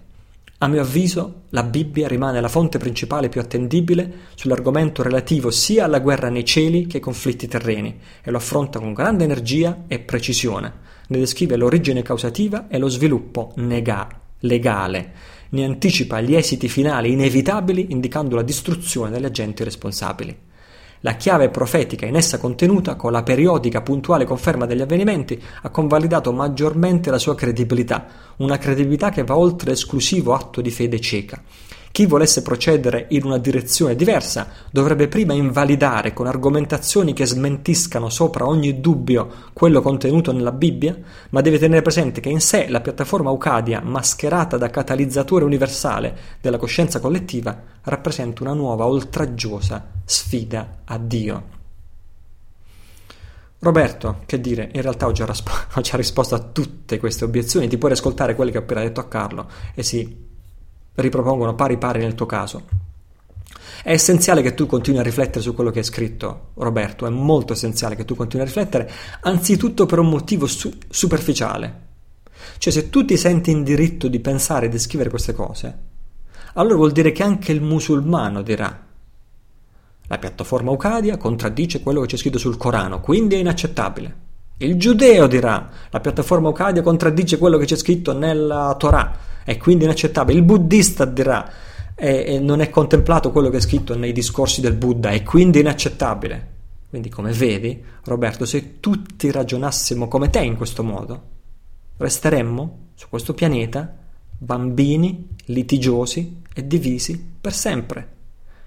A mio avviso, la Bibbia rimane la fonte principale più attendibile sull'argomento relativo sia alla guerra nei cieli che ai conflitti terreni, e lo affronta con grande energia e precisione. Ne descrive l'origine causativa e lo sviluppo legale. Ne anticipa gli esiti finali inevitabili, indicando la distruzione degli agenti responsabili. La chiave profetica in essa contenuta, con la periodica puntuale conferma degli avvenimenti, ha convalidato maggiormente la sua credibilità, una credibilità che va oltre l'esclusivo atto di fede cieca. Chi volesse procedere in una direzione diversa dovrebbe prima invalidare con argomentazioni che smentiscano sopra ogni dubbio quello contenuto nella Bibbia, ma deve tenere presente che in sé la piattaforma Ucadia, mascherata da catalizzatore universale della coscienza collettiva, rappresenta una nuova oltraggiosa sfida a Dio. Roberto, che dire, in realtà ho già risposto a tutte queste obiezioni, ti puoi riascoltare quelle che ho appena detto a Carlo e sì, ripropongono pari pari nel tuo caso. È essenziale che tu continui a riflettere su quello che hai scritto, Roberto, è molto essenziale che tu continui a riflettere, anzitutto per un motivo superficiale. Cioè, se tu ti senti in diritto di pensare e di scrivere queste cose, allora vuol dire che anche il musulmano dirà: la piattaforma Ucadia contraddice quello che c'è scritto sul Corano, quindi è inaccettabile. Il giudeo dirà: la piattaforma Ucadia contraddice quello che c'è scritto nella Torah, è quindi inaccettabile. Il buddista dirà: non è contemplato quello che è scritto nei discorsi del Buddha, è quindi inaccettabile. Quindi, come vedi, Roberto, se tutti ragionassimo come te in questo modo, resteremmo su questo pianeta bambini litigiosi e divisi per sempre.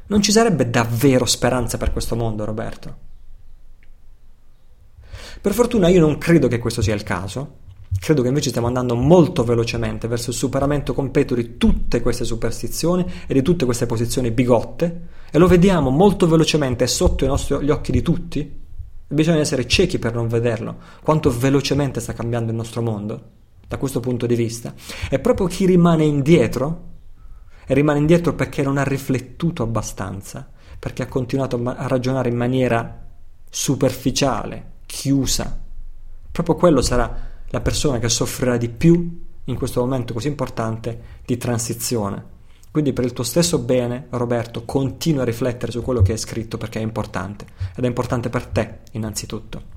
Non ci sarebbe davvero speranza per questo mondo, Roberto. Per fortuna io non credo che questo sia il caso. Credo che invece stiamo andando molto velocemente verso il superamento completo di tutte queste superstizioni e di tutte queste posizioni bigotte, e lo vediamo molto velocemente sotto gli occhi di tutti. Bisogna essere ciechi per non vederlo, quanto velocemente sta cambiando il nostro mondo da questo punto di vista. E proprio chi rimane indietro perché non ha riflettuto abbastanza, perché ha continuato a ragionare in maniera superficiale, chiusa, proprio quello sarà la persona che soffrirà di più in questo momento così importante di transizione. Quindi, per il tuo stesso bene, Roberto, continua a riflettere su quello che hai scritto, perché è importante, ed è importante per te innanzitutto.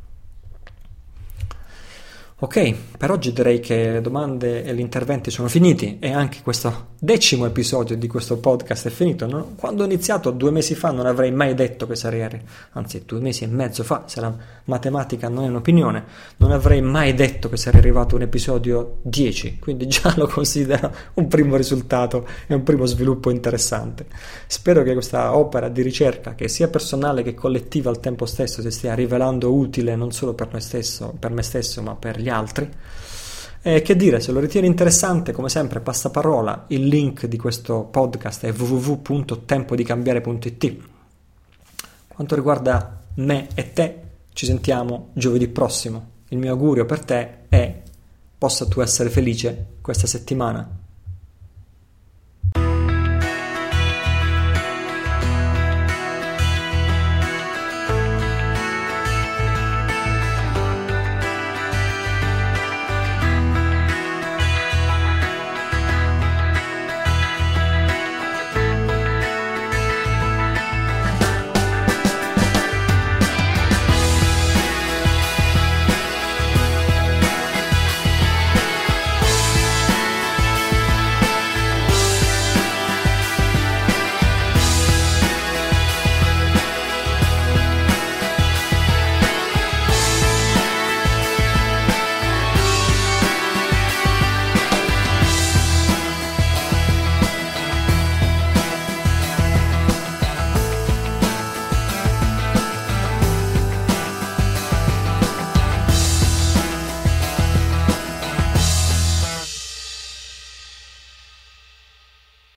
Ok, per oggi direi che le domande e gli interventi sono finiti, e anche questo 10° episodio di questo podcast è finito. Quando ho iniziato 2 mesi fa non avrei mai detto che sarei, anzi 2 mesi e mezzo fa, se la matematica non è un'opinione, non avrei mai detto che sarei arrivato a un episodio 10, quindi già lo considero un primo risultato e un primo sviluppo interessante. Spero che questa opera di ricerca, che sia personale che collettiva al tempo stesso, si stia rivelando utile non solo per me stesso ma per gli altri. Che dire, se lo ritieni interessante, come sempre passaparola, il link di questo podcast è www.tempodicambiare.it. Quanto riguarda me e te, ci sentiamo giovedì prossimo. Il mio augurio per te è: possa tu essere felice questa settimana.